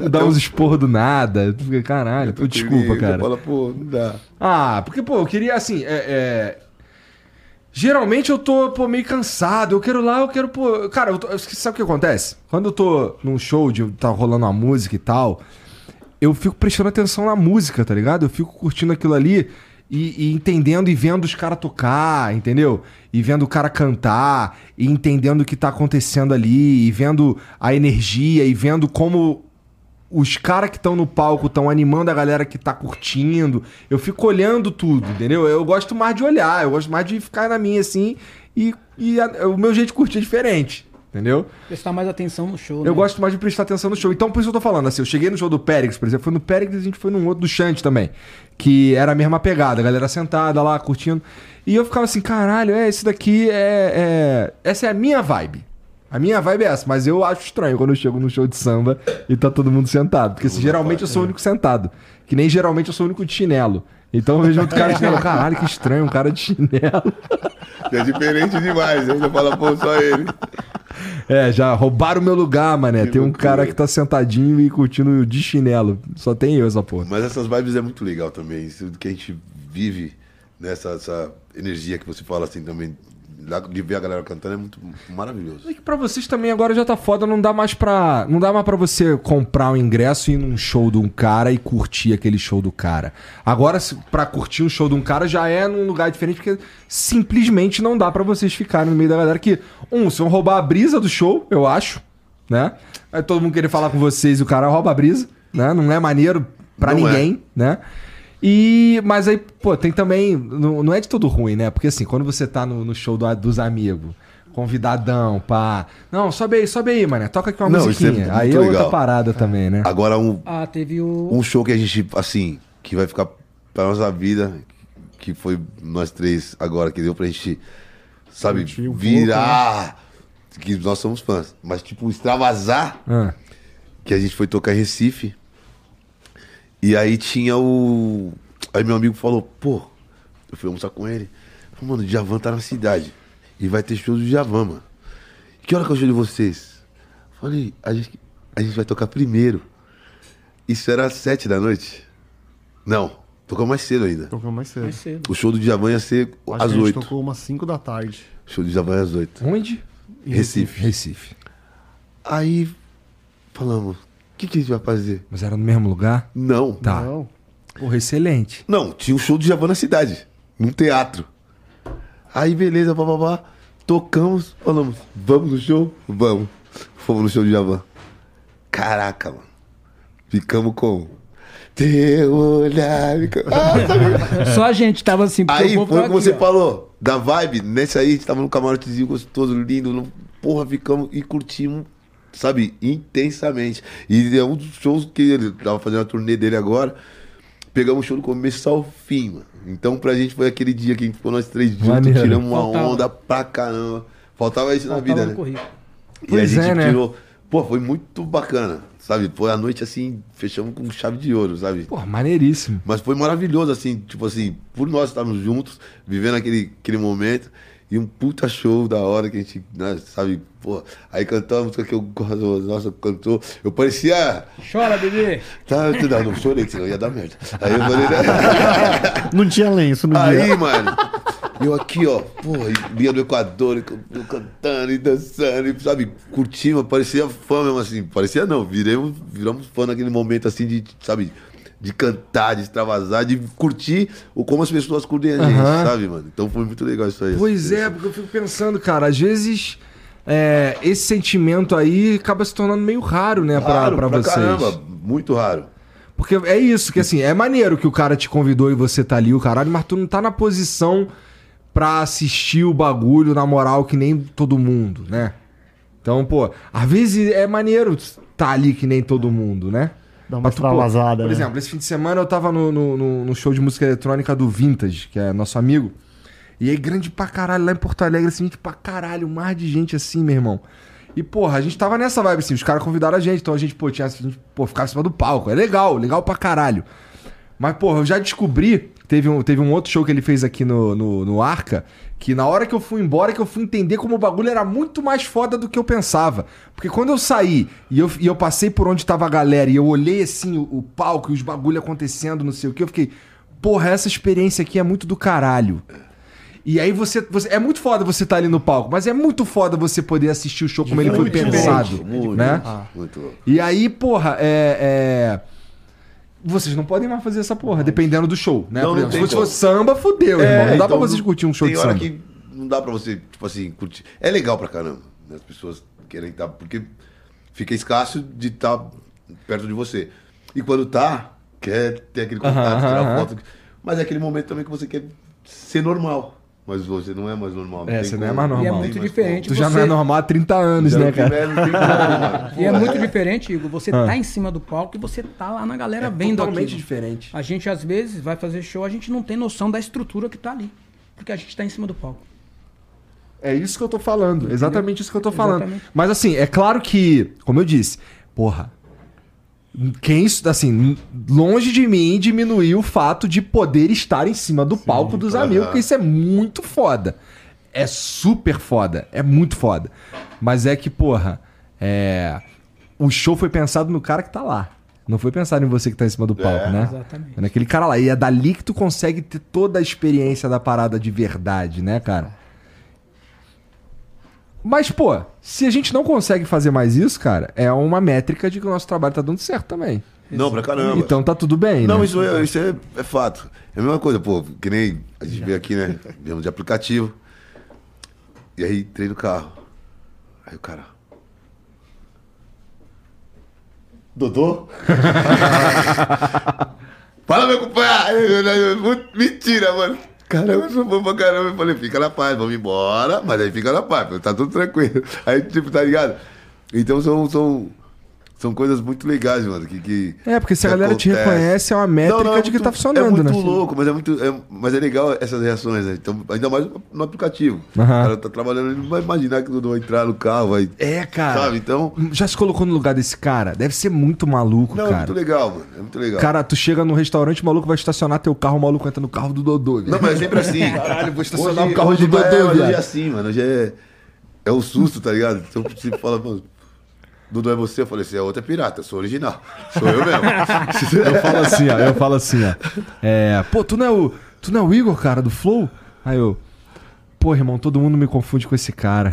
Dá uns esporros do nada. Caralho, pô, desculpa, cara. Fala, pô, não dá. Porque, pô, eu queria, assim, geralmente eu tô, pô, meio cansado. Eu quero lá, eu quero, pô... Cara, sabe o que acontece? Quando eu tô num show, tá rolando uma música e tal... Eu fico prestando atenção na música, tá ligado? Eu fico curtindo aquilo ali e entendendo e vendo os caras tocar, entendeu? E vendo o cara cantar, e entendendo o que tá acontecendo ali, e vendo a energia, e vendo como os caras que estão no palco estão animando a galera que tá curtindo. Eu fico olhando tudo, entendeu? Eu gosto mais de olhar, eu gosto mais de ficar na minha assim, e o meu jeito de curtir é diferente. Entendeu? Prestar mais atenção no show. Eu gosto mais de prestar atenção no show. Então, por isso eu tô falando, assim, eu cheguei no show do Périx, por exemplo, foi no Périx e a gente foi num outro do Xande também, que era a mesma pegada, a galera sentada lá, curtindo. E eu ficava assim, caralho, esse daqui é... Essa é a minha vibe. A minha vibe é essa, mas eu acho estranho quando eu chego num show de samba e tá todo mundo sentado. Porque geralmente eu sou o único sentado. Que nem geralmente eu sou o único de chinelo. Então eu vejo outro cara de chinelo. Caralho, que estranho, um cara de chinelo. É diferente demais, né? Você fala, pô, só ele. É, já roubaram o meu lugar, mané. Tem um cara que tá sentadinho e curtindo de chinelo. Só tem eu essa porra. Mas essas vibes é muito legal também. Isso que a gente vive, nessa essa energia que você fala assim também, de ver a galera cantando é muito maravilhoso. É que pra vocês também agora já tá foda, não dá mais pra você comprar um ingresso e ir num show de um cara e curtir aquele show do cara. Agora, pra curtir um show de um cara já é num lugar diferente, porque simplesmente não dá pra vocês ficarem no meio da galera que, se vão roubar a brisa do show, eu acho, né? Aí todo mundo querer falar com vocês e o cara rouba a brisa, né? Não é maneiro pra ninguém, né? Mas aí, pô, tem também... Não é de todo ruim, né? Porque assim, quando você tá no show dos amigos, convidadão, pá... Não, sobe aí, mané. Toca aqui uma musiquinha. É aí legal. É outra parada também, né? Agora teve um show que a gente, assim, que vai ficar pra nossa vida, que foi nós três agora, que deu pra gente, sabe, virar... Pouco, né? Que nós somos fãs. Mas tipo, extravasar, que a gente foi tocar em Recife. E aí tinha o... Aí meu amigo falou, pô... Eu fui almoçar com ele. Eu falei, mano, o Djavan tá na cidade. E vai ter show do Djavan, mano. Que hora que é o show de vocês? Eu falei, a gente vai tocar primeiro. Isso era 7 da noite? Não, tocou mais cedo ainda. O show do Djavan ia ser às 8. A gente tocou umas 5 da tarde. O show do Djavan às 8. Onde? Recife. Aí falamos... O que a gente vai fazer? Mas era no mesmo lugar? Não. Tá. Não. Porra, excelente. Não, tinha um show do Djavan na cidade, num teatro. Aí, beleza, bababá, tocamos, falamos, vamos no show? Vamos. Fomos no show do Djavan. Caraca, mano. Ficamos com... Teu olhar... Só a gente tava assim... Aí, foi o que você falou, da vibe, nessa aí, a gente tava num camarotezinho gostoso, lindo, porra, ficamos e curtimos. Sabe, intensamente. E é um dos shows que ele tava fazendo a turnê dele agora. Pegamos o show do começo ao fim, mano. Então pra gente foi aquele dia que a gente ficou nós três juntos, tiramos uma onda pra caramba. Faltava isso na vida, né? E a gente tirou. Pô, foi muito bacana, sabe? Foi a noite assim, fechamos com chave de ouro, sabe? Pô, maneiríssimo. Mas foi maravilhoso, assim, tipo assim, por nós estarmos juntos, vivendo aquele momento. E um puta show da hora que a gente, sabe, pô... Aí cantou a música que eu gosto, nossa, cantou... Eu parecia... Chora, bebê! Tá, não chorei, senão ia dar merda. Aí eu falei... Não tinha lenço no dia. Aí, mano, eu aqui, ó, pô, ia do Equador, eu cantando e dançando, e, sabe, curtindo, parecia fã mesmo, assim. Parecia não, viramos fã naquele momento, assim, de, sabe... De cantar, de extravasar, de curtir como as pessoas curtem a gente, sabe, mano? Então foi muito legal isso aí. Pois é, porque eu fico pensando, cara, às vezes esse sentimento aí acaba se tornando meio raro, né, pra vocês. Caramba, muito raro. Porque é isso, que assim, é maneiro que o cara te convidou e você tá ali, o caralho, mas tu não tá na posição pra assistir o bagulho, na moral, que nem todo mundo, né? Então, pô, às vezes é maneiro tá ali que nem todo mundo, né? Dá uma extravasada, né? Por exemplo, esse fim de semana eu tava no show de música eletrônica do Vintage, que é nosso amigo. E aí, grande pra caralho, lá em Porto Alegre, assim, gente pra caralho, um mar de gente assim, meu irmão. E, porra, a gente tava nessa vibe, assim, os caras convidaram a gente, então a gente, pô, ficava em cima do palco. É legal, legal pra caralho. Mas, porra, eu já descobri, teve um outro show que ele fez aqui no Arca, que na hora que eu fui embora, que eu fui entender como o bagulho era muito mais foda do que eu pensava. Porque quando eu saí e eu passei por onde tava a galera e eu olhei assim o palco e os bagulho acontecendo, não sei o que, eu fiquei, porra, essa experiência aqui é muito do caralho. E aí você é muito foda você tá ali no palco, mas é muito foda você poder assistir o show como ele foi pensado, né? Muito bom. E aí, porra, vocês não podem mais fazer essa porra, dependendo do show, né? Não, se fosse samba, fudeu, irmão. Não dá pra vocês curtir um show de samba. Tem hora que não dá pra você, tipo assim, curtir. É legal pra caramba, né? As pessoas querem estar... Porque fica escasso de estar perto de você. E quando tá, quer ter aquele contato, tirar foto. Mas é aquele momento também que você quer ser normal. mais longe, não é mais normal. É, você não é mais normal. E é muito diferente. Tu já não é normal há 30 anos, né, cara? E é muito diferente, Igor. Você tá em cima do palco e você tá lá na galera vendo aquilo. É totalmente diferente. A gente, às vezes, vai fazer show, a gente não tem noção da estrutura que tá ali. Porque a gente tá em cima do palco. É isso que eu tô falando. Entendeu? Exatamente isso que eu tô falando. Exatamente. Mas assim, é claro que, como eu disse, porra, quem, assim, longe de mim diminuir o fato de poder estar em cima do palco dos amigos, porque isso é muito foda. É super foda. É muito foda. Mas é que, porra, o show foi pensado no cara que tá lá. Não foi pensado em você que tá em cima do palco, né? Exatamente. É naquele cara lá. E é dali que tu consegue ter toda a experiência da parada de verdade, né, cara? Mas, pô, se a gente não consegue fazer mais isso, cara, é uma métrica de que o nosso trabalho tá dando certo também. Não, pra caramba. Então tá tudo bem, não, né? Não, isso é fato. É a mesma coisa, pô, que nem a gente veio aqui, né? Viemos de aplicativo. E aí, entrei no carro. Aí o cara... Dodô? Fala, meu compadre! Mentira, mano. Caramba, eu sou bom pra caramba. Eu falei, fica na paz, vamos embora, mas aí fica na paz, tá tudo tranquilo. Aí, tipo, tá ligado? Então são coisas muito legais, mano. Porque se a galera acontece, te reconhece, é uma métrica de que tá funcionando, né? É muito louco, mas é muito. Mas é legal essas reações, né? Então, ainda mais no aplicativo. O cara tá trabalhando, ele não vai imaginar que o Dudu vai entrar no carro, vai. É, cara. Sabe? Então. Já se colocou no lugar desse cara? Deve ser muito maluco, cara. É muito legal, mano. É muito legal. Cara, tu chega num restaurante, o maluco vai estacionar teu carro, o maluco entra no carro do Dodô. Não, mas é sempre assim. Caralho, vou estacionar o carro do Dodô. Hoje é assim, mano. Hoje é o susto, tá ligado? Então você fala, mano. Dudu é você? Eu falei, você é outra pirata, sou original. Sou eu mesmo. Eu falo assim, ó. Pô, tu não é o Igor, cara, do Flow? Aí eu... Pô, irmão, todo mundo me confunde com esse cara.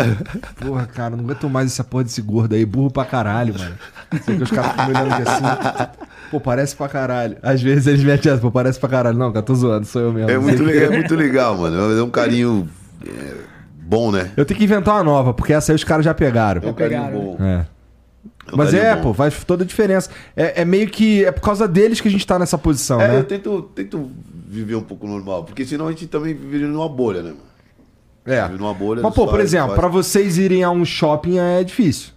Porra, cara, não aguento mais essa porra desse gordo aí, burro pra caralho, mano. Sei que os caras ficam me olhando assim. Pô, parece pra caralho. Às vezes eles metem essa, pô, parece pra caralho. Não, cara, tô zoando, sou eu mesmo. É muito legal, mano. É um carinho... bom, né? Eu tenho que inventar uma nova, porque essa aí os caras já pegaram. É um carinho bom. Mas pô, faz toda a diferença. É meio que... É por causa deles que a gente tá nessa posição, né? Eu tento viver um pouco normal. Porque senão a gente também vive numa bolha, né, mano? Vive numa bolha. Mas, pô, por exemplo, pra vocês irem a um shopping é difícil.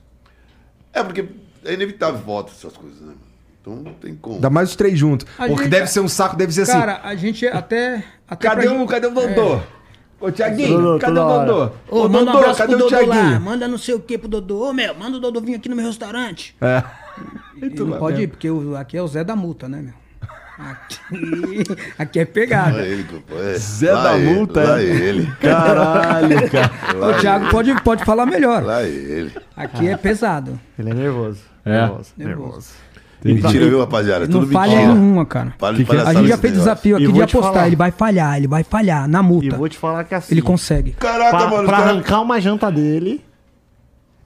É, porque é inevitável volta essas coisas, né, mano? Então não tem como. Ainda mais os três juntos. Porque deve ser um saco, deve ser assim. Cara, a gente até cadê o Dodô? Ô, Tiaguinho, cadê o Dodô? Ô, manda um abraço pro Dodô lá. Manda não sei o que pro Dodô. Ô, meu, manda o Dodô vir aqui no meu restaurante. Não pode ir, porque aqui é o Zé da Multa, né, meu? Aqui é pegada. Zé da Multa, lá ele. Caralho, cara. O Thiago pode falar melhor. Lá ele. Aqui é pesado. Ele é nervoso. Nervoso. Mentira, viu, rapaziada? Não falha nenhuma, cara. A gente já fez desafio aqui de apostar. Ele vai falhar na multa. E vou te falar que assim... Ele consegue. Caraca, mano. Pra arrancar uma janta dele...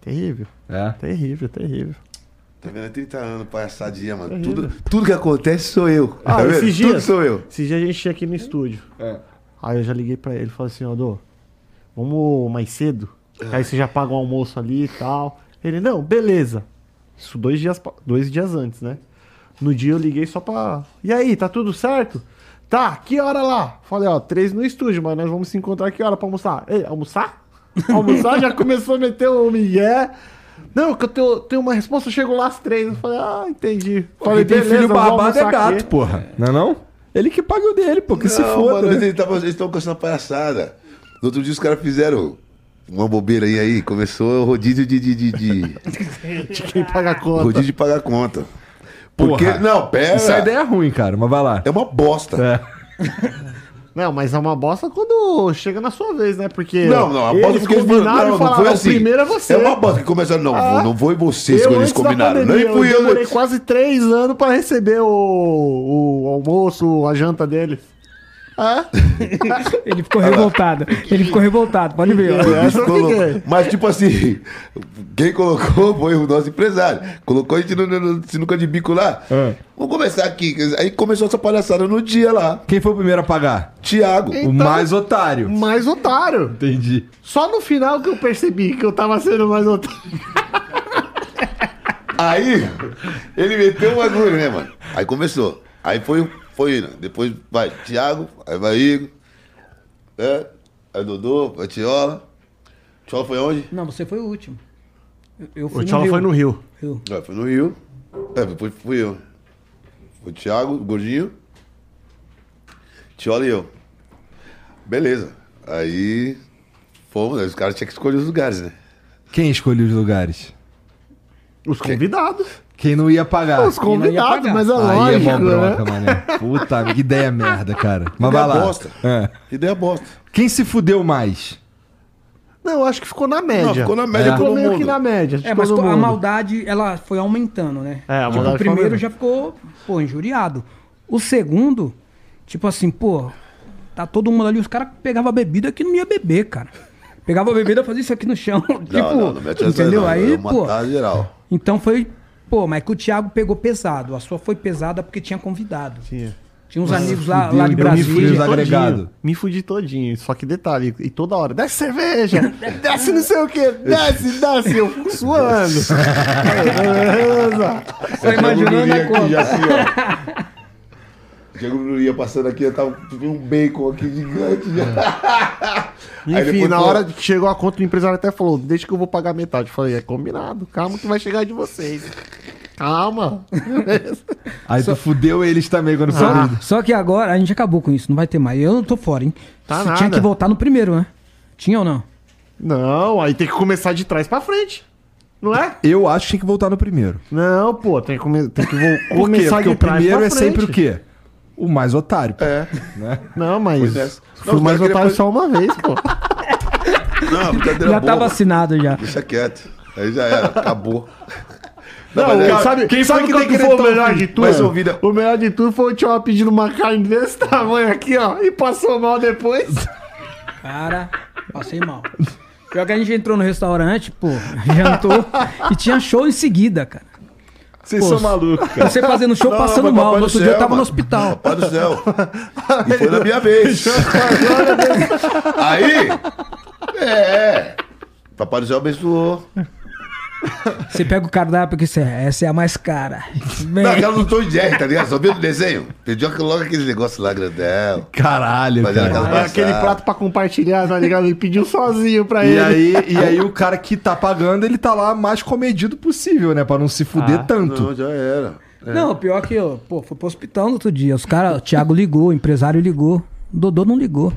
Terrível. Terrível. Tá vendo? 30 anos, palhaçadinha, mano. Tudo que acontece sou eu. Tudo sou eu. Esses dias a gente ia aqui no estúdio. Aí eu já liguei pra ele e falei assim, ó, Dô, vamos mais cedo? Aí você já paga o almoço ali e tal. Ele, não, beleza. Isso dois dias antes, né? No dia eu liguei só pra... E aí, tá tudo certo? Tá, que hora lá? Falei, ó, 3 no estúdio, mas nós vamos se encontrar que hora pra almoçar? Ei, almoçar? Almoçar? Já começou a meter o migué. Não, que eu tenho uma resposta, eu chego lá às 3. Eu falei, entendi. Falei, tem filho barbado é gato, aqui. Porra. Não é não? Ele que paga o dele, pô, que não, se foda. Mano, né? Eles estão com essa palhaçada. No outro dia os caras fizeram... Uma bobeira aí, começou o rodízio de quem paga a conta. Rodízio de pagar a conta. Porque, porra, não, pera. Essa ideia é ruim, cara, mas vai lá. É uma bosta. Não, mas é uma bosta quando chega na sua vez, né? Porque... Não, a bosta porque eles combinaram e falaram, assim, primeiro é você. É uma bosta que começaram, não vou e vocês quando eles combinaram. Pandemia, eu demorei quase 3 anos pra receber o almoço, a janta deles. Ele ficou revoltado. Pode ver. Mas tipo assim, quem colocou foi o nosso empresário. Colocou a gente no sinuca de bico lá. Vamos começar aqui. Aí começou essa palhaçada no dia lá. Quem foi o primeiro a pagar? Thiago, então, o mais otário. Entendi. Só no final que eu percebi que eu tava sendo o mais otário. Aí ele meteu um bagulho, né, mano? Aí começou. Aí foi indo. Depois vai Thiago, aí vai Igor. Aí Dodô, Patiola. O Tchola foi onde? Não, você foi o último. Eu fui o Tchola foi no Rio. É, foi no Rio. É, depois fui eu. O Thiago, o Gordinho. Tiola e eu. Beleza. Aí fomos, os caras tinham que escolher os lugares, né? Quem escolheu os lugares? Os convidados. Quem não ia pagar? Os convidados, pagar. Mas é lógico, é bronca, né? Mané. Puta, que ideia merda, cara. Mas ideia vai lá. Bosta. É. Ideia bosta. Quem se fudeu mais? Não, acho que ficou na média. Não, ficou na média todo mundo. Meio que na média. É, mas a maldade, ela foi aumentando, né? É, a maldade. Tipo, o primeiro já ficou, pô, injuriado. O segundo, tipo assim, pô, tá todo mundo ali, os caras pegavam a bebida que não ia beber, cara. Pegava a bebida e fazia isso aqui no chão. Não, tipo, não mete essa, entendeu? Não, aí, pô, geral. Então foi, pô, mas que o Thiago pegou pesado. A sua foi pesada porque tinha convidado. Tinha. Tinha uns amigos lá de Brasília. Me fudi todinho. Só que detalhe, e toda hora, desce cerveja, desce não sei o quê, desce, eu fico suando. Só imaginando a coisa. Chegou no Ia passando aqui, eu tava com um bacon aqui gigante. Enfim, depois, na hora que chegou a conta, o empresário até falou, deixa que eu vou pagar metade. Eu falei, é combinado, calma que vai chegar de vocês. Calma. Aí tu fudeu eles também quando foi. Só que agora a gente acabou com isso, não vai ter mais. Eu não tô fora, hein? Tá nada. Tinha que voltar no primeiro, né? Tinha ou não? Não, aí tem que começar de trás pra frente. Não é? Eu acho que tem que voltar no primeiro. Não, pô, tem que começar de trás pra frente. Porque o primeiro é sempre o quê? O mais otário. Pô. É. Né? Não, mas... o mais otário só uma vez, pô. Não, brincadeira já boa. Tá vacinado já. Deixa quieto. Aí já era, acabou. Não, sabe, quem sabe que foi o melhor de tudo? O melhor de tudo foi o Tchau pedindo uma carne desse tamanho aqui, ó. E passou mal depois. Cara, passei mal. Pior que a gente entrou no restaurante, pô, jantou e tinha show em seguida, cara. Vocês são malucos, cara. Você fazendo show passando mal. No outro dia eu tava no hospital. Papai do céu. E foi na minha vez. Aí, Papai do céu abençoou. Você pega o cardápio que você é. Essa é a mais cara. Não, aquela não tô de R, tá ligado? Só viu no desenho. Pediu logo aquele negócio lá, grandão. Caralho, cara. Aquele prato pra compartilhar, tá ligado? Ele pediu sozinho pra ele. E aí o cara que tá pagando, ele tá lá mais comedido possível, né? Pra não se fuder tanto. Não, já era. É. Não, pior que eu, pô, foi pro hospital no outro dia. Os caras, o Thiago ligou, o empresário ligou. O Dodô não ligou.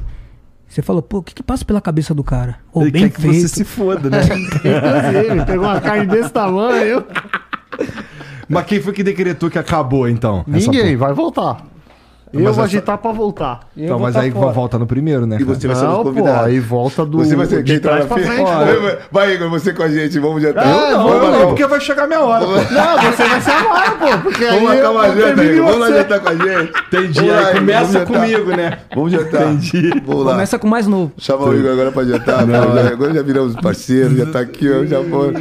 Você falou, pô, o que passa pela cabeça do cara? Ou bem quer que feito. Você se foda, né? Ele pegou uma carne desse tamanho. Mas quem foi que decretou que acabou, então? Ninguém, vai voltar. Eu vou agitar pra voltar. Então, mas aí volta no primeiro, né? E você vai ser o convidado. Aí volta do... Você vai ser quem traz pra frente. Vai, Igor, você com a gente, vamos jantar. Não, porque vai chegar minha hora. Não, você vai ser agora, pô. Vamos marcar uma janta, Igor. Vamos lá jantar com a gente. Entendi. Aí começa comigo, né? Vamos jantar. Entendi. Começa com o mais novo. Chama o Igor agora pra jantar. Agora já viramos parceiros, já tá aqui, ó. Já foi.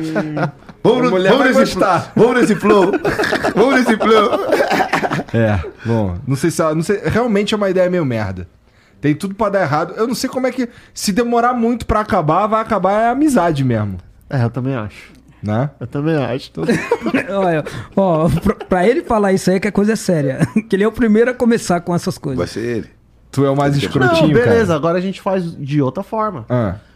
Vamos nesse flow. É, bom, não sei, realmente é uma ideia meio merda. Tem tudo pra dar errado. Eu não sei como é que, se demorar muito pra acabar, vai acabar a amizade mesmo. É, eu também acho. Né? Eu também acho. Olha, ó, pra ele falar isso aí que a coisa é séria. Que ele é o primeiro a começar com essas coisas. Vai ser ele. Tu é o mais escrotinho, não, beleza, cara. Agora a gente faz de outra forma.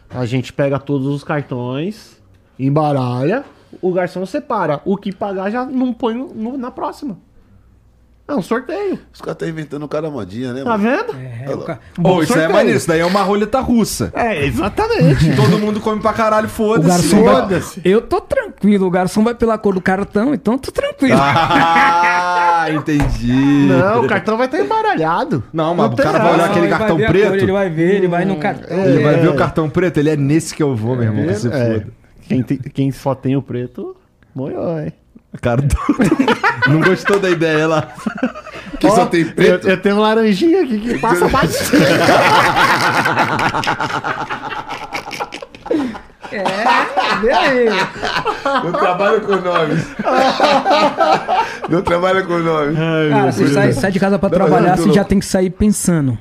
A gente pega todos os cartões, embaralha, o garçom separa. O que pagar já não põe na próxima. É um sorteio. Os caras estão inventando o cara modinha, né? Tá vendo? Isso aí é maneiro. Isso daí é uma roleta russa. É, exatamente. Todo mundo come pra caralho, foda-se. Foda-se. Eu tô tranquilo. O garçom vai pela cor do cartão, então eu tô tranquilo. Ah, entendi. Não, o cartão vai estar embaralhado. Não, mas o cara vai olhar aquele cartão preto. Ele vai ver, ele vai no cartão. Ele vai ver o cartão preto. Ele é nesse que eu vou, meu irmão. Que se foda. Quem só tem o preto, moiou, hein? Cara, não gostou da ideia lá. Que só tem preto. Eu tenho um laranjinha aqui que passa batido. Vê aí. Não trabalho com nomes. Cara, você sai de casa pra trabalhar, você já tem que sair pensando,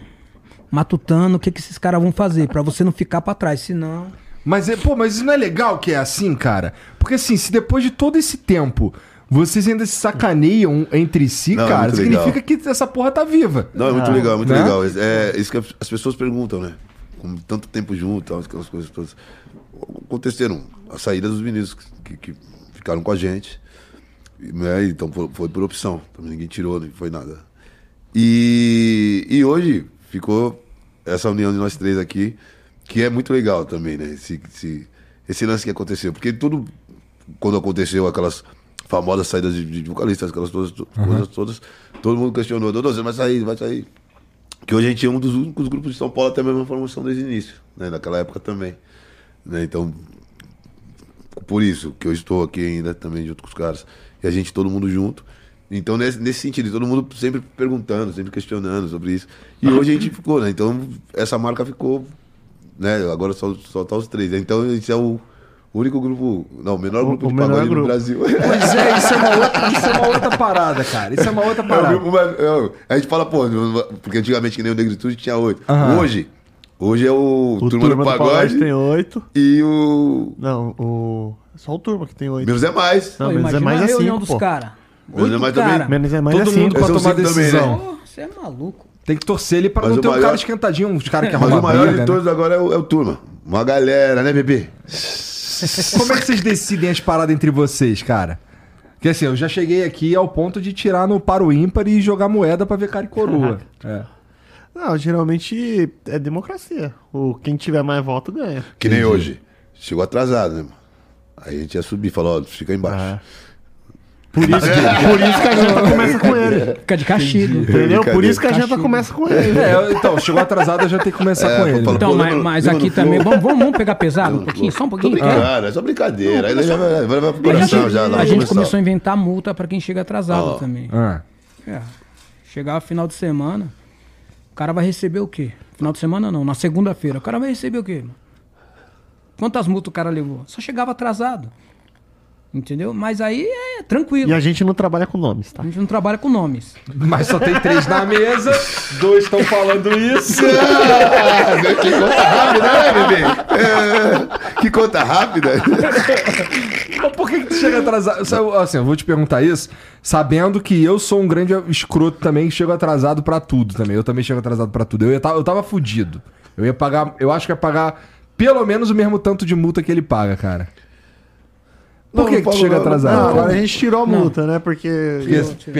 matutando o que esses caras vão fazer, pra você não ficar pra trás, senão... Mas isso não é legal que é assim, cara? Porque assim, se depois de todo esse tempo vocês ainda se sacaneiam entre si, não, cara, é significa legal. Que essa porra tá viva. Não, é muito legal, muito legal. É isso que as pessoas perguntam, né? com tanto tempo junto, aquelas coisas todas. Aconteceram a saída dos meninos que ficaram com a gente, né? Então foi por opção, então, ninguém tirou, não foi nada. E hoje ficou essa união de nós três aqui, que é muito legal também, né? Esse lance que aconteceu, porque tudo, quando aconteceu aquelas famosas saídas de vocalistas, aquelas coisas todas, todo mundo questionou, Dodô, vai sair, vai sair. Que hoje a gente é um dos únicos grupos de São Paulo até a mesma formação desde o início, né? Naquela época também, né? Então, por isso que eu estou aqui ainda também junto com os caras, e a gente todo mundo junto. Então, nesse sentido, todo mundo sempre perguntando, sempre questionando sobre isso. E hoje a gente ficou, né? Então, essa marca ficou, né? Agora só tá os três, né? Então, a gente é o único grupo, não, o menor grupo de pagode do Brasil. Pois é, isso é uma outra parada, cara. Isso é uma outra parada. A gente fala, pô, porque antigamente que nem o Negritude tinha 8. Aham. Hoje é o Turma do Pagode tem 8. E o... Não, só o Turma que tem 8. Menos é mais. Não, menos é mais a reunião dos caras. Menos é mais todo mundo pra tomar decisão. Também, né? Você é maluco. Tem que torcer ele pra mas não ter maior... um cara esquentadinho, um cara que arruma. Mas o maior briga, de todos, né? Agora é o Turma. Uma galera, né, bebê? Como é que vocês decidem as paradas entre vocês, cara? Porque assim, eu já cheguei aqui ao ponto de tirar no par o ímpar e jogar moeda pra ver cara e coroa. É. Não, geralmente é democracia. Quem tiver mais voto ganha. Que nem hoje. Chegou atrasado, né, mano? Aí a gente ia subir e falou, ó, fica aí embaixo. Por isso que a janta começa com ele. Fica de castigo. Entendeu? Por isso que a janta começa com ele. Então, chegou atrasado, eu já tenho que começar com ele. Então, pô, mas aqui também, vamos pegar pesado um pouquinho, só um pouquinho? Cara, é só brincadeira. Aí já vai pro coração já. A gente começou a inventar multa pra quem chega atrasado também. Chegar final de semana, o cara vai receber o quê? Final de semana não, na segunda-feira. O cara vai receber o quê? Quantas multas o cara levou? Só chegava atrasado. Entendeu? Mas aí é tranquilo. E a gente não trabalha com nomes, tá? A gente não trabalha com nomes. Mas só tem 3 na mesa, 2 estão falando isso. Que conta rápida, né, bebê? Que conta rápida. Por que tu chega atrasado? Assim, eu vou te perguntar isso, sabendo que eu sou um grande escroto também, que chego atrasado pra tudo também. Eu também chego atrasado pra tudo. Eu tava fudido. Eu ia pagar, eu acho que ia pagar pelo menos o mesmo tanto de multa que ele paga, cara. Por que tu chega atrasado? Não, agora a gente tirou a multa, né? Porque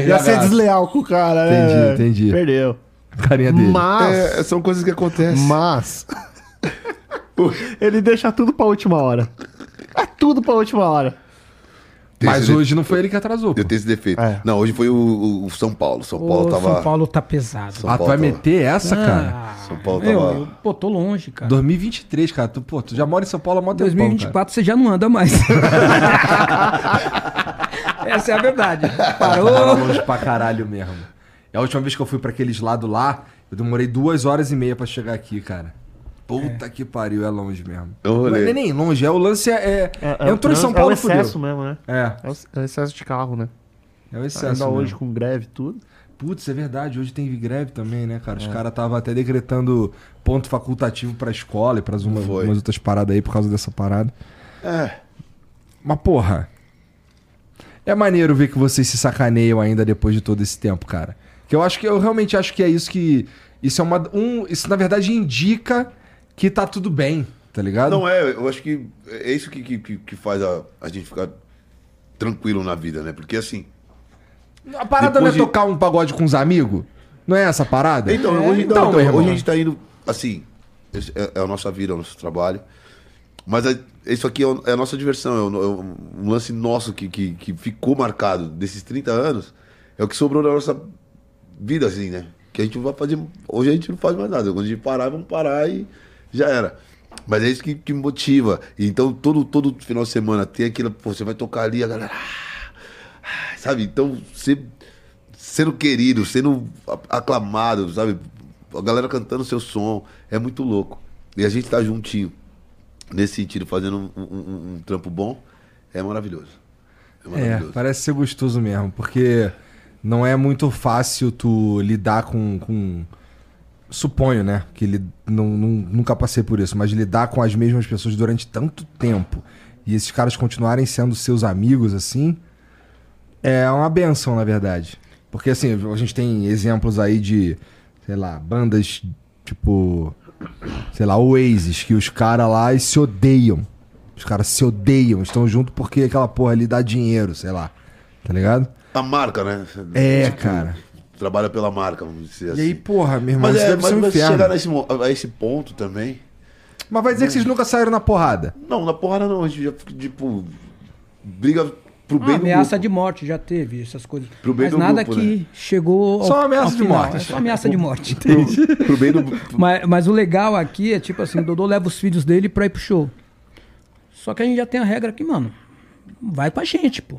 ia ser desleal com o cara, né? Entendi. Perdeu. Carinha dele. Mas... são coisas que acontecem. Mas... ele deixa tudo pra última hora. É tudo pra última hora. Mas hoje não foi ele que atrasou. Eu tenho esse defeito. É. Não, hoje foi o São Paulo. São Paulo tá pesado. Tu vai meter essa, cara? São Paulo tava... Pô, tô longe, cara. 2023, cara. Tu já mora em São Paulo há mó tempo, 2024 você já não anda mais. Essa é a verdade. Parou. Tá longe pra caralho mesmo. É a última vez que eu fui pra aqueles lados lá, eu demorei 2h30 pra chegar aqui, cara. Puta que pariu, é longe mesmo. Não é nem longe, o lance entrou em São Paulo e fudeu. É o excesso mesmo, né? É o excesso de carro, né? É o excesso ainda mesmo. Hoje com greve e tudo. Putz, é verdade, hoje tem greve também, né, cara? Os caras estavam até decretando ponto facultativo pra escola e pra umas outras paradas aí por causa dessa parada. É. Mas porra, é maneiro ver que vocês se sacaneiam ainda depois de todo esse tempo, cara. Que eu realmente acho que é isso que... Isso na verdade indica... que tá tudo bem, tá ligado? Não eu acho que é isso que faz a gente ficar tranquilo na vida, né? Porque assim... A parada não é tocar um pagode com os amigos? Não é essa parada? Então, hoje a gente tá indo, assim, é a nossa vida, é o nosso trabalho, mas isso aqui é a nossa diversão, um lance nosso que ficou marcado desses 30 anos, é o que sobrou da nossa vida, assim, né? Que a gente não vai fazer... Hoje a gente não faz mais nada, quando a gente parar, vamos parar e... já era. Mas é isso que motiva. Então, todo final de semana tem aquilo... Pô, você vai tocar ali, a galera... Sabe? Então, sendo querido, sendo aclamado, sabe? A galera cantando seu som. É muito louco. E a gente tá juntinho. Nesse sentido, fazendo um trampo bom. É maravilhoso. Parece ser gostoso mesmo. Porque não é muito fácil tu lidar com... Suponho, né? Que ele nunca passei por isso, mas lidar com as mesmas pessoas durante tanto tempo e esses caras continuarem sendo seus amigos, assim, é uma benção, na verdade. Porque, assim, a gente tem exemplos aí de, sei lá, bandas tipo sei lá, Oasis, que os caras lá se odeiam. Os caras se odeiam, estão juntos porque aquela porra ali dá dinheiro, sei lá. Tá ligado? A marca, né? É, tipo, cara. Trabalha pela marca, vamos dizer assim. E aí, porra, meu irmão, mas, deve ser um inferno. Mas chegar a esse ponto também... Mas vai dizer que vocês nunca saíram na porrada? Não, na porrada não. A gente já fica, tipo... Briga... Ameaça de morte já teve, essas coisas. Mas nada grupo, que né? Chegou ao, só uma ameaça de morte. É só ameaça de morte. Pro bem do... mas o legal aqui é tipo assim, o Dodô leva os filhos dele pra ir pro show. Só que a gente já tem a regra aqui, mano. Vai com a gente, pô.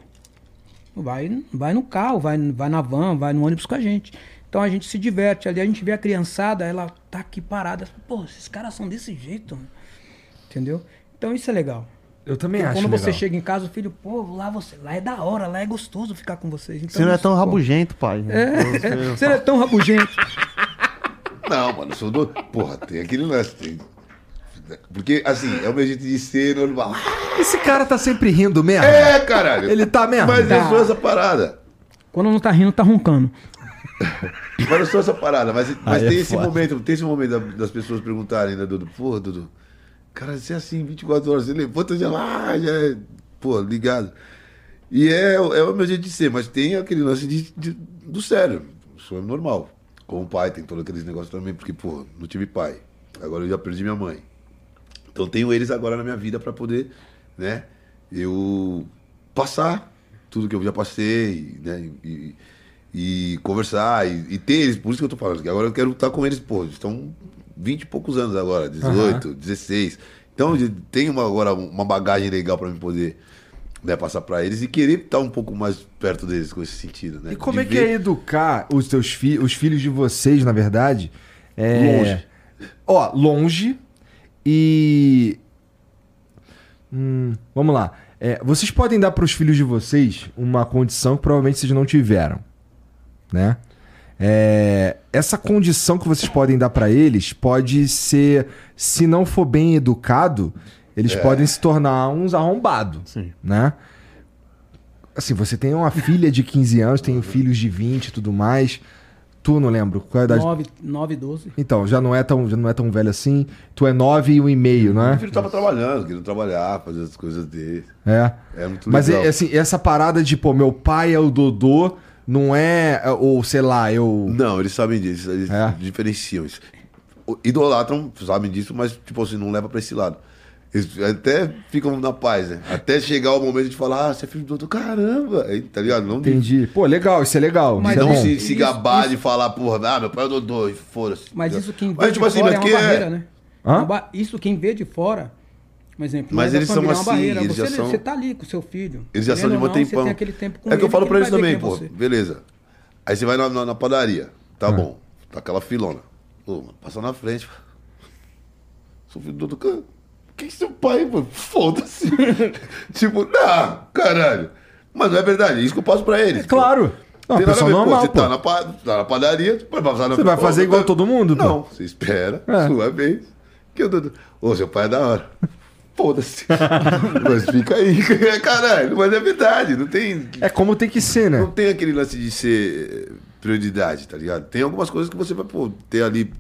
Vai no carro, vai na van, vai no ônibus com a gente. Então a gente se diverte. Ali a gente vê a criançada, ela tá aqui parada. Pô, esses caras são desse jeito, mano. Entendeu? Então isso é legal. Eu também acho legal. Quando você chega em casa, o filho, pô, lá é da hora, lá é gostoso ficar com vocês. Então, você não é tão rabugento, pai. Você não é tão rabugento. Não, mano, eu sou do... Porra, tem aquele lance, tem... Porque, assim, é o meu jeito de ser normal. Esse cara tá sempre rindo mesmo. É, caralho. Ele tá mesmo. Mas eu sou essa parada. Quando não tá rindo, tá roncando. Mas eu sou essa parada. Mas tem esse momento das pessoas perguntarem, né, Dudu? Porra, Dudu. Cara, você é assim, 24 horas, você levanta já lá, já é, pô, ligado. E é o meu jeito de ser, mas tem aquele lance do sério, isso é normal. Como pai, tem todos aqueles negócios também, porque, pô, não tive pai, agora eu já perdi minha mãe. Então tenho eles agora na minha vida pra poder, né, eu passar tudo que eu já passei, né, e conversar, e ter eles, por isso que eu tô falando, que agora eu quero estar com eles, pô, estão... 20 e poucos anos agora, 18, 16. Então tem agora uma bagagem legal pra mim poder, né, passar pra eles e querer estar um pouco mais perto deles com esse sentido, né? E como é que é educar os teus filhos, os filhos de vocês, na verdade? Longe. Ó, longe e... vamos lá. Vocês podem dar pros filhos de vocês uma condição que provavelmente vocês não tiveram, né? Essa condição que vocês podem dar pra eles pode ser, se não for bem educado, eles podem se tornar uns arrombados, né? Assim, você tem uma filha de 15 anos, tem filhos de 20 e tudo mais. Tu, não lembro, qual é a idade? 9 e 12. Então, já não é tão velho assim. Tu é 9 e 1,5, não é? Meu filho tava trabalhando, querendo trabalhar, fazer as coisas dele. É muito legal. Mas assim, essa parada de, pô, meu pai é o Dodô... Não é, ou sei lá, eu... Não, eles sabem disso, eles diferenciam isso. Idolatram, sabem disso, mas tipo assim, não leva pra esse lado. Eles até ficam na paz, né? Até chegar o momento de falar, ah, você é filho do outro, caramba, tá ligado? Não entendi. Diz. Pô, legal, isso é legal. Mas não se gabar isso, de falar, porra, ah, meu pai é o Dodô, e foda-se. Mas isso quem vê mas, tipo de assim, fora é uma barreira, né? Isso quem vê de fora... Um exemplo, mas eles são assim, eles já são... Você tá ali com seu filho. Eles já são de manter em pão. É que eu falo pra eles também, pô. Beleza. Aí você vai na padaria. Tá bom. Tá aquela filona. Ô, mano, passa na frente. Sou filho do cara. Quem é seu pai, mano? Foda-se. Tipo, não, caralho. Mas não é verdade. É isso que eu passo pra eles. É claro. Não, tem nada a ver, normal, pô. Você tá na padaria, você vai passar na frente. Você vai fazer igual todo mundo, pô? Não, você espera. Sua vez. Ô, seu pai é da hora. Foda-se. Mas fica aí, caralho. Mas é verdade, não tem... É como tem que ser, né? Não tem aquele lance de ser prioridade, tá ligado? Tem algumas coisas que você vai, pô, ter ali...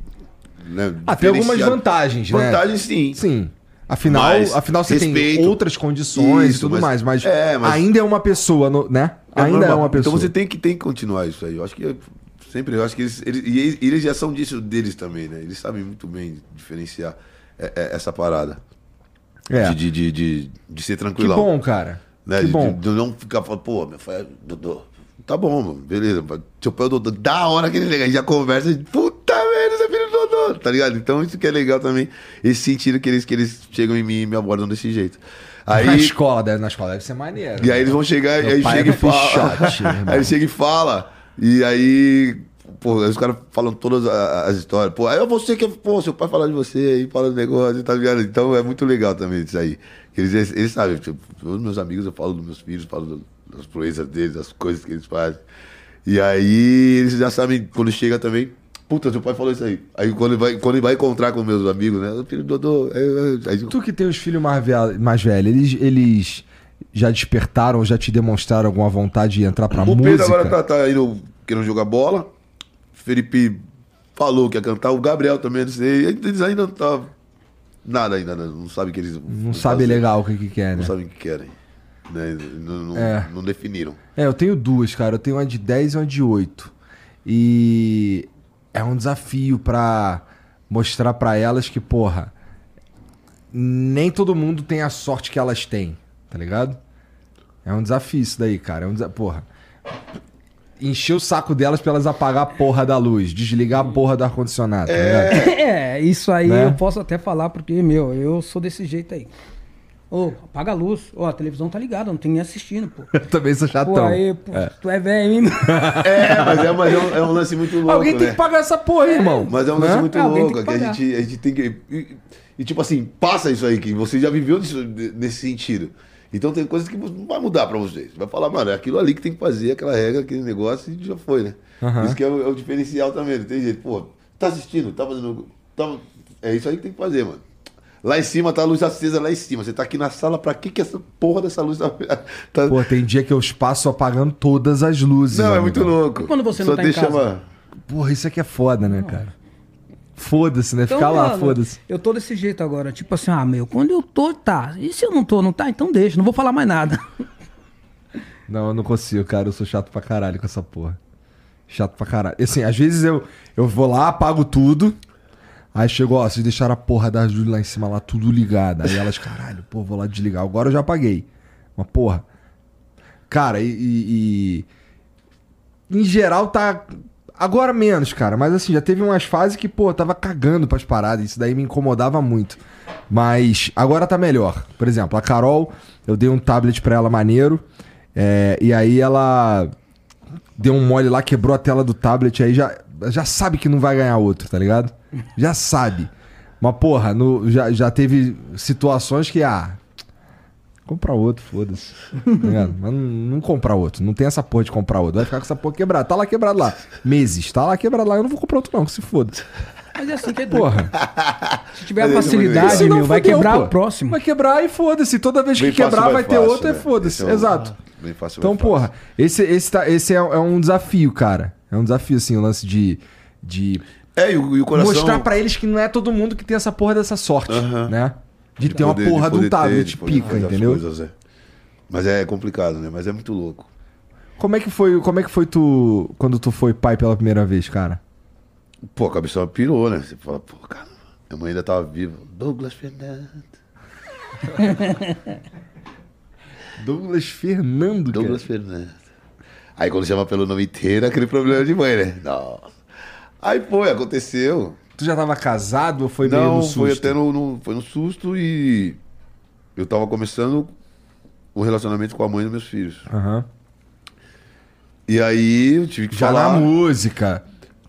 Né, tem algumas vantagens, né? Vantagens, sim. Sim. Afinal você respeito, tem outras condições e tudo mais, mas ainda é uma pessoa, né? Ainda é uma pessoa. Então você tem que continuar isso aí. Eu acho que... Eu acho que eles já são disso deles também, né? Eles sabem muito bem diferenciar essa parada. De ser tranquilão. Que bom, cara. Né? Que bom. De não ficar falando, pô, meu pai é Dodô. Tá bom, mano, beleza. Seu pai é Dodô. Da hora que ele liga, já conversa, puta merda, você é filho do Dodô. Tá ligado? Então isso que é legal também, esse sentido que eles chegam em mim e me abordam desse jeito. Aí, na escola deve ser maneiro. E aí eles vão chegar, meu aí chega e fala. Aí chega e fala, e aí... Pô, os caras falam todas as histórias. Pô, aí é você que... Pô, seu pai fala de você, aí fala do negócio, tá ligado? Então é muito legal também isso aí. Eles sabem, tipo, todos meus amigos, eu falo dos meus filhos, falo das proezas deles, das coisas que eles fazem. E aí eles já sabem, quando chega também... Puta, seu pai falou isso aí. Aí quando ele vai encontrar com meus amigos, né? O filho do Dodô... Tu que tem os filhos mais velhos, eles já despertaram, já te demonstraram alguma vontade de entrar pra música? O Pedro agora tá indo querendo jogar bola... Felipe falou que ia cantar, o Gabriel também, não sei, eles ainda não estavam Nada ainda, não sabe que eles... Não sabe legal o que querem. Não sabem o que querem. Né? Não definiram. É, eu tenho duas, cara. Eu tenho uma de 10 e uma de 8. E é um desafio pra mostrar pra elas que, porra, nem todo mundo tem a sorte que elas têm, tá ligado? É um desafio isso daí, cara. É um desafio, porra. Encher o saco delas pra elas apagar a porra da luz, desligar a porra do ar-condicionado. É, isso aí, né? Eu posso até falar, porque, meu, eu sou desse jeito aí. Ô, apaga a luz. Ô, a televisão tá ligada, não tem nem assistindo, pô. Eu também sou chatão. Pô, aí, pô, tu é velho, hein? Mas é um lance muito louco, alguém tem que pagar essa porra, irmão. Mas é um lance muito louco, que a gente tem que... E tipo assim, passa isso aí, que você já viveu nesse sentido. Então tem coisas que não vai mudar pra vocês. Vai falar, mano, é aquilo ali que tem que fazer, aquela regra, aquele negócio, e já foi, né? Uhum. Isso que é o diferencial também, não tem jeito. Pô, tá assistindo, tá fazendo... Tá... É isso aí que tem que fazer, mano. Lá em cima tá a luz acesa, lá em cima. Você tá aqui na sala, pra que essa porra dessa luz tá... Pô, tem dia que eu passo apagando todas as luzes. Não, é muito louco. E quando você não só tá deixa em casa? Uma... Porra, isso aqui é foda, né, cara? Foda-se, né? Então, ficar lá, foda-se. Eu tô desse jeito agora, tipo assim, quando eu tô, tá. E se eu não tô, não tá? Então deixa, não vou falar mais nada. Não, eu não consigo, cara. Eu sou chato pra caralho com essa porra. Chato pra caralho. E, assim, às vezes eu vou lá, apago tudo. Aí chegou, ó, vocês deixaram a porra da Júlia lá em cima, lá tudo ligada. Aí elas, caralho, pô, vou lá desligar. Agora eu já apaguei. Uma porra. Cara, em geral tá... Agora menos, cara. Mas assim, já teve umas fases que, pô, eu tava cagando pras paradas. Isso daí me incomodava muito. Mas agora tá melhor. Por exemplo, a Carol, eu dei um tablet pra ela maneiro. E aí ela deu um mole lá, quebrou a tela do tablet. Aí já sabe que não vai ganhar outro, tá ligado? Já sabe. Mas, porra, já teve situações que, comprar outro, foda-se. Mas não comprar outro. Não tem essa porra de comprar outro. Vai ficar com essa porra quebrada. Tá lá quebrado lá. Meses. Tá lá quebrado lá. Eu não vou comprar outro não, que se foda. Mas é assim que é porra. Se tiver facilidade, meu, vai quebrar o próximo. Vai quebrar e foda-se. Toda vez que quebrar vai ter outro e foda-se. Exato. Então, porra, esse é um desafio, cara. É um desafio, assim, o lance de... É, e o coração... Mostrar pra eles que não é todo mundo que tem essa porra dessa sorte, né? De ter uma porra de um tablet pica, entendeu? Coisas, Mas é complicado, né? Mas é muito louco. Como é que foi tu quando tu foi pai pela primeira vez, cara? Pô, a cabeça pirou, né? Você fala, pô, cara, minha mãe ainda tava viva. Douglas Fernando. Aí quando chama pelo nome inteiro, aquele problema de mãe, né? Nossa. Aí foi, aconteceu. Tu já tava casado ou foi meio no susto? Não, foi até foi no susto e... Eu tava começando o relacionamento com a mãe dos meus filhos. Uhum. E aí eu tive que falar... Já na música.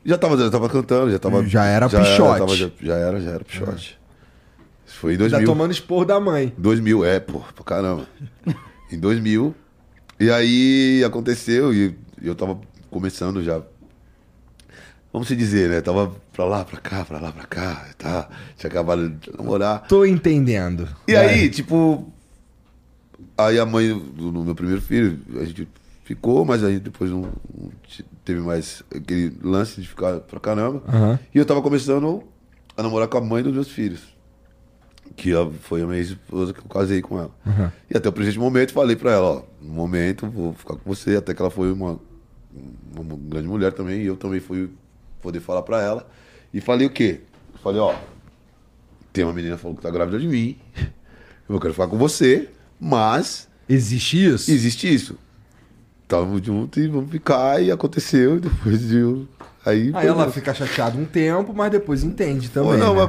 Já tava cantando, já tava... Já era pichote. Já era pichote. Isso foi em 2000. Já tomando esporro da mãe. 2000, pô, pra caramba. Em 2000. E aí aconteceu e eu tava começando já... Vamos se dizer, né? Tava pra lá, pra cá, tá? Tinha acabado de namorar. Tô entendendo. E aí, tipo... Aí a mãe do meu primeiro filho, a gente ficou, mas aí depois não teve mais aquele lance de ficar pra caramba. Uhum. E eu tava começando a namorar com a mãe dos meus filhos. Que foi a minha esposa que eu casei com ela. Uhum. E até o presente momento falei pra ela, ó, no momento vou ficar com você, até que ela foi uma grande mulher também, e eu também fui... poder falar pra ela, e falei o quê? Falei, ó, tem uma menina que falou que tá grávida de mim, eu quero falar com você, mas... Existe isso. Tamo junto e vamos ficar, e aconteceu, e depois de... Aí ela fica chateada um tempo, mas depois entende também. Não, né?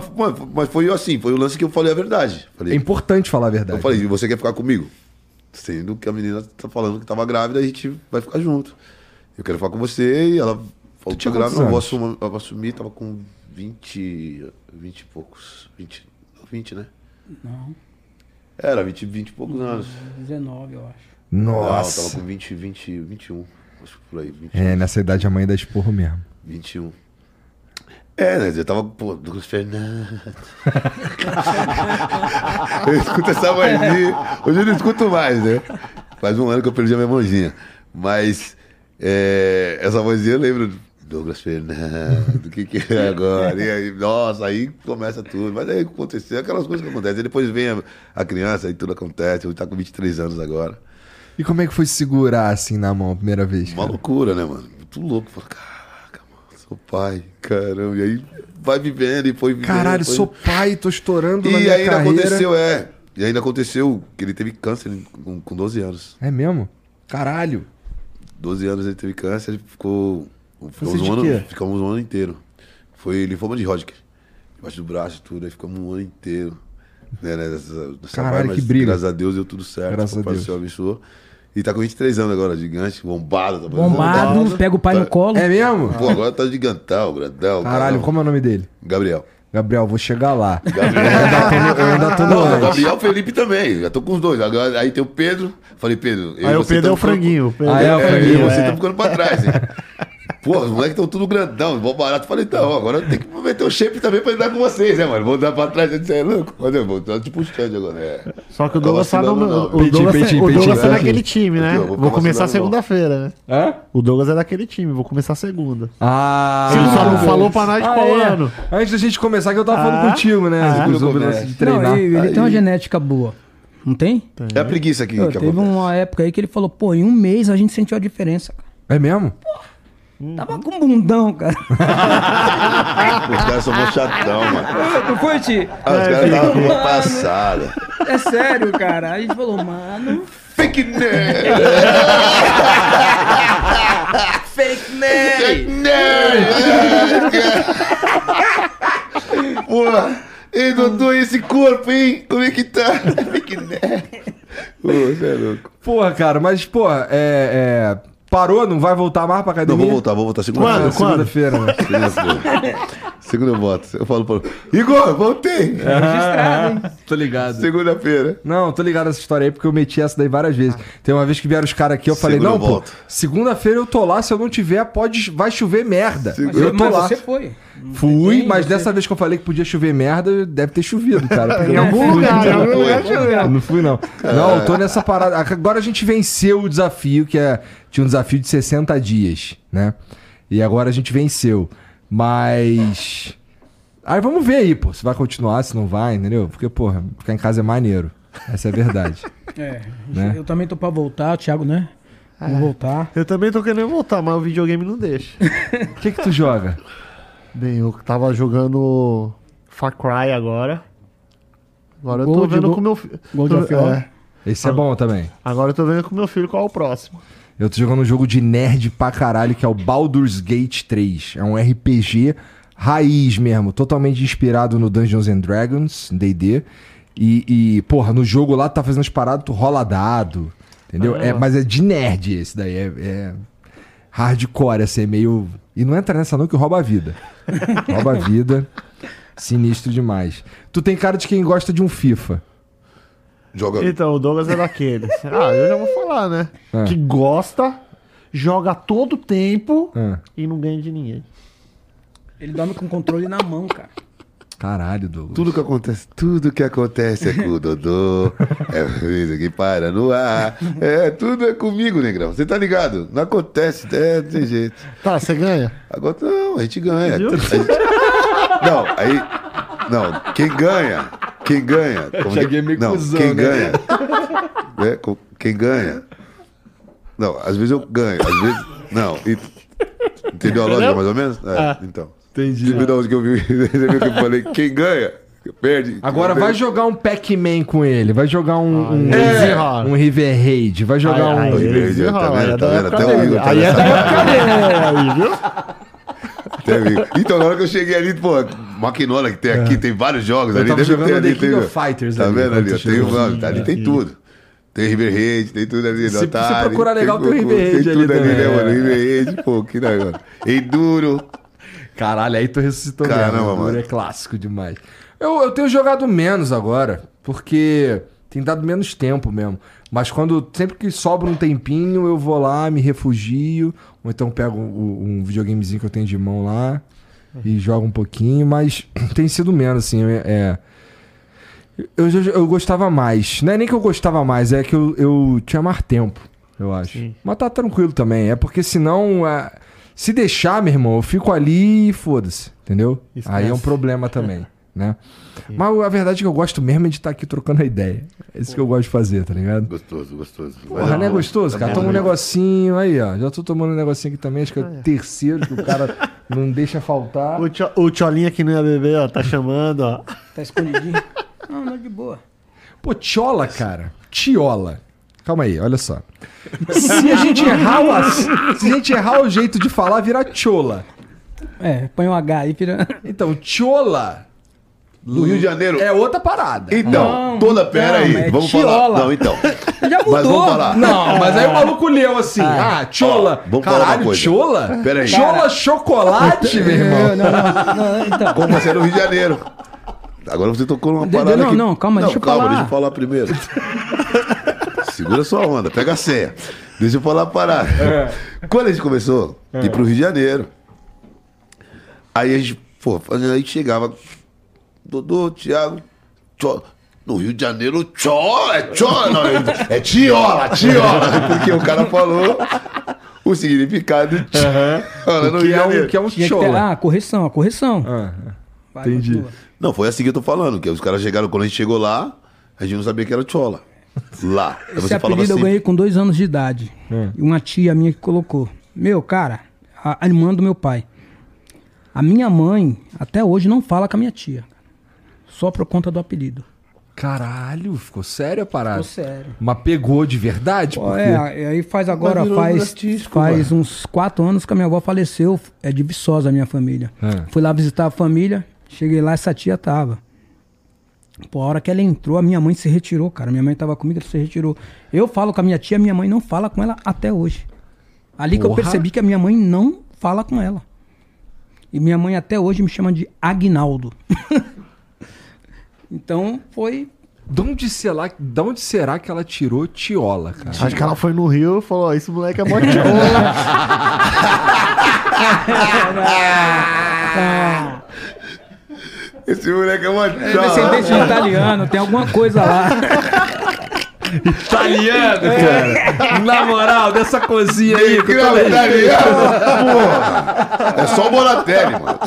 mas foi assim, foi o lance que eu falei a verdade. Falei, é importante falar a verdade. Eu falei, você quer ficar comigo? Sendo que a menina tá falando que tava grávida, a gente vai ficar junto. Eu quero falar com você, e ela... Eu tinha grávida, não vou assumir, tava com 20 e poucos. 20, né? Não. Era 20 e poucos anos. 19, eu acho. Nossa. Não, tava com 21. Acho que por aí. 21. É, nessa idade a mãe dá esporro mesmo. 21. É, né? Eu tava, pô, Douglas Fernando. Eu escuto essa vozinha. Hoje eu não escuto mais, né? Faz um ano que eu perdi a minha mãozinha. Mas, essa vozinha eu lembro. Douglas Fernando, o que é agora? E aí, nossa, aí começa tudo. Mas aí aconteceu aquelas coisas que acontecem. E depois vem a criança e tudo acontece. Ele tá com 23 anos agora. E como é que foi segurar assim na mão a primeira vez? Cara? Uma loucura, né, mano? Muito louco. Falei, caraca, mano, sou pai, caramba. E aí vai vivendo e foi vivendo. Caralho, foi... sou pai, tô estourando na minha carreira. E ainda aconteceu, E ainda aconteceu que ele teve câncer com 12 anos. É mesmo? Caralho. 12 anos ele teve câncer, ele ficou... Ficamos um ano inteiro. Foi linfoma de Hodgkin. Debaixo do braço, tudo. Aí ficamos um ano inteiro. Caralho, que briga. Graças a Deus deu tudo certo. Graças a Deus. E tá com 23 anos agora, gigante, bombado. Tá bombado, pega o pai no colo. É mesmo? Pô, agora tá gigantão, grandão. Caralho, como é o nome dele? Gabriel. Gabriel, vou chegar lá. Gabriel. Eu ainda tô no Gabriel Felipe também. Já tô com os dois. Agora, aí tem o Pedro. Falei, Pedro... Aí o Pedro é o franguinho. Aí é o franguinho. Você tá ficando pra trás, hein? Pô, os moleques estão tudo grandão, bom barato. Falei, então, agora eu tenho que meter o shape também pra andar com vocês, né, mano? Vou andar pra trás, você é louco. Mas eu vou estar tipo stand agora, né? Só que o Douglas tá naquele time, né? Vou começar segunda-feira, né? É? O Douglas é daquele time, vou começar segunda. Ah! Você só não falou pra nós de qual ano. Antes da gente começar, que eu tava falando contigo, né? Ele tem uma genética boa. Não tem? É a preguiça aqui. Teve uma época aí que ele falou, pô, em um mês a gente sentiu a diferença. É mesmo? Pô. Tava com bundão, cara. Os caras são mó chatão, mano. Tu curte? Os caras estavam com uma passada. É sério, cara. A gente falou, mano... Fake nerd! Fake nerd! Fake nerd! Porra! Ei, Dodô, esse corpo, hein? Como é que tá? Fake nerd! Você é louco. Porra, cara, mas, porra, Parou, não vai voltar mais pra academia? Não, vou voltar segunda-feira. Segunda eu volto. Eu falo pra Igor, voltei. É registrado, hein? Tô ligado. Segunda-feira. Não, tô ligado nessa história aí, porque eu meti essa daí várias vezes. Tem uma vez que vieram os caras aqui, eu falei, não, pô, segunda-feira eu tô lá, se eu não tiver, vai chover merda. Eu tô lá. Você foi. Fui, mas dessa vez que eu falei que podia chover merda, deve ter chovido, cara. Em algum lugar, choveu. Não fui, não. Não, eu tô nessa parada. Agora a gente venceu o desafio, que é... Tinha um desafio de 60 dias, né? E agora a gente venceu. Mas... Aí vamos ver aí, pô. Se vai continuar, se não vai, entendeu? Porque, porra, ficar em casa é maneiro. Essa é a verdade. Né? Eu também tô pra voltar, Thiago, né? Vou voltar. Eu também tô querendo voltar, mas o videogame não deixa. O que tu joga? Bem, eu tava jogando Far Cry agora. Agora eu tô vendo com meu filho. Esse é bom também. Agora eu tô vendo com meu filho qual é o próximo. Eu tô jogando um jogo de nerd pra caralho, que é o Baldur's Gate 3. É um RPG raiz mesmo, totalmente inspirado no Dungeons & Dragons, D&D. E, porra, no jogo lá tu tá fazendo as paradas, tu rola dado, entendeu? Mas é de nerd esse daí, é hardcore, assim, é meio... E não entra nessa não que rouba a vida. Rouba a vida, sinistro demais. Tu tem cara de quem gosta de um FIFA. Joga. Então, o Douglas é daqueles. Eu já vou falar, né? Que gosta, joga todo tempo e não ganha de ninguém. Ele dorme com o controle na mão, cara. Caralho, Douglas. Tudo que acontece é com o Dodô. É que para no ar. Tudo é comigo, negrão. Você tá ligado? Não acontece, não tem jeito. Tá, você ganha? Agora não, a gente ganha. Não, aí... Não, quem ganha... Quem ganha... Não, às vezes eu ganho, às vezes... Não, entendeu a lógica mais ou menos? Então. Entendi. Você viu de onde que eu vi? Você viu que eu falei? Quem ganha, perde. Agora vai jogar um Pac-Man com ele, vai jogar um River Raid, vai jogar um... River Raid, tá vendo? Até o Igor tá aí viu? Então, na hora que eu cheguei ali, pô, maquinona que tem aqui, tem vários jogos ali. Deve jogando ter ali, King of Fighters tá ali. Tá vendo ali? Tem tudo. Tem River Raid, tem tudo ali. Se você procurar legal, tem o River Raid ali. Tem tudo ali, né, mano? River Raid, pô, que negócio. Enduro. Caralho, aí tu ressuscitou mesmo. Caramba, mano. É clássico demais. Eu tenho jogado menos agora, porque tem dado menos tempo mesmo. Mas sempre que sobra um tempinho, eu vou lá, me refugio, ou então pego um videogamezinho que eu tenho de mão lá e jogo um pouquinho, mas tem sido menos, assim, Eu gostava mais. Não é nem que eu gostava mais, é que eu tinha mais tempo, eu acho. Sim. Mas tá tranquilo também, é porque senão... Se deixar, meu irmão, eu fico ali e foda-se, entendeu? Esquece. Aí é um problema também, né? Sim. Mas a verdade é que eu gosto mesmo é de estar aqui trocando a ideia. É isso que eu gosto de fazer, tá ligado? Gostoso, gostoso. Porra, não é gostoso, cara? Toma um negocinho aí, ó. Já tô tomando um negocinho aqui também, acho que é o terceiro que o cara não deixa faltar. O Tcholinha que não ia beber, ó, tá chamando, ó. Tá escondidinho. Não, não, de boa. Pô, Tchola, cara. Tiola. Calma aí, olha só. Se a gente errar o jeito de falar, vira Tchola. É, põe um H aí, vira... Então, Tchola... Do Rio de Janeiro. É outra parada. Então, não, toda... Pera não, aí, vamos tiola. Falar. Não, então. Já mudou. Mas vamos falar. Não, mas aí o maluco leu assim. Ah, Tchola. Ó, vamos falar uma coisa. Tchola? Pera aí. Tchola chocolate, meu irmão. Não, então. Como você é no Rio de Janeiro. Agora você tocou numa parada. Não, calma, deixa eu falar. Calma, deixa eu falar primeiro. Segura sua onda, pega a senha. Deixa eu falar a parada. Quando a gente começou ir pro Rio de Janeiro, aí a gente, pô, a gente chegava... Dodô, Thiago, Tchola. No Rio de Janeiro, Tchola, é Tchola, não, é Tiola, porque o cara falou o significado de Tchola no Rio de Janeiro. Que é um Tchola. Ah, correção. Vai, entendi. Não, foi assim que eu tô falando, que os caras chegaram, quando a gente chegou lá, a gente não sabia que era Tchola. Lá. Aí esse você apelido assim, eu ganhei com 2 anos de idade. E uma tia minha que colocou. Meu, cara, a irmã do meu pai. A minha mãe, até hoje, não fala com a minha tia. Só por conta do apelido. Caralho, ficou sério a parada? Ficou sério. Mas pegou de verdade? Pô, porque... aí faz uns 4 anos que a minha avó faleceu. É de Viçosa a minha família. Fui lá visitar a família, cheguei lá, essa tia tava. Pô, a hora que ela entrou, a minha mãe se retirou, cara. Minha mãe tava comigo, ela se retirou. Eu falo com a minha tia, minha mãe não fala com ela até hoje. Ali que eu percebi que a minha mãe não fala com ela. E minha mãe até hoje me chama de Agnaldo. Então foi... De onde será que ela tirou Tiola, cara? Acho que ela foi no Rio e falou, esse moleque é mó Tiola. Esse moleque é mó Tiola. É descendente de italiano, tem alguma coisa lá. Italiano, cara. Na moral, dessa cozinha aí. Que italiano, porra. É só o Bonatelli, mano.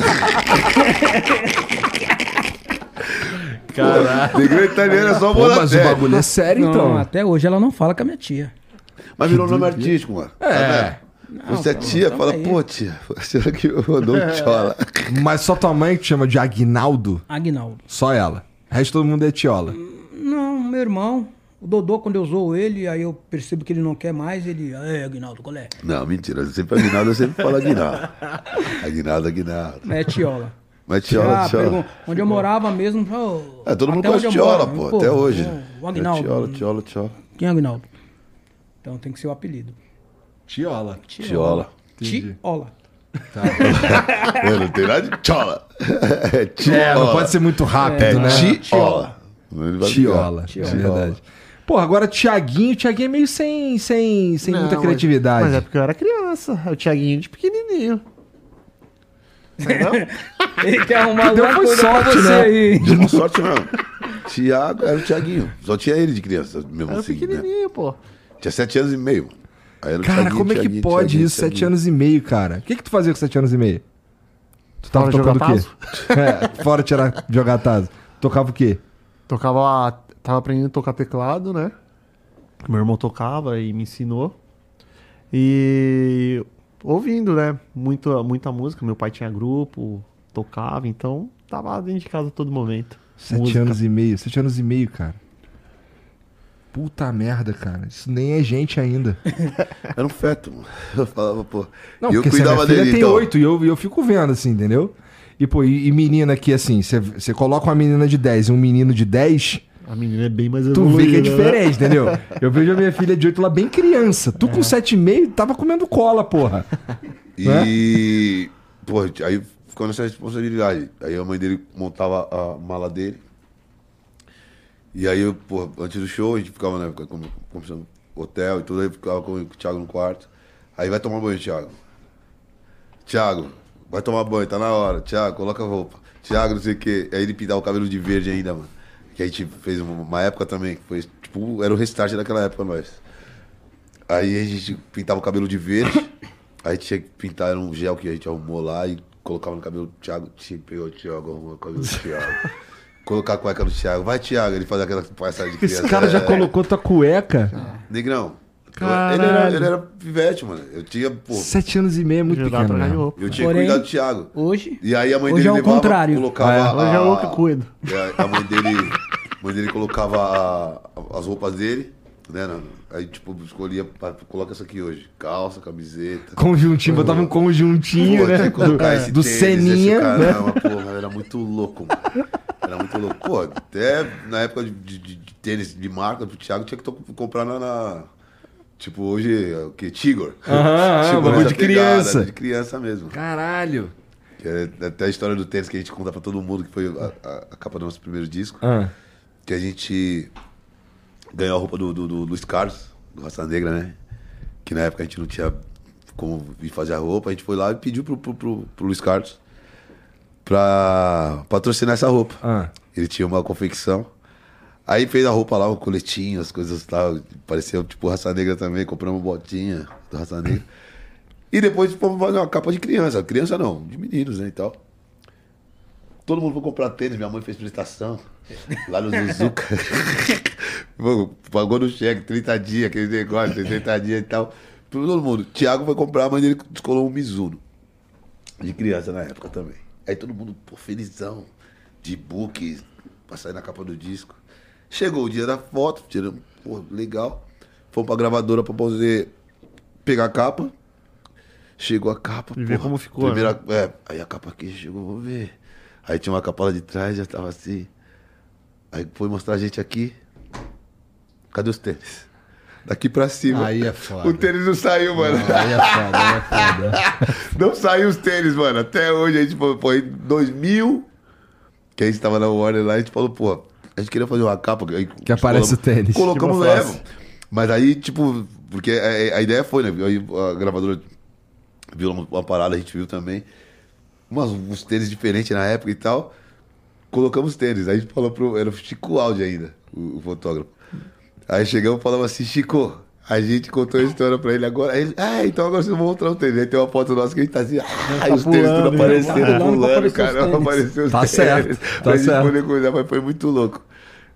Caralho. Negrão italiano é só bola. Mas o bagulho é sério, não, então. Até hoje ela não fala com a minha tia. Mas virou um nome artístico, mano. É. Não, você não, a tia fala, aí. Pô, tia, será que eu dou um Tiola? Mas só tua mãe que chama de Agnaldo? Agnaldo. Só ela. O resto todo mundo é Tiola. Não, meu irmão. O Dodô, quando eu zoo ele, aí eu percebo que ele não quer mais, ele... É, Agnaldo, qual é? Não, mentira. Eu sempre falo Agnaldo. Agnaldo. É Tiola. Mas Tiola, Tiola. Onde eu morava mesmo... Oh, todo mundo gosta de Tiola, pô, até hoje. O Agnaldo. Tiola. Quem é Agnaldo? Então tem que ser o apelido. Tiola. Tá. Não tem nada de Tiola. É Tiola. É, não pode ser muito rápido, né? Tiola. Verdade. Porra, agora Thiaguinho é meio sem muita criatividade. Mas é porque eu era criança. O Thiaguinho de pequenininho. Não? Ele quer arrumar alguma coisa sorte, pra você, né? Aí. Deu sorte, não. Tiago era o Thiaguinho. Só tinha ele de criança mesmo assim, pequenininho, né? Pô. Tinha 7 anos e meio. Aí era o cara, como é que pode isso? Thiaguinho. 7 anos e meio, cara. O que tu fazia com 7 anos e meio? Tu tava tocando o quê? Fora tirar, jogar tazo. Tocava o quê? Tava aprendendo a tocar teclado, né? Meu irmão tocava e me ensinou. E... ouvindo, né? Muita música. Meu pai tinha grupo, tocava, então tava dentro de casa a todo momento. 7 anos e meio, cara. Puta merda, cara. Isso nem é gente ainda. Era um feto, mano. Eu falava, pô. Não, eu cuidava dele, tem então. 8 e eu fico vendo, assim, entendeu? E, pô, e menina aqui, assim, você coloca uma menina de 10 e um menino de 10... A menina é bem mais evoluída. Tu vê que é diferente, entendeu? Eu vejo a minha filha de 8 lá bem criança. Tu com 7,5 tava comendo cola, porra. E... é? Porra, aí ficou nessa responsabilidade. Aí a mãe dele montava a mala dele. E aí, eu, porra, antes do show, a gente ficava, né, conversando no hotel e tudo. Aí ficava com o Thiago no quarto. Aí vai tomar banho, Thiago. Thiago, vai tomar banho, tá na hora. Thiago, coloca a roupa. Thiago, não sei o quê. Aí ele pintava o cabelo de verde ainda, mano. Que a gente fez uma época também, que foi, tipo, era o restart daquela época nós. Aí a gente pintava o cabelo de verde, aí A gente tinha que pintar um gel que a gente arrumou lá e colocava no cabelo do Thiago. Pegou o Thiago, arrumou o cabelo do Thiago. Colocar a cueca no Thiago. Vai, Thiago. Ele faz aquela passagem de criança. Esse cara já colocou tua cueca? Negrão. Ele era pivete, mano. Eu tinha, pô... 7 anos e meio, muito pequeno. Né? Eu tinha cuidado do Thiago. Hoje? E aí a mãe dele levava, colocava... hoje é o que eu cuido. A mãe dele colocava as roupas dele, né? Aí, tipo, escolhia... Coloca essa aqui hoje. Calça, camiseta... Conjuntinho. Botava um conjuntinho, né? Do Seninha. Porra, era muito louco, mano. Era muito louco. Pô, até na época de tênis de marca, pro Thiago tinha que comprar na... Tipo, hoje, o que? Tigor. Bagulho de criança. De criança mesmo. Caralho. Até a história do tênis que a gente conta pra todo mundo, que foi a capa do nosso primeiro disco. Que a gente ganhou a roupa do Luiz Carlos, do Raça Negra, né? Que na época a gente não tinha como ir fazer a roupa. A gente foi lá e pediu pro Luiz Carlos pra patrocinar essa roupa. Ele tinha uma confecção. Aí fez a roupa lá, o coletinho, as coisas tal. Parecia tipo Raça Negra também, compramos botinha do Raça Negra. E depois fomos fazer uma capa de criança. Criança não, de meninos, né, e tal. Todo mundo foi comprar tênis, minha mãe fez prestação. Lá no Zuzuca. Pagou no cheque, 30 dias, aquele negócio, 60 dias e tal. Todo mundo. Thiago foi comprar, a mãe dele descolou um Mizuno. De criança na época também. Aí todo mundo, pô, felizão. De book, pra sair na capa do disco. Chegou o dia da foto, tiramos, pô, legal. Fomos pra gravadora pra poder pegar a capa. Chegou a capa, e ver como ficou, primeira, né? Aí a capa aqui chegou, vou ver. Aí tinha uma capa lá de trás, já tava assim. Aí foi mostrar a gente aqui. Cadê os tênis? Daqui pra cima. Aí é foda. O tênis não saiu, mano. Aí é foda, aí é foda. Não saiu os tênis, mano. Até hoje a gente foi em 2000, que a gente tava na Warner lá, a gente falou, pô... A gente queria fazer uma capa... Que aparece o tênis. Colocamos leva. Mas aí, tipo... Porque a ideia foi, né? Aí a gravadora viu uma parada, a gente viu também. Uns tênis diferentes na época e tal. Colocamos tênis. Aí a gente falou pro... Era o Chico Aldi ainda, o fotógrafo. Aí chegamos e falamos assim, Chico, a gente contou a história pra ele agora. Aí ele, então agora vocês vão mostrar o tênis. Aí tem uma foto nossa que a gente tá assim... Tá os tênis tudo aparecendo, pulando, cara. Não apareceu os tênis. Tá certo. A gente poder cuidar, mas foi muito louco.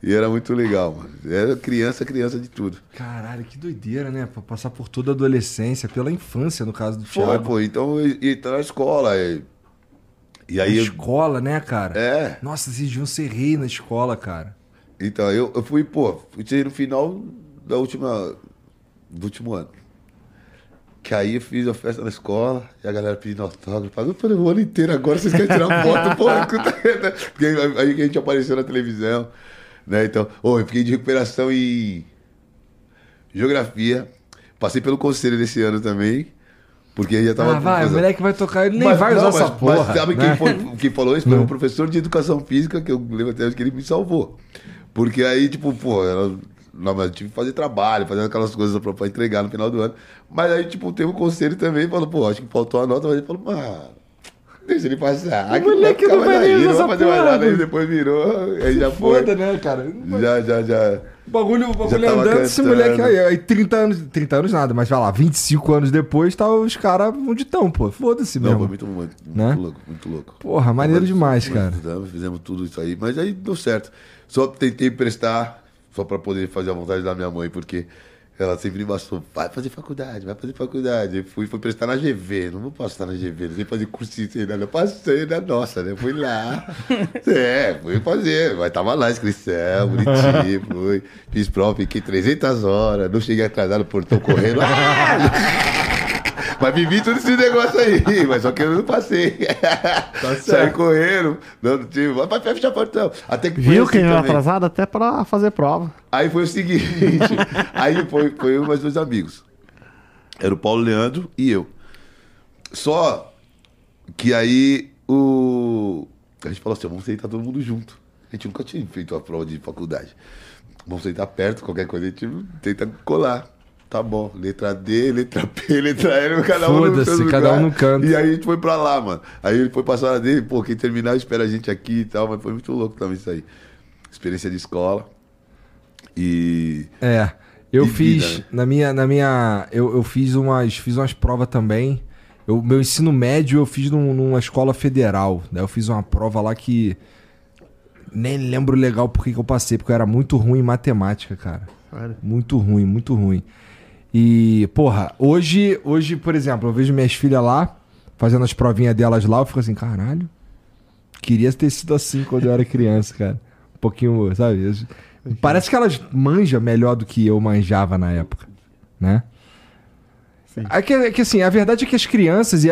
E era muito legal, mano. Era criança de tudo. Caralho, que doideira, né? Pra passar por toda a adolescência, pela infância, no caso do Thiago. Pô, então ia entrar na escola. E aí escola, né, cara? É. Nossa, vocês deviam ser rei na escola, cara. Então, eu fui, pô, fui no final do último ano. Que aí eu fiz a festa na escola e a galera pedindo autógrafo. Eu falei, o ano inteiro agora vocês querem tirar foto, pô. Aí que a gente apareceu na televisão. Né, então, eu fiquei de recuperação em geografia. Passei pelo conselho desse ano também. Porque já tava. O moleque vai tocar, ele nem vai usar essa porra. Mas sabe, né? Quem falou isso? Foi um professor de educação física, que eu lembro até hoje, que ele me salvou. Porque aí, tipo, pô, eu tive que fazer trabalho, fazer aquelas coisas pra entregar no final do ano. Mas aí, tipo, teve um conselho também, falou, pô, acho que faltou a nota, mas ele falou, mano. Deixa ele passar. O moleque não vai nem usar essa porra. Aí depois virou, aí já foi. Foda, né, cara? Já. O bagulho andando, esse moleque aí 30 anos nada, mas vai lá, 25 anos depois, tá os caras onde estão, pô. Foda-se mesmo. Não, foi muito louco. Porra, maneiro demais, cara. Fizemos tudo isso aí, mas aí deu certo. Só tentei emprestar, só pra poder fazer a vontade da minha mãe, porque... Ela sempre me bastou, vai fazer faculdade. Eu fui prestar na GV, não vou passar na GV, não sei fazer cursinho, sei nada. Eu passei na nossa, né? Fui lá. Fui fazer, mas tava lá a inscrição, bonitinho, fui. Fiz prova, fiquei 300 horas, não cheguei atrasado, portão correndo. Mas vivi todo esse negócio aí, mas só que eu não passei. Tá saí correndo, não tive. Mas vai fechar portão. Até que viu quem era atrasado até pra fazer prova. Aí foi o seguinte: aí foi eu e mais dois amigos. Era o Paulo Leandro e eu. Só que aí a gente falou assim: vamos sentar todo mundo junto. A gente nunca tinha feito a prova de faculdade. Vamos sentar perto, qualquer coisa a gente tenta colar. Tá bom, letra D, letra P, letra L, cada um no seu lugar. Cada um no canto. E aí a gente foi pra lá, mano. Aí ele foi pra sala dele, pô, quem terminar espera a gente aqui e tal, mas foi muito louco também isso aí. Experiência de escola e... Eu fiz, vida, né? Eu fiz umas provas também, Meu ensino médio eu fiz numa escola federal. Daí eu fiz uma prova lá que... Nem lembro legal por que eu passei, porque eu era muito ruim em matemática, cara. Claro. Muito ruim, muito ruim. E, porra, hoje, por exemplo, eu vejo minhas filhas lá, fazendo as provinhas delas lá, eu fico assim, caralho, queria ter sido assim quando eu era criança, cara. Um pouquinho, sabe? Parece que elas manjam melhor do que eu manjava na época, né? Sim. É que assim, a verdade é que as crianças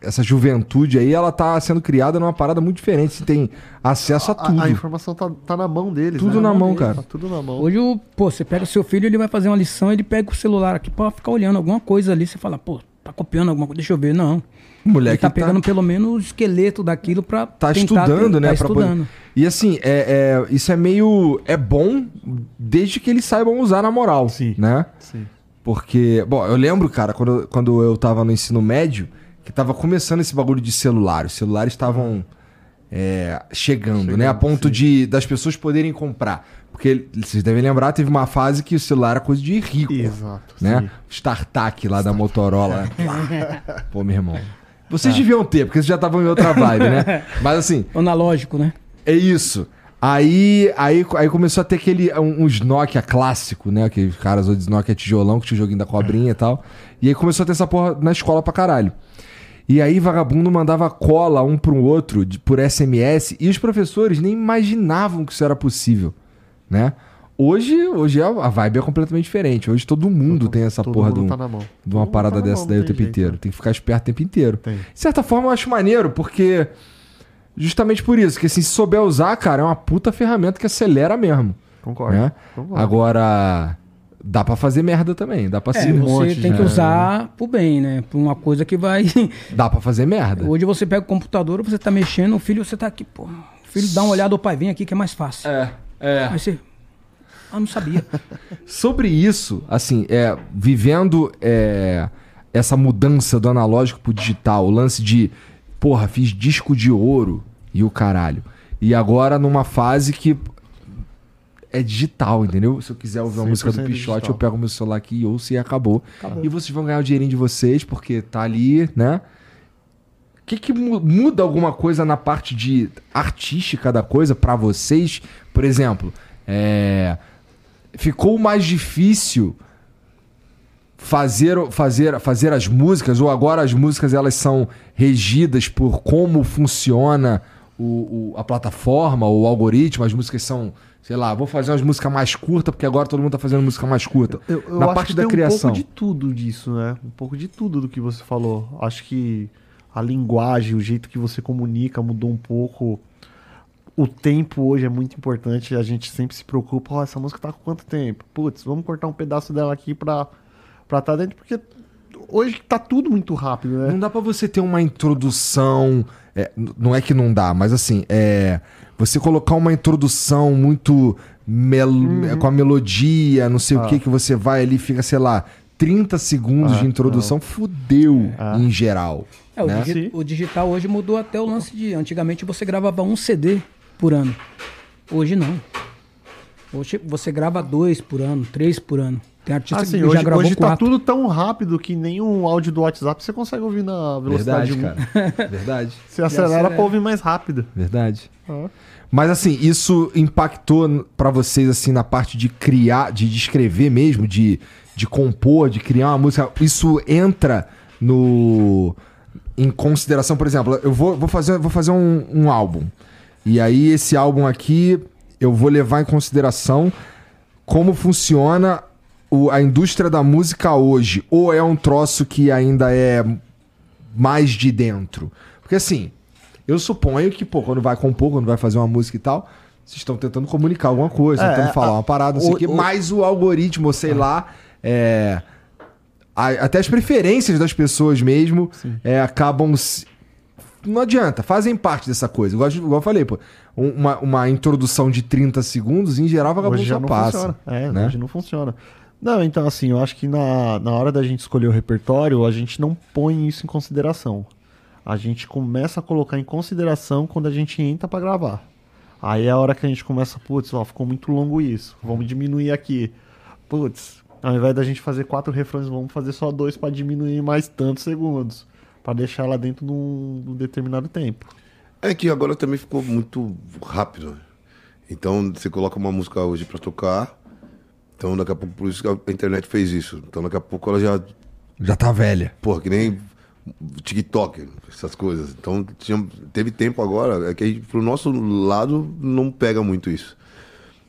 essa juventude aí, ela tá sendo criada numa parada muito diferente. Você tem acesso a tudo. A informação tá na mão deles. Tudo, né? na mão, cara. Tá tudo na mão. Hoje, você pega o seu filho, ele vai fazer uma lição, ele pega o celular aqui pra ficar olhando alguma coisa ali. Você fala, pô, tá copiando alguma coisa? Deixa eu ver. Não. Moleque tá pegando pelo menos o esqueleto daquilo pra tentar... Estudando, né? Tá estudando, né? E assim, isso é meio... É bom desde que eles saibam usar na moral, sim, né? Sim. Porque, bom, eu lembro, cara, quando eu tava no ensino médio, que tava começando esse bagulho de celular. Os celulares estavam chegando, né? A ponto de das pessoas poderem comprar. Porque, vocês devem lembrar, teve uma fase que o celular era coisa de rico. Exato, né? Sim. Startup lá da Motorola. Pô, meu irmão. Vocês deviam ter, porque vocês já estavam em outra vibe, né? Mas assim... Analógico, né? É isso. Aí começou a ter uns Nokia clássico, né? Aqueles caras de Nokia tijolão, que tinha o joguinho da cobrinha e tal. E aí começou a ter essa porra na escola pra caralho. E aí vagabundo mandava cola um pro outro por SMS, e os professores nem imaginavam que isso era possível, né? Hoje a vibe é completamente diferente. Hoje todo mundo tem essa porra de uma parada dessa daí o tempo inteiro. Tem que ficar esperto o tempo inteiro. Tem. De certa forma eu acho maneiro, porque... Justamente por isso, que assim, se souber usar, cara, é uma puta ferramenta que acelera mesmo. Concordo. Né? Concordo. Agora, dá pra fazer merda também. Dá pra ser um monte. Você tem que usar pro bem, né? Por uma coisa que vai... Dá pra fazer merda. Hoje você pega o computador, você tá mexendo, o filho, você tá aqui, pô. O filho dá uma olhada, o pai vem aqui que é mais fácil. Aí você... Ah, não sabia. Sobre isso, assim, vivendo essa mudança do analógico pro digital, o lance de... Porra, fiz disco de ouro e o caralho. E agora numa fase que é digital, entendeu? Se eu quiser ouvir uma música do Pixote, eu pego meu celular aqui e ouço e acabou. E vocês vão ganhar o dinheirinho de vocês porque tá ali, né? O que muda alguma coisa na parte de artística da coisa pra vocês? Por exemplo, ficou mais difícil fazer as músicas, ou agora as músicas elas são regidas por como funciona a plataforma, o algoritmo, as músicas são, sei lá, vou fazer umas músicas mais curtas, porque agora todo mundo tá fazendo música mais curta. Eu na acho parte que da tem criação. Um pouco de tudo disso, né? Um pouco de tudo do que você falou. Acho que a linguagem, o jeito que você comunica mudou um pouco. O tempo hoje é muito importante, a gente sempre se preocupa, essa música tá com quanto tempo? Putz, vamos cortar um pedaço dela aqui pra estar dentro, porque hoje tá tudo muito rápido, né? Não dá pra você ter uma introdução... não é que não dá, mas assim, você colocar uma introdução muito com a melodia, não sei o que você vai ali, fica, sei lá, 30 segundos de introdução, fudeu em geral. Né? O digital hoje mudou até o lance de... Antigamente você gravava um CD por ano. Hoje não. Hoje você grava 2 por ano, 3 por ano. Tem artista que já gravou 4. Hoje tá tudo tão rápido que nenhum áudio do WhatsApp você consegue ouvir na velocidade 1. Verdade, cara. Verdade. Você acelera pra ouvir mais rápido. Verdade. Mas assim, isso impactou pra vocês assim na parte de criar, de escrever mesmo, de compor, de criar uma música. Isso entra em consideração, por exemplo, eu vou fazer um álbum. E aí esse álbum aqui eu vou levar em consideração como funciona a indústria da música hoje, ou é um troço que ainda é mais de dentro? Porque assim, eu suponho que, pô, quando vai compor, quando vai fazer uma música e tal, vocês estão tentando comunicar alguma coisa, tentando falar uma parada, não sei o quê, mas o algoritmo, sei lá, até as preferências das pessoas mesmo acabam... Não adianta, fazem parte dessa coisa. Igual eu falei, pô, uma introdução de 30 segundos, em geral, vagabundo já passa. Né? Hoje não funciona. Não, então assim, eu acho que na hora da gente escolher o repertório, a gente não põe isso em consideração. A gente começa a colocar em consideração quando a gente entra pra gravar. Aí é a hora que a gente começa, ficou muito longo isso, vamos diminuir aqui. Ao invés da gente fazer 4 refrões, vamos fazer só 2 para diminuir mais tantos segundos, para deixar ela dentro de um determinado tempo. É que agora também ficou muito rápido. Então você coloca uma música hoje para tocar, então daqui a pouco, por isso que a internet fez isso. Então daqui a pouco ela já tá velha. Porra, que nem TikTok, essas coisas. Então teve tempo agora, é que gente, pro nosso lado não pega muito isso.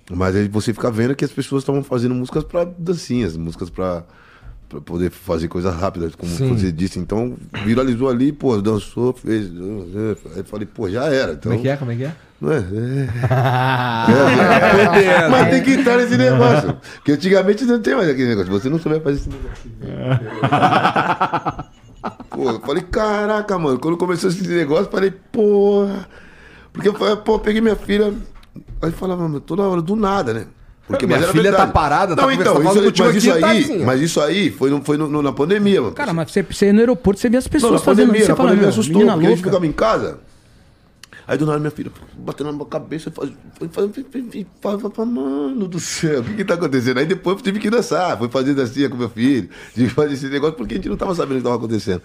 Mas aí você fica vendo que as pessoas estavam fazendo músicas para dancinhas, músicas para poder fazer coisas rápidas, como você disse. Então viralizou ali, pô, dançou, fez. Aí falei, pô, já era. Então... Como é que é? Não é? Mas tem que entrar nesse negócio. Porque antigamente não tem mais aquele negócio. Você não souber fazer esse negócio. Pô, eu falei, caraca, mano. Quando começou esse negócio, falei, porra. Porque eu falei, pô, peguei minha filha. Aí falava, toda hora, do nada, né? Porque minha filha verdade. Tá parada, não, tá então, isso aí foi na pandemia, mano. Cara, mas você ia no aeroporto, você via as pessoas fazendo isso. Na pandemia me assustou, porque a gente ficava em casa. Aí do nada minha filha batendo na minha cabeça, mano do céu, o que tá acontecendo? Aí depois eu tive que dançar, fui fazer dancinha com meu filho, tive que fazer esse negócio, porque a gente não tava sabendo o que tava acontecendo.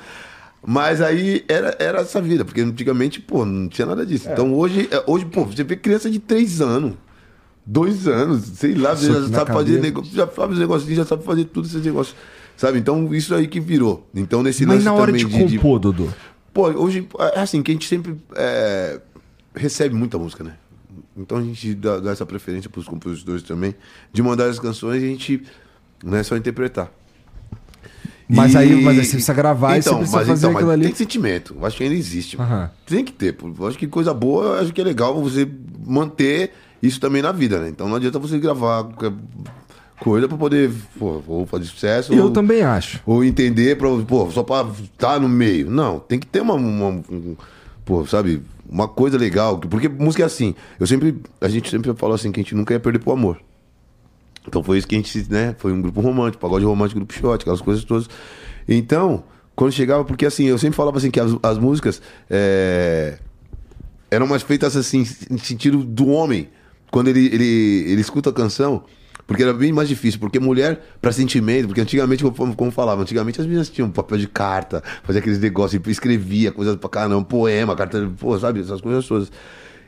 Mas aí era essa vida, porque antigamente, pô, não tinha nada disso. É. Então hoje, pô, você vê criança de 3 anos, 2 anos, sei lá, já sabe fazer negócio, já sabe os negocinhos, já sabe fazer tudo esses negócios, sabe? Então isso aí que virou. Então nesse lance também... Mas na hora de compor, Dodô? Pô, hoje, é assim, que a gente sempre... recebe muita música, né? Então a gente dá essa preferência para os compositores também, de mandar as canções e a gente não é só interpretar. Mas aí você precisa gravar então, e você precisa fazer aquilo ali. Tem sentimento, acho que ainda existe. Uhum. Tem que ter, pô. Acho que coisa boa, acho que é legal você manter isso também na vida, né? Então não adianta você gravar coisa pra poder, pô, ou fazer sucesso. Eu também acho. Ou entender, só pra estar no meio. Não, tem que ter uma coisa legal, porque música é assim, a gente sempre fala assim, que a gente nunca ia perder pro amor. Então foi isso que a gente, né, foi um grupo romântico, pagode romântico, grupo shot, aquelas coisas todas. Então, quando chegava, porque assim, eu sempre falava assim, que as músicas eram mais feitas assim, no sentido do homem, quando ele escuta a canção, porque era bem mais difícil, porque mulher, pra sentimento, porque antigamente, como falava, antigamente as meninas tinham papel de carta, fazia aqueles negócios, escrevia coisas pra caramba, poema, carta, pô, sabe, essas coisas todas.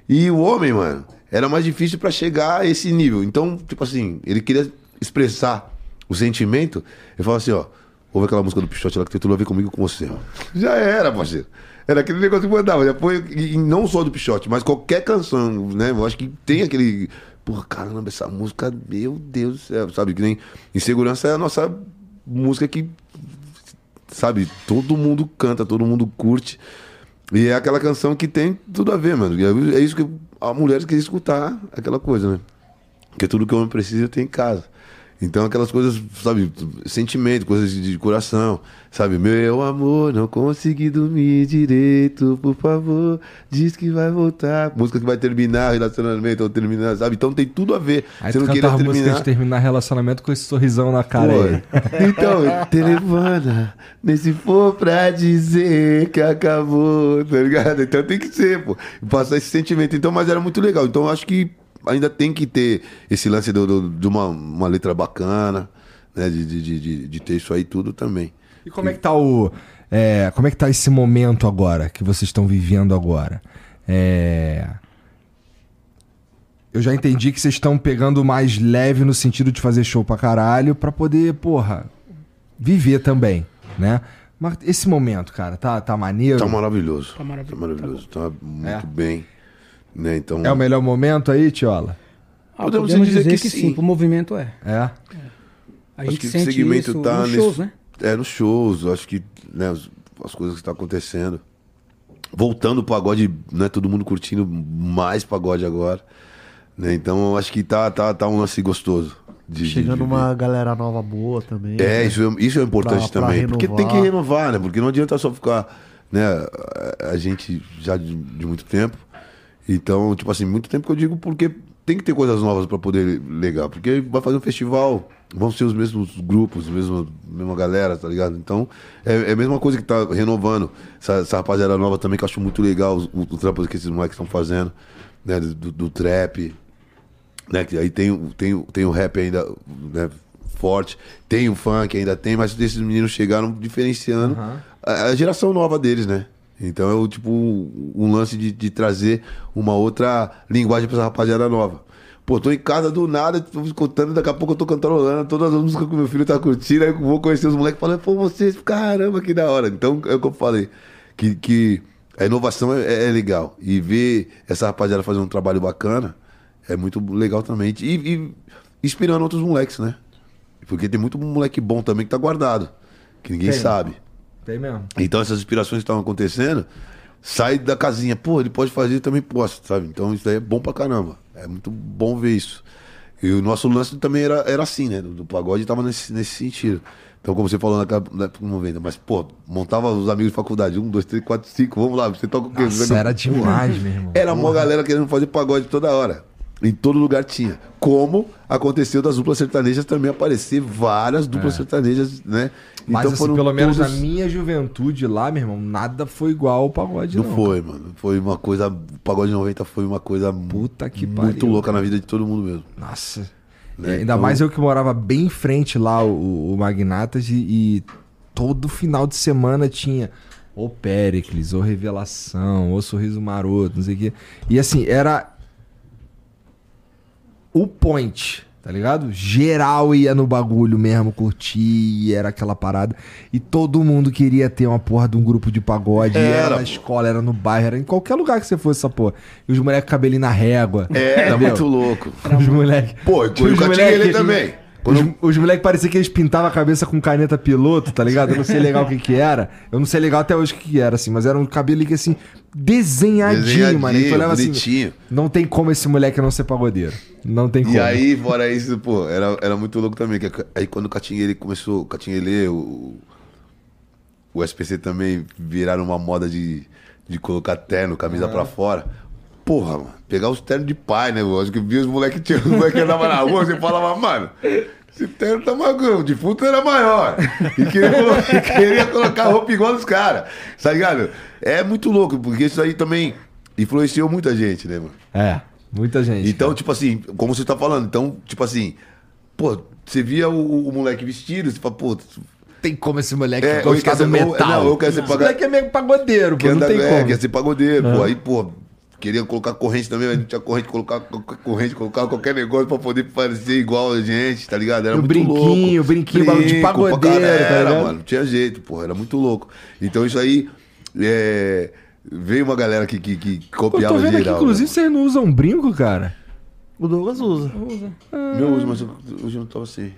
E o homem, mano, era mais difícil pra chegar a esse nível. Então, tipo assim, ele queria expressar o sentimento, ele falava assim, ó, ouve aquela música do Pichote lá que tentou ver comigo com você, mano. Já era, parceiro. Era aquele negócio que mandava, já foi, e não só do Pichote, mas qualquer canção, né, eu acho que tem aquele... Porra, caramba, essa música, meu Deus do céu, sabe? Que nem Insegurança é a nossa música que, sabe, todo mundo canta, todo mundo curte. E é aquela canção que tem tudo a ver, mano. É isso que a mulher quer escutar, aquela coisa, né? Porque tudo que o homem precisa eu tenho em casa. Então aquelas coisas, sabe, sentimento, coisas de coração, sabe? Meu amor, não consegui dormir direito, por favor, diz que vai voltar. Música que vai terminar relacionamento, ou terminar, sabe? Então tem tudo a ver. Aí você não queria terminar. Música de terminar relacionamento com esse sorrisão na cara. Aí. Então, telefona, nem se for pra dizer que acabou, tá ligado? Então tem que ser, pô, passar esse sentimento. Então, mas era muito legal. Então eu acho que ainda tem que ter esse lance de uma letra bacana, né? De ter isso aí tudo também. E como é que tá como é que tá esse momento agora, que vocês estão vivendo agora? Eu já entendi que vocês estão pegando mais leve no sentido de fazer show pra caralho, pra poder, porra, viver também, né? Mas esse momento, cara, tá maneiro? Tá maravilhoso. Tá muito bem. Né, então... É o melhor momento aí, Tiola? Podemos dizer que sim. O movimento é. É. A gente sente segmento isso tá nos shows, né? Nos shows. Acho que né, as coisas que estão acontecendo. Voltando o pagode, né, todo mundo curtindo mais pagode agora. Né, então, acho que tá um lance gostoso. Chegando uma galera nova boa também. Né? Isso é importante também. Porque tem que renovar, né? Porque não adianta só ficar... Né, a gente já de muito tempo. Então, tipo assim, muito tempo que eu digo porque tem que ter coisas novas pra poder legal. Porque vai fazer um festival, vão ser os mesmos grupos, mesma galera, tá ligado? Então, é a mesma coisa que tá renovando. Essa rapaziada nova também que eu acho muito legal o trampo que esses moleques estão fazendo, né? Do trap, né? Que aí tem o rap ainda, né? forte. Tem o funk, ainda tem, mas esses meninos chegaram diferenciando a geração nova deles, né? Então é tipo um lance de trazer uma outra linguagem pra essa rapaziada nova. Pô, tô em casa do nada, tô escutando, daqui a pouco eu tô cantarolando todas as músicas que meu filho tá curtindo, aí eu vou conhecer os moleques falando, pô, vocês, caramba, que da hora. Então é o que eu falei, que a inovação é legal. E ver essa rapaziada fazendo um trabalho bacana é muito legal também. E inspirando outros moleques, né? Porque tem muito moleque bom também que tá guardado, que ninguém sabe. Tem mesmo. Então essas inspirações que estavam acontecendo, sai da casinha, pô, ele pode fazer, eu também posso, sabe? Então isso daí é bom pra caramba. É muito bom ver isso. E o nosso lance também era assim, né? Do pagode tava nesse sentido. Então, como você falou naquela venda, mas, pô, montava os amigos de faculdade, 1, 2, 3, 4, 5, vamos lá, você toca o quê? Nossa, era demais, meu irmão. Era uma galera querendo fazer pagode toda hora. Em todo lugar tinha. Como aconteceu das duplas sertanejas também aparecer várias duplas sertanejas, né? Mas então, assim, foram pelo menos na minha juventude lá, meu irmão, nada foi igual ao pagode, não. Não foi, mano. Foi uma coisa... O pagode 90 foi uma coisa puta que pariu, muito louca, cara, na vida de todo mundo mesmo. Nossa. Né? Ainda então... mais eu que morava bem em frente lá, o Magnatas, e todo final de semana tinha... ou Péricles, ou Revelação, ou Sorriso Maroto, não sei o quê. E assim, era... o point, tá ligado? Geral ia no bagulho mesmo, curtia, era aquela parada. E todo mundo queria ter uma porra de um grupo de pagode. Era na escola, era no bairro, era em qualquer lugar que você fosse essa porra. E os moleques com cabelinho na régua. Era muito louco. Os moleques... Pô, eu já tinha ele também. Os moleques pareciam que eles pintavam a cabeça com caneta piloto, tá ligado? Eu não sei legal o que era. Eu não sei legal até hoje o que era, assim. Mas era um cabelo que, assim, desenhadinho, mano. Então eu olhava assim, não tem como esse moleque não ser pagodeiro. Não tem como. E aí, fora isso, pô, era muito louco também. Que aí quando o Catinguele começou, o Catinguele, o SPC também viraram uma moda de colocar terno, camisa pra fora. Porra, mano, pegar os ternos de pai, né, mano? Acho que vi os moleques tirando, os moleques andavam na rua, você falava, mano, esse terno tá magro, o defunto era maior. E queria colocar roupa igual dos caras, tá ligado? É muito louco, porque isso aí também influenciou muita gente, né, mano? É, muita gente. Então, cara, tipo assim, como você tá falando, então, tipo assim, pô, você via o moleque vestido, você fala, pô... tem como esse moleque gostar do metal. Não, eu quero ser pagodeiro. Esse moleque é meio pagodeiro, pô, não tem como. Quer ser pagodeiro, pô, aí, pô... queria colocar corrente também, mas não tinha corrente, colocava qualquer negócio pra poder parecer igual a gente, tá ligado? Era o muito brinquinho, louco. Brinquinho, bagulho de pagodeiro. Era, mano, não tinha jeito, porra, era muito louco. Então isso aí, veio uma galera que copiava geral. Eu tô vendo geral, aqui, inclusive, vocês não usam brinco, cara? O Douglas usa. Eu uso, mas hoje eu não tava assim.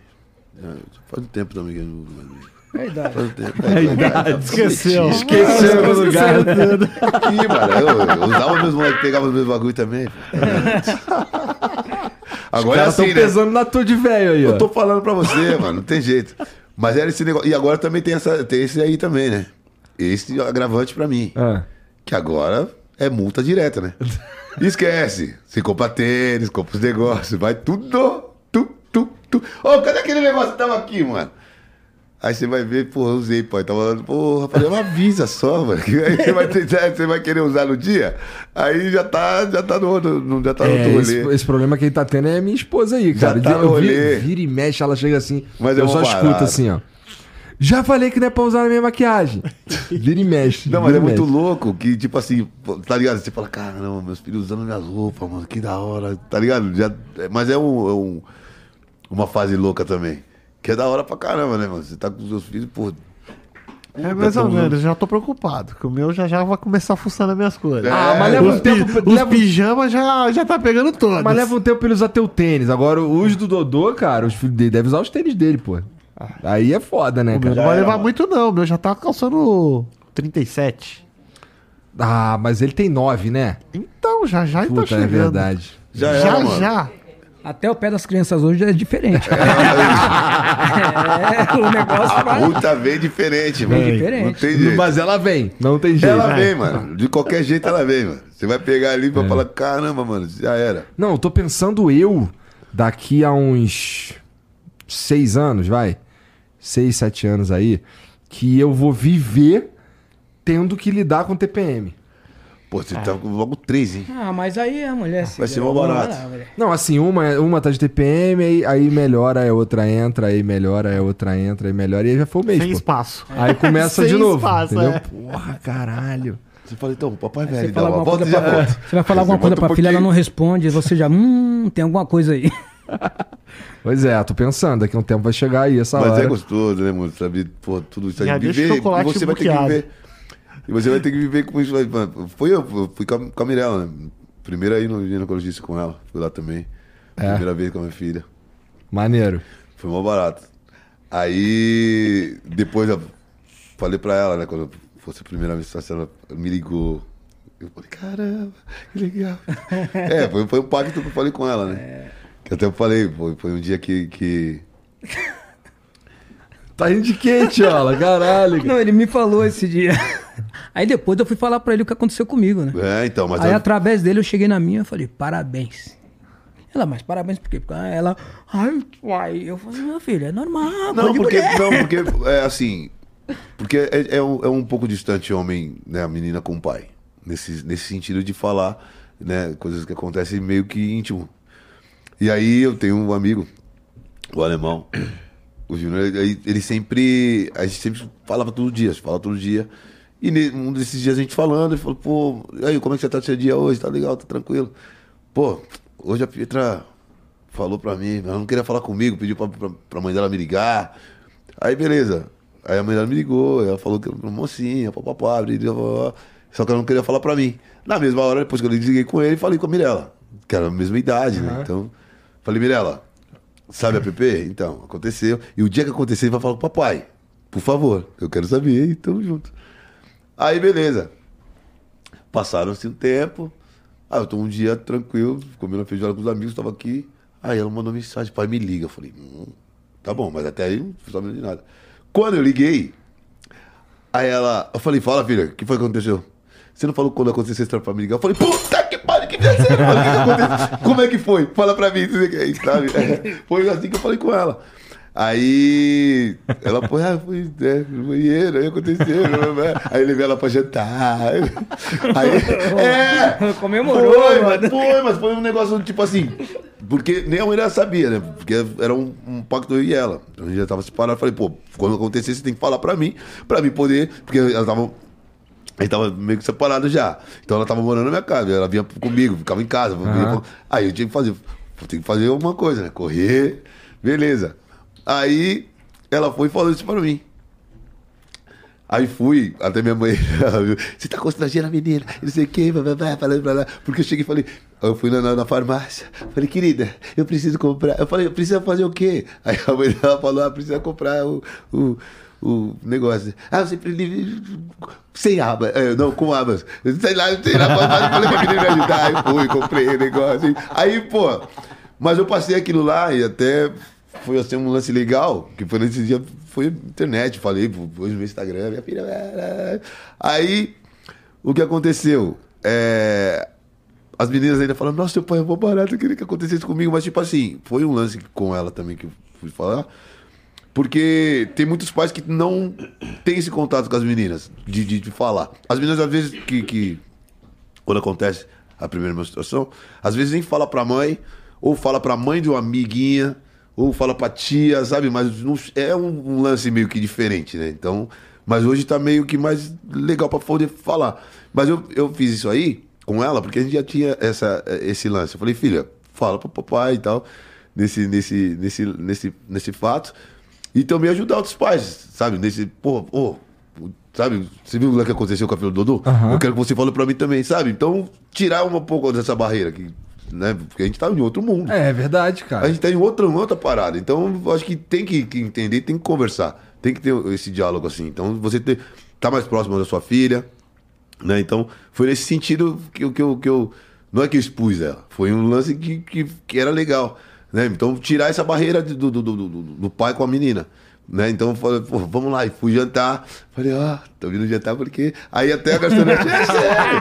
Faz um tempo também que eu não uso mais brinco. É idade. É idade. Esqueceu. Esqueceu o lugar. Aqui, mano. Eu usava os meus moleques, pegava os meus bagulho também. Agora os caras estão pesando na tua de velho aí, ó. Eu tô falando pra você, mano. Não tem jeito. Mas era esse negócio. E agora também tem esse aí também, né? Esse agravante pra mim. Que agora é multa direta, né? Esquece. Você compra tênis, compra os negócios. Vai tudo. Ô, cadê aquele negócio que tava aqui, mano? Aí você vai ver, porra, eu usei, pô. Tava falando, porra, falei, uma avisa só, mano. Aí você vai querer usar no dia, aí já tá no outro rolê. Esse problema que ele tá tendo é a minha esposa aí, cara. Já tá no rolê. Vira e mexe, ela chega assim, mas eu só escuto assim, ó. Já falei que não é pra usar a minha maquiagem. Vira e mexe. Não, mas é muito louco que, tipo assim, tá ligado? Você fala, caramba, meus filhos usando minhas roupas, mano, que da hora, tá ligado? Já, mas é uma fase louca também. Que é da hora pra caramba, né, mano? Você tá com os seus filhos, pô. É mais ou menos, já tô preocupado, que o meu já vai começar a fuçar nas minhas coisas. Mas leva um tempo... Os pijamas já tá pegando todos. Mas leva um tempo pra ele usar teu tênis. Agora, os do Dodô, cara, os filhos dele devem usar os tênis dele, pô. Aí é foda, né, cara? Não vai levar muito, não. O meu já tá calçando 37. Ah, mas ele tem 9, né? Então, já tá chegando. É verdade. Já. Até o pé das crianças hoje é diferente. O negócio... A multa vem diferente, mano. Vem diferente. Mas ela vem. Não tem jeito. Ela vem, mano. De qualquer jeito ela vem, mano. Você vai pegar ali pra falar, caramba, mano, já era. Não, eu tô pensando daqui a uns 6 anos, 6, 7 anos aí, que eu vou viver tendo que lidar com TPM. Pô, você tá com logo 3, hein? Ah, mas aí a mulher... Vai ser mó barato. Não, assim, uma tá de TPM, aí melhora, aí outra entra, aí melhora, aí outra entra, aí melhora, e aí já foi o mês. Sem espaço. Aí começa de novo. Sem espaço, entendeu? Porra, caralho. Você fala, então, papai velho, dá uma volta e já volta. Você vai falar alguma coisa pra filha, ela não responde, você já, tem alguma coisa aí. Pois é, tô pensando, daqui a um tempo vai chegar aí essa hora. Mas é gostoso, né, mano? Sabe, pô, tudo isso aí. Viver, você vai ter que viver... E você vai ter que viver com isso. Fui com a Mirella, né? Primeira aí no ginecologista com ela. Fui lá também. Primeira vez com a minha filha. Maneiro. Foi mó barato. Aí, depois eu falei pra ela, né? Quando eu fosse a primeira menstruação, ela me ligou. Eu falei, caramba, que legal. Foi um pacto que eu falei com ela, né? Que até eu falei, foi um dia que... Tá rindo de quê, Tiola? Caralho. Não, ele me falou esse dia. Aí depois eu fui falar pra ele o que aconteceu comigo, né? Então, mas... Aí através dele eu cheguei na minha e falei, parabéns. Ela, mas parabéns por quê? Porque ela... Ai, eu falei, meu filho, é normal. Não, porque é assim... Porque é um pouco distante homem, né? A menina com o pai. Nesse sentido de falar, né? Coisas que acontecem meio que íntimo. E aí eu tenho um amigo, o alemão... O Júnior, ele sempre... A gente sempre falava todo dia. E um desses dias a gente falando, ele falou, pô, aí, como é que você tá no seu dia hoje? Tá legal, tá tranquilo. Pô, hoje a Pietra falou pra mim, ela não queria falar comigo, pediu pra mãe dela me ligar. Aí, beleza. Aí a mãe dela me ligou, ela falou que era uma mocinha, papapá, só que ela não queria falar pra mim. Na mesma hora, depois que eu desliguei com ele, falei com a Mirella, que era a mesma idade, né? Então, falei, Mirella... Sabe a PP? Então, aconteceu. E o dia que acontecer, ele vai falar com o papai. Por favor, eu quero saber. E tamo junto. Aí, beleza. Passaram-se um tempo. Aí eu tô um dia tranquilo, comendo feijoada com os amigos, tava aqui. Aí ela mandou mensagem, pai, me liga. Eu falei, tá bom, mas até aí não sabe de nada. Quando eu liguei, aí ela... Eu falei, fala, filha, o que foi que aconteceu? Você não falou quando aconteceu esse pra me ligar? Eu falei, puta que pariu, que descer, mano. Como é que foi? Fala pra mim. Sabe? Foi assim que eu falei com ela. Aí ela foi, foi no banheiro, aí aconteceu. Aí levei ela pra jantar. Aí comemorou. Mas foi um negócio tipo assim. Porque nem a mulher sabia, né? Porque era um pacto eu e ela. Então a gente já tava separado. Falei, pô, quando acontecer, você tem que falar pra mim poder. Porque ela tava... Aí tava meio que separado já. Então ela tava morando na minha casa, ela vinha comigo, ficava em casa. Aí eu tinha que fazer. Tem que fazer alguma coisa, né? Correr. Beleza. Aí ela foi e falou isso pra mim. Aí fui, até minha mãe. Você tá constrangendo a menina, não sei o que, porque eu cheguei e falei. Eu fui na farmácia, falei, querida, eu preciso comprar. Eu falei, precisa fazer o quê? Aí a mãe dela falou, precisa comprar o negócio. Eu sempre sem aba, não, com abas. Sei lá, falei pra querer me ajudar. Aí fui, comprei o negócio. Aí, pô, mas eu passei aquilo lá e até foi assim um lance legal, que foi nesse dia, foi internet, falei, hoje no Instagram, minha filha. Aí, o que aconteceu? As meninas ainda falaram, nossa, seu pai é mó barato, eu queria que acontecesse comigo, mas tipo assim, foi um lance com ela também que eu fui falar. Porque tem muitos pais que não tem esse contato com as meninas, de falar. As meninas, às vezes, que quando acontece a primeira menstruação, às vezes nem fala pra mãe, ou fala pra mãe de uma amiguinha, ou fala pra tia, sabe? Mas não, é um lance meio que diferente, né? Então, mas hoje tá meio que mais legal pra poder falar. Mas eu fiz isso aí com ela, porque a gente já tinha esse lance. Eu falei, filha, fala pro papai e tal, nesse fato. E também ajudar outros pais, sabe? Nesse, sabe? Você viu o que aconteceu com a filha do Dodô? Uhum. Eu quero que você fale pra mim também, sabe? Então, tirar um pouco dessa barreira aqui, né? Porque a gente tá em outro mundo. É verdade, cara. A gente tá em outra parada. Então, eu acho que tem que entender, tem que conversar. Tem que ter esse diálogo assim. Então, você tá mais próximo da sua filha, né? Então, foi nesse sentido que eu... Não é que eu expus ela. Foi um lance que era legal. Né? Então, tirar essa barreira do pai com a menina. Né? Então eu falei, pô, vamos lá, e fui jantar. Falei, ó, tô vindo jantar porque... Aí até a garçonete, é sério,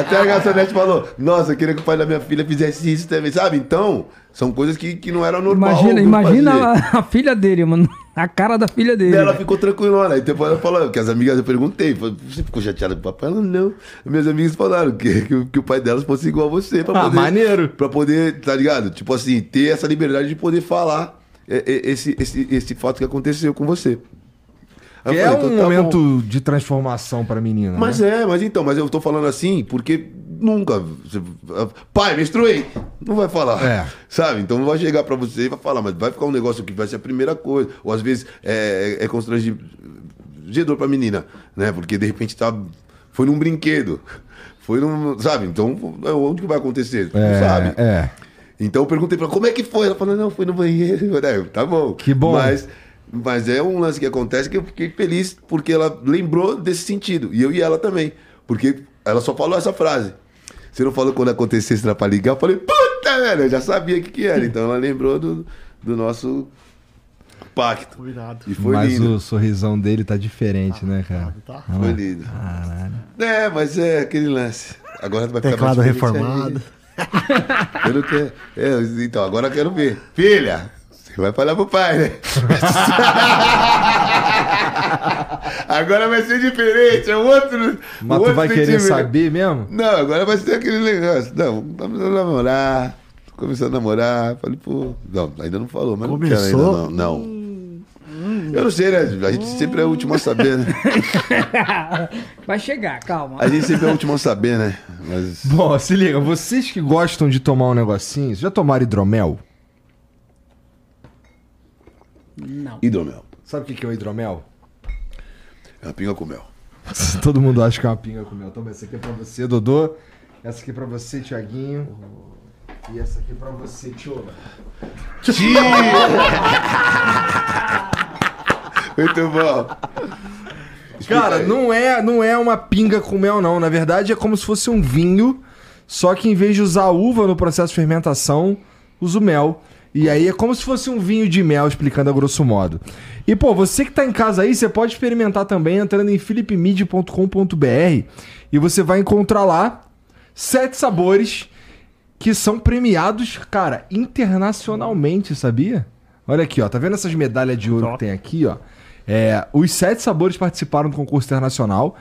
até a garçonete falou, nossa, eu queria que o pai da minha filha fizesse isso também, sabe? Então, são coisas que não eram normal. Imagina a filha dele, mano, a cara da filha dele. E ela ficou tranquilona, aí depois ela falou, que as amigas, eu perguntei, você ficou chateada com o papai? Ela, não, minhas amigas falaram que o pai delas fosse igual a você, pra poder... maneiro. Pra poder, tá ligado? Tipo assim, ter essa liberdade de poder falar esse fato que aconteceu com você. Que é um momento de transformação pra menina. Mas né? mas eu tô falando assim porque nunca... Pai, menstruei! Não vai falar, sabe? Então não vai chegar pra você e vai falar, mas vai ficar um negócio que vai ser a primeira coisa. Ou às vezes é constrangedor pra menina, né? Porque de repente foi num brinquedo, foi num... Sabe? Então onde que vai acontecer? Não sabe? Então eu perguntei pra ela, como é que foi? Ela falou, não, foi no banheiro. Eu falei, tá bom. Que bom. Mas é um lance que acontece que eu fiquei feliz porque ela lembrou desse sentido. E eu e ela também. Porque ela só falou essa frase. Você não falou quando acontecesse pra ligar? Eu falei, puta, velho, eu já sabia o que era. Então ela lembrou do nosso pacto. Cuidado. E foi lindo. Mas o sorrisão dele tá diferente, né, cara? Tá. Foi lindo. Caralho. É, mas é aquele lance. Agora vai ficar mais diferente. Teclado reformado. Eu não quero. Então, agora eu quero ver. Filha, você vai falar pro pai, né? Agora vai ser diferente, é outro. Mas outro tu vai querer saber mesmo? Não, agora vai ser aquele negócio. Não, começou a namorar. Falei, pô. Não, ainda não falou, mas começou? Não quero ainda, não. Eu não sei, né? A gente sempre é o último a saber, né? Vai chegar, calma. A gente sempre é o último a saber, né? Mas... Bom, se liga, vocês que gostam de tomar um negocinho, já tomaram hidromel? Não. Hidromel. Sabe o que é o hidromel? É uma pinga com mel. Todo mundo acha que é uma pinga com mel. Toma, essa aqui é pra você, Dodô. Essa aqui é pra você, Thiaguinho. E essa aqui é pra você, Tio. Tio! Muito bom. Explica, cara, aí. Não é uma pinga com mel, não. Na verdade, é como se fosse um vinho, só que em vez de usar uva no processo de fermentação, usa o mel. E aí é como se fosse um vinho de mel, explicando a grosso modo. E, pô, você que tá em casa aí, você pode experimentar também entrando em philipmid.com.br e você vai encontrar lá 7 sabores que são premiados, cara, internacionalmente, sabia? Olha aqui, ó. Tá vendo essas medalhas de ouro que tem aqui, ó? Os 7 sabores participaram do concurso internacional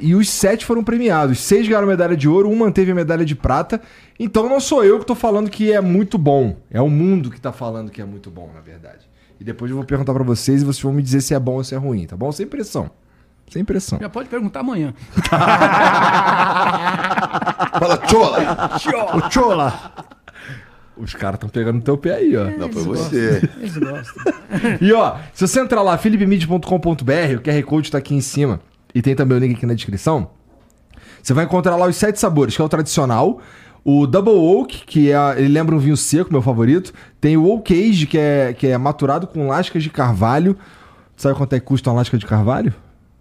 e os 7 foram premiados. 6 ganharam medalha de ouro, 1 manteve a medalha de prata. Então não sou eu que tô falando que é muito bom. É o mundo que tá falando que é muito bom, na verdade. E depois eu vou perguntar pra vocês e vocês vão me dizer se é bom ou se é ruim, tá bom? Sem pressão. Sem pressão. Já pode perguntar amanhã. Fala, Chola! Chola! Os caras estão pegando no teu pé aí, ó. Não, foi você. Eles gostam. E, ó, se você entrar lá, philipmid.com.br, o QR Code tá aqui em cima, e tem também o link aqui na descrição, você vai encontrar lá os 7 sabores, que é o tradicional, o Double Oak, que ele lembra um vinho seco, meu favorito, tem o Oak Age, que é maturado com lascas de carvalho. Sabe quanto é que custa uma lasca de carvalho?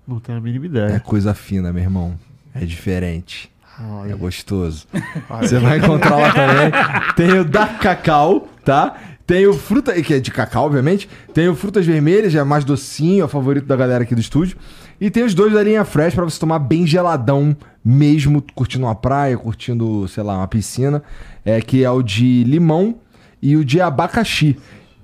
Não tenho a mínima ideia. É coisa fina, meu irmão. É diferente. Ai. É gostoso. Ai. Você vai encontrar lá também. Tem o da cacau, tá? Tem o fruta, que é de cacau, obviamente. Tem o frutas vermelhas, é mais docinho, é o favorito da galera aqui do estúdio. E tem os 2 da linha Fresh pra você tomar bem geladão mesmo, curtindo uma praia, curtindo, sei lá, uma piscina. Que é o de limão e o de abacaxi.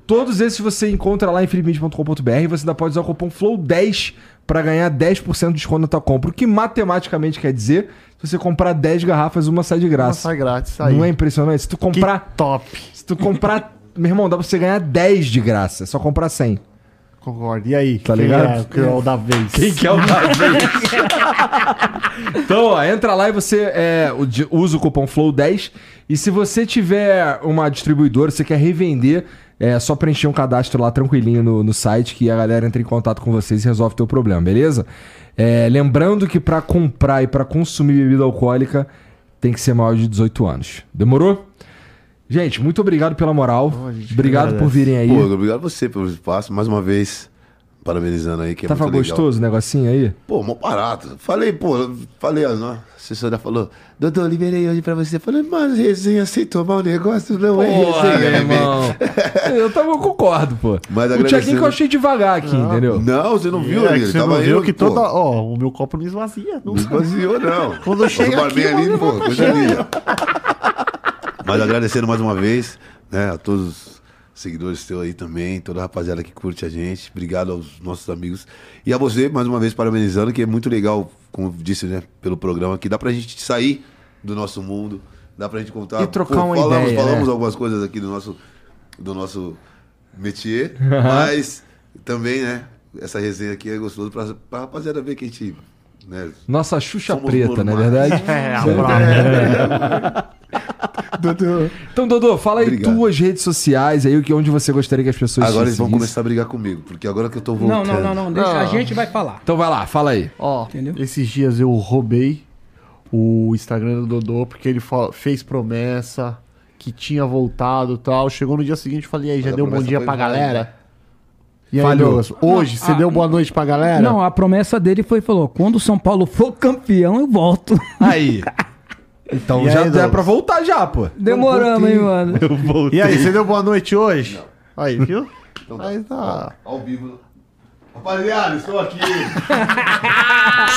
Todos esses você encontra lá em philipmid.com.br e você ainda pode usar o cupom FLOW10 pra ganhar 10% de desconto na tua compra. O que matematicamente quer dizer... Se você comprar 10 garrafas, uma sai de graça. Uma sai grátis, sai. Não é impressionante? Se tu comprar... Que top! Se tu comprar... Meu irmão, dá pra você ganhar 10 de graça. É só comprar 100. Concordo. E aí? Tá ligado? Quem é o da vez? Quem que é o da vez? Então, ó, entra lá e você usa o cupom FLOW10. E se você tiver uma distribuidora, você quer revender... É só preencher um cadastro lá tranquilinho no site que a galera entra em contato com vocês e resolve o teu problema, beleza? Lembrando que pra comprar e pra consumir bebida alcoólica tem que ser maior de 18 anos. Demorou? Gente, muito obrigado pela moral. Obrigado por virem aí. Pô, obrigado a você pelo espaço. Mais uma vez, parabenizando aí, que é muito legal. Tava gostoso o negocinho aí? Pô, mó barato. Falei, ó, a assessora falou, doutor, liberei hoje pra você. Falei, mas resenha sem tomar o negócio não é resenha, irmão. Eu concordo, pô. Mas o check-in que eu achei devagar aqui, não, entendeu? Não, você não viu, ele tava não viu eu, que pô. Toda... Ó, o meu copo não esvazia. Não esvaziou, não. Quando eu cheguei aqui, ali, pô, coisa linda. Mas agradecendo mais uma vez, né, a todos... seguidores teu aí também, toda a rapaziada que curte a gente, obrigado aos nossos amigos e a você, mais uma vez, parabenizando, que é muito legal, como disse, né, pelo programa, que dá pra gente sair do nosso mundo, dá pra gente contar e trocar uma ideia, falamos algumas coisas aqui do nosso métier, mas também, né, essa resenha aqui é gostoso pra rapaziada ver que a gente, né, nossa Xuxa preta, na verdade. Dodô. Então, Dodô, fala aí tuas redes sociais, aí onde você gostaria que as pessoas... Agora eles vão começar a brigar comigo, porque agora que eu tô voltando... Não, deixa, a gente vai falar. Então vai lá, fala aí. Ó, entendeu? Esses dias eu roubei o Instagram do Dodô, porque ele fez promessa que tinha voltado e tal. Chegou no dia seguinte e falei, aí, já deu um bom dia pra galera? E aí, Douglas, hoje você deu boa noite pra galera? Não, a promessa dele falou, quando o São Paulo for campeão, eu volto. Aí... Então e já dá pra voltar já, pô. Demoramos, hein, mano. Eu voltei. E aí, você deu boa noite hoje? Não. Aí, viu? Então tá. Aí tá. Ao vivo. Rapaziada, estou aqui.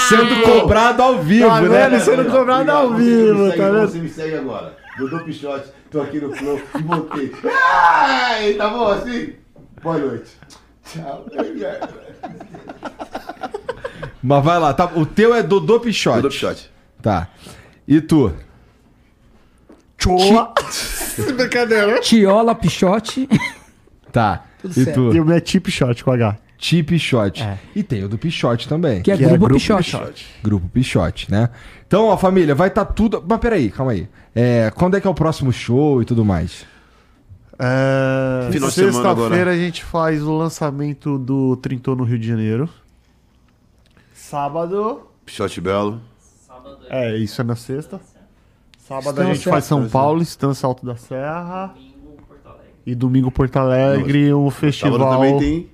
Sendo cobrado ao vivo, tá, né? Velho, sendo cobrado ao vivo, tá vendo? Você me segue agora. Dodô Pichote, tô aqui no flow e voltei. Ai, tá bom assim? Boa noite. Tchau. Mas vai lá, tá, o teu é Dodô Pichote. Dodô Pichote. Tá. E tu? Brincadeira. Tiola Pichote. Tá. Tudo e certo. Tu? E o meu é Ti Pichote com H. Ti Pichote. É. E tem o do Pichote também. Que é Grupo Pichote. Grupo Pichote, né? Então, ó, família, vai estar tudo... Mas peraí, calma aí. Quando é que é o próximo show e tudo mais? Sexta-feira a gente faz o lançamento do Trinton no Rio de Janeiro. Sábado. Pichote Belo. É, isso é na sexta. Sábado Estância, a gente faz São Paulo, Estância Alto da Serra. Domingo, Porto Alegre. E domingo Porto Alegre, um festival. Sábado também tem.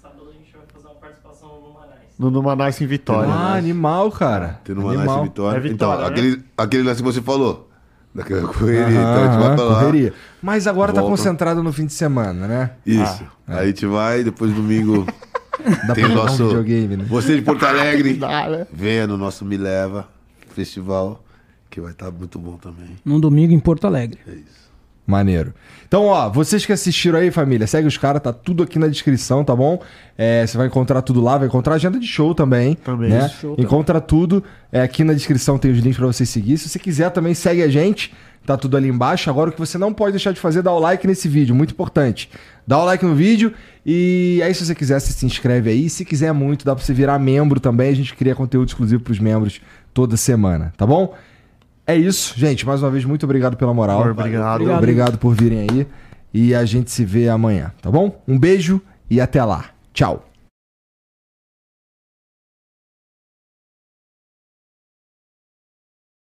Sábado a gente vai fazer uma participação no Numanais. No Numanais em Vitória. Ah, né? Animal, cara. Tem Numanais em Vitória. É Vitória, então, né? aquele lance que você falou. Daquela correria, então a gente vai pra lá. Correria. Mas agora volta. Tá concentrado no fim de semana, né? Isso. Aí a gente vai, depois domingo. Tem o nosso videogame, né? Você de Porto Alegre, venha no nosso Me Leva Festival, que vai estar muito bom também. Num domingo em Porto Alegre. É isso. Maneiro. Então, ó, vocês que assistiram aí, família, segue os caras, tá tudo aqui na descrição, tá bom? Você vai encontrar tudo lá, vai encontrar agenda de show também. Também, né? Show encontra também. Tudo. Aqui na descrição tem os links pra você seguir. Se você quiser também, segue a gente. Tá tudo ali embaixo. Agora o que você não pode deixar de fazer é dar o like nesse vídeo. Muito importante. Dá o like no vídeo. E aí se você quiser, você se inscreve aí. Se quiser muito, dá pra você virar membro também. A gente cria conteúdo exclusivo pros membros toda semana. Tá bom? É isso. Gente, mais uma vez, muito obrigado pela moral. Obrigado. Obrigado por virem aí. E a gente se vê amanhã. Tá bom? Um beijo e até lá. Tchau.